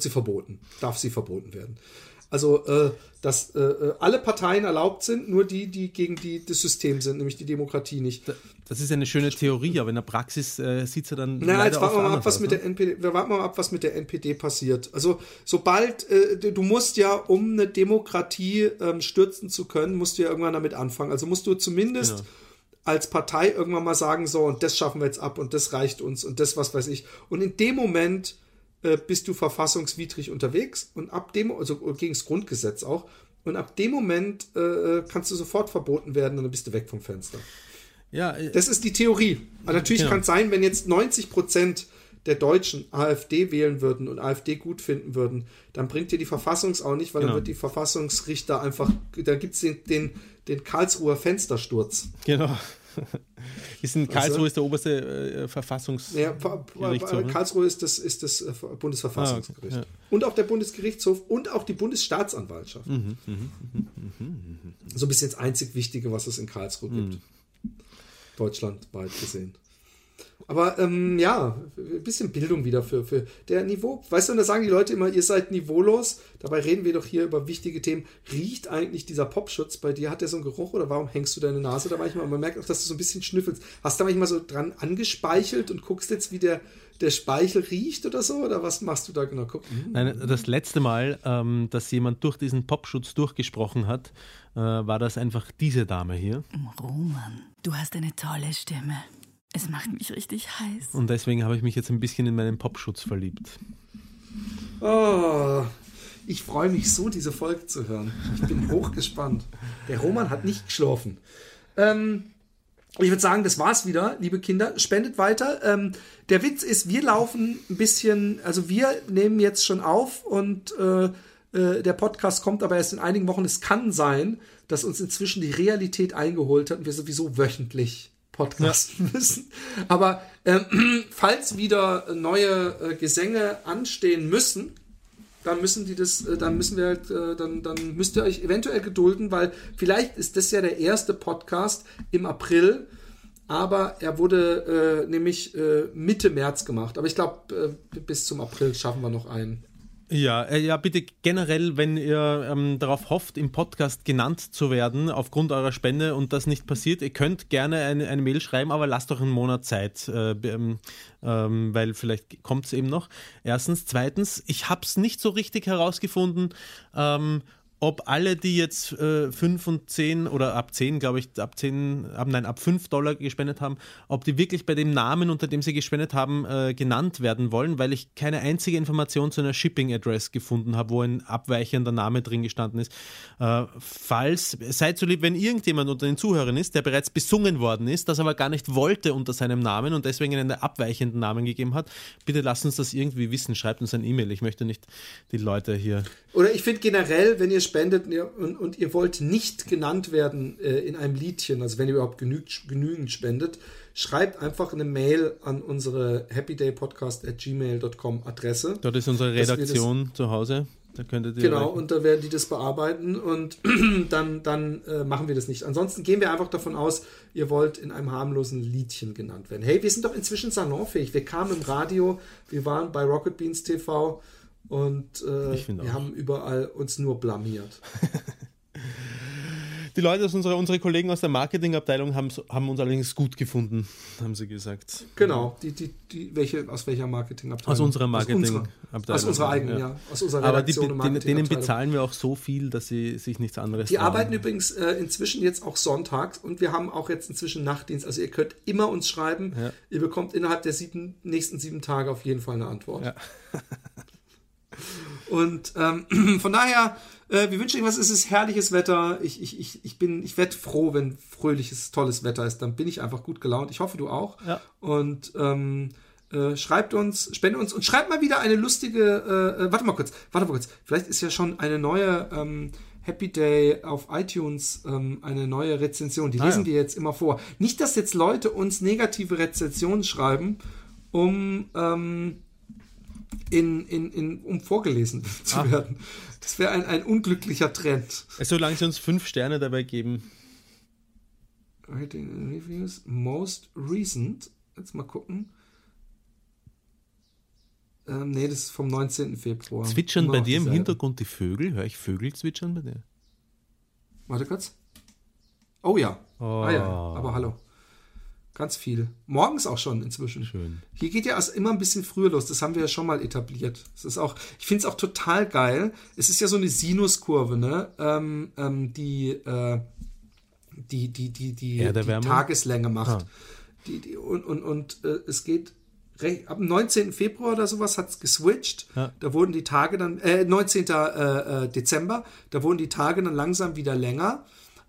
sie verboten, darf sie verboten werden. Also, dass alle Parteien erlaubt sind, nur die gegen das System sind, nämlich die Demokratie nicht. Das ist eine schöne Theorie, aber in der Praxis sieht sie dann leider jetzt warten wir mal ab, was mit der NPD, was mit der NPD passiert. Also, sobald du musst ja, um eine Demokratie stürzen zu können, musst du ja irgendwann damit anfangen. Also musst du zumindest als Partei irgendwann mal sagen, so, und das schaffen wir jetzt ab und das reicht uns und das was weiß ich. Und in dem Moment bist du verfassungswidrig unterwegs und gegen das Grundgesetz auch. Und ab dem Moment kannst du sofort verboten werden und dann bist du weg vom Fenster. Ja, das ist die Theorie. Aber natürlich kann es sein, wenn jetzt 90% der Deutschen AfD wählen würden und AfD gut finden würden, dann bringt dir die Verfassung auch nicht, weil dann wird die Verfassungsrichter einfach, dann gibt es den Karlsruher Fenstersturz. Genau. Ist in Karlsruhe ist der oberste Verfassungsgerichtshof. Karlsruhe ist das Bundesverfassungsgericht. Okay, ja. Und auch der Bundesgerichtshof und auch die Bundesstaatsanwaltschaft. So ein bisschen das einzig Wichtige, was es in Karlsruhe gibt. deutschlandweit gesehen. Aber ja, ein bisschen Bildung wieder für der Niveau. Weißt du, und da sagen die Leute immer, ihr seid niveaulos. Dabei reden wir doch hier über wichtige Themen. Riecht eigentlich dieser Popschutz bei dir? Hat der so einen Geruch oder warum hängst du deine Nase da manchmal? Und man merkt auch, dass du so ein bisschen schnüffelst. Hast du da manchmal so dran angespeichelt und guckst jetzt, wie der Speichel riecht oder so? Oder was machst du da genau? Guck. Nein, das letzte Mal, dass jemand durch diesen Popschutz durchgesprochen hat, war das einfach diese Dame hier. Roman, du hast eine tolle Stimme. Es macht mich richtig heiß. Und deswegen habe ich mich jetzt ein bisschen in meinen Popschutz verliebt. Oh, ich freue mich so, diese Folge zu hören. Ich bin hochgespannt. Der Roman hat nicht geschlafen. Ich würde sagen, das war's wieder, liebe Kinder. Spendet weiter. Der Witz ist, wir laufen ein bisschen, also wir nehmen jetzt schon auf und der Podcast kommt aber erst in einigen Wochen. Es kann sein, dass uns inzwischen die Realität eingeholt hat und wir sowieso wöchentlich podcasten müssen. Aber falls wieder neue Gesänge anstehen müssen, dann müsst ihr euch eventuell gedulden, weil vielleicht ist das ja der erste Podcast im April, aber er wurde nämlich Mitte März gemacht. Aber ich glaube, bis zum April schaffen wir noch einen. Ja, bitte generell, wenn ihr darauf hofft, im Podcast genannt zu werden, aufgrund eurer Spende und das nicht passiert, ihr könnt gerne eine Mail schreiben, aber lasst doch einen Monat Zeit, weil vielleicht kommt es eben noch. Erstens. Zweitens, ich habe es nicht so richtig herausgefunden, ob alle, die jetzt 5 und 10 oder ab 10, glaube ich, ab $5 gespendet haben, ob die wirklich bei dem Namen, unter dem sie gespendet haben, genannt werden wollen, weil ich keine einzige Information zu einer Shipping-Adress gefunden habe, wo ein abweichender Name drin gestanden ist. Falls, seid so lieb, wenn irgendjemand unter den Zuhörern ist, der bereits besungen worden ist, das aber gar nicht wollte unter seinem Namen und deswegen einen abweichenden Namen gegeben hat, bitte lasst uns das irgendwie wissen, schreibt uns ein E-Mail, ich möchte nicht die Leute hier... Oder ich finde generell, wenn ihr spendet und ihr wollt nicht genannt werden in einem Liedchen, also wenn ihr überhaupt genügend spendet, schreibt einfach eine Mail an unsere happydaypodcast@gmail.com Adresse. Dort ist unsere Redaktion zu Hause. Da könntet ihr erreichen. Und da werden die das bearbeiten und dann machen wir das nicht. Ansonsten gehen wir einfach davon aus, ihr wollt in einem harmlosen Liedchen genannt werden. Hey, wir sind doch inzwischen salonfähig. Wir kamen im Radio, wir waren bei Rocket Beans TV. Und wir haben überall uns nur blamiert. Die Leute, unsere Kollegen aus der Marketingabteilung haben uns allerdings gut gefunden, haben sie gesagt. Genau, aus welcher Marketingabteilung? Aus unserer Marketingabteilung. Aus unserer eigenen, ja. Aus unserer Redaktion. Aber denen bezahlen wir auch so viel, dass sie sich nichts anderes trauen. Die arbeiten übrigens inzwischen jetzt auch sonntags und wir haben auch jetzt inzwischen Nachtdienst. Also ihr könnt immer uns schreiben. Ja. Ihr bekommt innerhalb der nächsten 7 Tage auf jeden Fall eine Antwort. Ja. Und von daher, wir wünschen euch was, es ist herrliches Wetter. Ich werde froh, wenn fröhliches, tolles Wetter ist. Dann bin ich einfach gut gelaunt. Ich hoffe, du auch. Ja. Und schreibt uns, spendet uns und schreibt mal wieder eine lustige, warte mal kurz. Vielleicht ist ja schon eine neue Happy Day auf iTunes, eine neue Rezension. Die lesen wir jetzt immer vor. Nicht, dass jetzt Leute uns negative Rezensionen schreiben, um... um vorgelesen zu werden. Das wäre ein unglücklicher Trend. Solange sie uns 5 Sterne dabei geben. Rating and Reviews, most recent. Jetzt mal gucken. Das ist vom 19. Februar. Zwitschern bei dir im Hintergrund die Vögel? Höre ich Vögel zwitschern bei dir? Warte kurz. Oh ja. Oh. Ah ja, aber hallo. Ganz viel. Morgens auch schon inzwischen. Schön. Hier geht ja immer ein bisschen früher los. Das haben wir ja schon mal etabliert. Das ist auch, ich finde es auch total geil. Es ist ja so eine Sinuskurve, ne? Die Tageslänge macht. Ah. Es geht ab dem 19. Februar oder sowas hat es geswitcht. Ja. Da wurden die Tage dann 19. Dezember. Da wurden die Tage dann langsam wieder länger.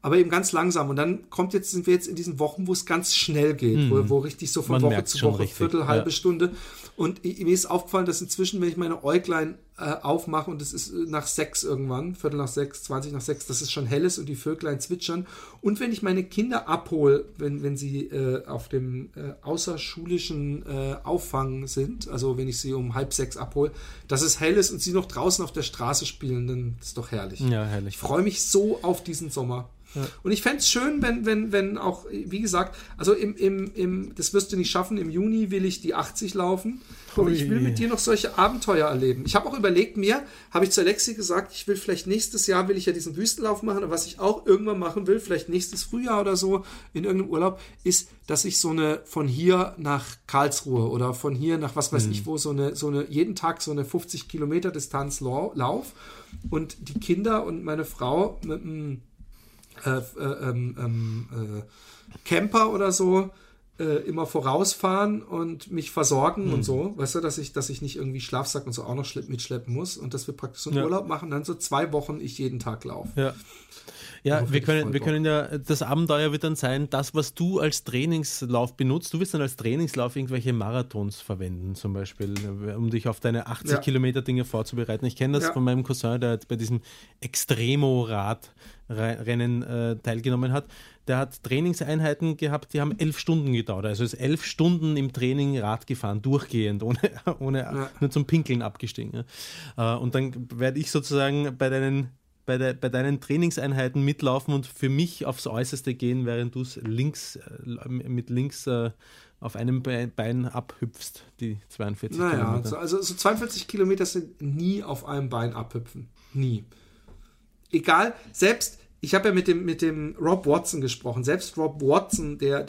Aber eben ganz langsam. Und dann sind wir jetzt in diesen Wochen, wo es ganz schnell geht, wo richtig so von Woche zu Woche, Viertel, halbe Stunde. Und mir ist aufgefallen, dass inzwischen, wenn ich meine Äuglein aufmache und es ist nach 6 irgendwann, 5:45, 5:40, dass es schon hell ist und die Vöglein zwitschern. Und wenn ich meine Kinder abhole, wenn sie auf dem außerschulischen Auffang sind, also wenn ich sie um 5:30 abhole, dass es hell ist und sie noch draußen auf der Straße spielen, dann ist doch herrlich. Ja, herrlich. Ich freue mich so auf diesen Sommer. Ja. Und ich fände es schön, wenn auch, wie gesagt, also das wirst du nicht schaffen, im Juni will ich die 80 laufen, aber ich will mit dir noch solche Abenteuer erleben. Ich habe auch überlegt habe ich zu Alexi gesagt, ich will vielleicht nächstes Jahr, will ich ja diesen Wüstenlauf machen, aber was ich auch irgendwann machen will, vielleicht nächstes Frühjahr oder so, in irgendeinem Urlaub, ist, dass ich so eine, von hier nach Karlsruhe oder von hier nach was weiß ich wo, so eine jeden Tag so eine 50 Kilometer Distanz lauf und die Kinder und meine Frau mit einem Camper oder so immer vorausfahren und mich versorgen und so, weißt du, dass ich nicht irgendwie Schlafsack und so auch noch mitschleppen muss und dass wir praktisch so einen Urlaub machen, dann so 2 Wochen ich jeden Tag laufe. Ja. Ja, wir können ja, das Abenteuer wird dann sein, das, was du als Trainingslauf benutzt, du wirst dann als Trainingslauf irgendwelche Marathons verwenden, zum Beispiel, um dich auf deine 80 Kilometer Dinge vorzubereiten. Ich kenne das von meinem Cousin, der bei diesem Extremo-Radrennen teilgenommen hat. Der hat Trainingseinheiten gehabt, die haben 11 Stunden gedauert. Also ist 11 Stunden im Training Rad gefahren, durchgehend, ohne nur zum Pinkeln abgestiegen. Ja. Und dann werde ich sozusagen bei deinen Trainingseinheiten mitlaufen und für mich aufs Äußerste gehen, während du es links auf einem Bein abhüpfst, die 42 Kilometer. So 42 Kilometer sind nie auf einem Bein abhüpfen. Nie. Egal, selbst, ich habe ja mit dem Rob Watson gesprochen, selbst Rob Watson, der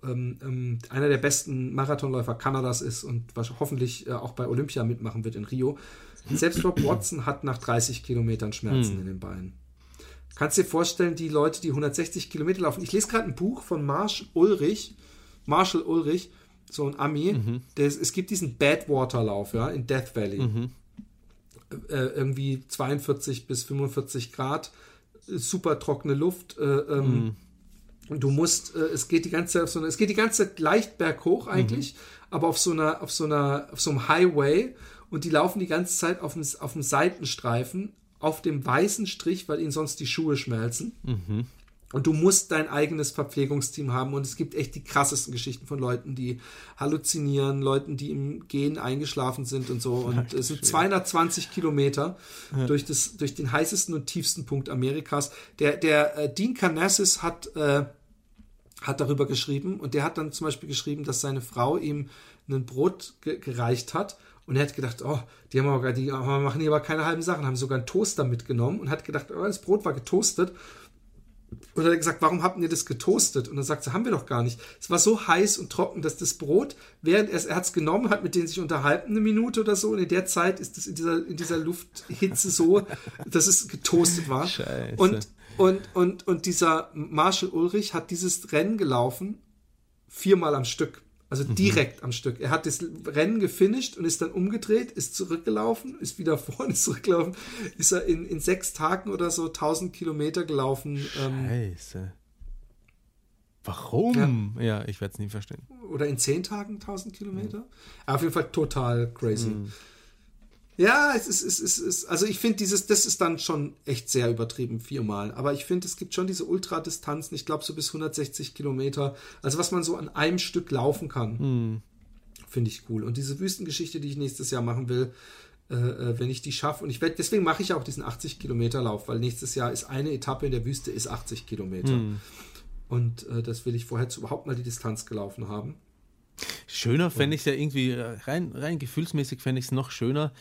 einer der besten Marathonläufer Kanadas ist und hoffentlich auch bei Olympia mitmachen wird in Rio, selbst Rob Watson hat nach 30 Kilometern Schmerzen in den Beinen. Kannst dir vorstellen, die Leute, die 160 Kilometer laufen. Ich lese gerade ein Buch von Marshall Ulrich, so ein Ami. Es gibt diesen Badwater-Lauf in Death Valley. Irgendwie 42 bis 45 Grad, super trockene Luft. Und du musst, es geht die ganze Zeit leicht berghoch eigentlich, aber auf so einem Highway. Und die laufen die ganze Zeit auf dem Seitenstreifen, auf dem weißen Strich, weil ihnen sonst die Schuhe schmelzen. Und du musst dein eigenes Verpflegungsteam haben. Und es gibt echt die krassesten Geschichten von Leuten, die halluzinieren, Leuten, die im Gehen eingeschlafen sind und so. Und es sind 220 Kilometer durch den heißesten und tiefsten Punkt Amerikas. Der Dean Karnazes hat darüber geschrieben. Und der hat dann zum Beispiel geschrieben, dass seine Frau ihm ein Brot gereicht hat. Und er hat gedacht, die machen hier aber keine halben Sachen, haben sogar einen Toaster mitgenommen und hat gedacht, das Brot war getoastet. Und er hat gesagt, warum habt ihr das getoastet? Und dann sagt sie, haben wir doch gar nicht. Es war so heiß und trocken, dass das Brot, während er es genommen hat, mit denen sich unterhalten, 1 Minute oder so, und in der Zeit ist es in dieser Lufthitze so, dass es getoastet war. Scheiße. Und dieser Marshall Ulrich hat dieses Rennen gelaufen, 4-mal am Stück. Also direkt am Stück. Er hat das Rennen gefinisht und ist dann umgedreht, ist zurückgelaufen, ist wieder vorne zurückgelaufen, ist er in 6 Tagen oder so 1000 Kilometer gelaufen. Scheiße. Warum? Ja ich werde es nie verstehen. Oder in 10 Tagen 1000 Kilometer? Auf jeden Fall total crazy. Ja, es ist also ich finde das ist dann schon echt sehr übertrieben, 4-mal. Aber ich finde, es gibt schon diese Ultradistanzen, ich glaube so bis 160 Kilometer. Also was man so an einem Stück laufen kann, finde ich cool. Und diese Wüstengeschichte, die ich nächstes Jahr machen will, wenn ich die schaffe. Und deswegen mache ich auch diesen 80 Kilometer Lauf, weil nächstes Jahr ist eine Etappe in der Wüste, ist 80 Kilometer. Und das will ich vorher überhaupt mal die Distanz gelaufen haben. Schöner fände ich es ja irgendwie, rein gefühlsmäßig fände ich es noch schöner,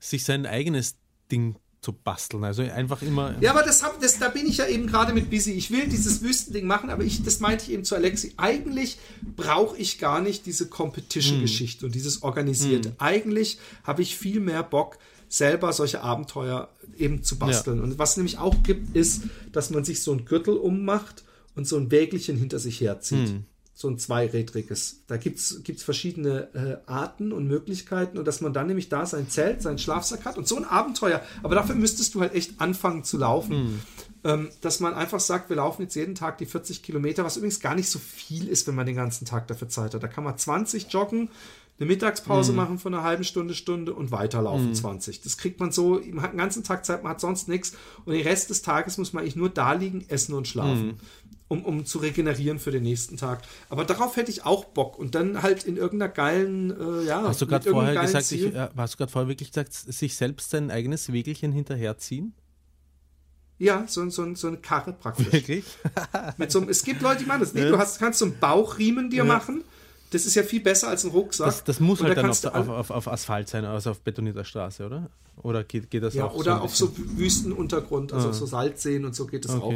sich sein eigenes Ding zu basteln. Also einfach immer... Ja, aber da bin ich ja eben gerade mit busy. Ich will dieses Wüstending machen, aber das meinte ich eben zu Alexi. Eigentlich brauche ich gar nicht diese Competition-Geschichte und dieses Organisierte. Eigentlich habe ich viel mehr Bock, selber solche Abenteuer eben zu basteln. Ja. Und was nämlich auch gibt, ist, dass man sich so einen Gürtel ummacht und so ein Wägelchen hinter sich herzieht. So ein zweirädriges. Da gibt's verschiedene Arten und Möglichkeiten und dass man dann nämlich da sein Zelt, seinen Schlafsack hat und so ein Abenteuer. Aber dafür müsstest du halt echt anfangen zu laufen. Dass man einfach sagt, wir laufen jetzt jeden Tag die 40 Kilometer, was übrigens gar nicht so viel ist, wenn man den ganzen Tag dafür Zeit hat. Da kann man 20 joggen, eine Mittagspause machen von einer halben Stunde, Stunde und weiterlaufen 20. Das kriegt man so, man hat den ganzen Tag Zeit, man hat sonst nichts und den Rest des Tages muss man eigentlich nur da liegen, essen und schlafen, um zu regenerieren für den nächsten Tag. Aber darauf hätte ich auch Bock und dann halt in irgendeiner geilen, hast du gerade vorher gesagt, hast du gerade vorher wirklich gesagt, sich selbst sein eigenes Wägelchen hinterherziehen? Ja, so eine Karre praktisch. Wirklich? Mit so einem, es gibt Leute, die machen das nicht. Du kannst so einen Bauchriemen dir machen. Das ist ja viel besser als ein Rucksack. Das muss und halt dann auf Asphalt sein, also auf betonierter Straße, oder? Oder geht das auch? Oder so auf so Wüstenuntergrund, also auf so Salzseen und so geht das auch.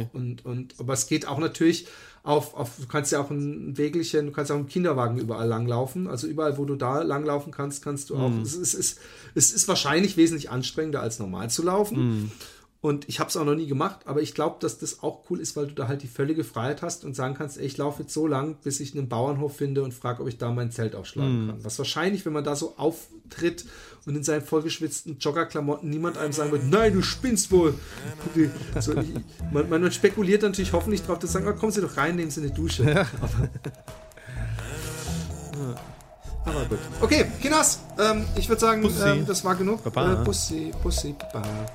Aber es geht auch natürlich auf, du kannst ja auch ein Wägelchen, du kannst auch im Kinderwagen überall langlaufen. Also überall, wo du da langlaufen kannst, kannst du auch. Es ist wahrscheinlich wesentlich anstrengender als normal zu laufen. Und ich habe es auch noch nie gemacht, aber ich glaube, dass das auch cool ist, weil du da halt die völlige Freiheit hast und sagen kannst, ey, ich laufe jetzt so lang, bis ich einen Bauernhof finde und frage, ob ich da mein Zelt aufschlagen kann. Was wahrscheinlich, wenn man da so auftritt und in seinen vollgeschwitzten Joggerklamotten niemand einem sagen wird, nein, du spinnst wohl. So, man spekuliert natürlich hoffentlich drauf, dass sie sagen, oh, kommen Sie doch rein, nehmen Sie eine Dusche. Ja. Aber gut. Okay, Kinas, ich würde sagen, das war genug. Bussi, Bussi, Baba.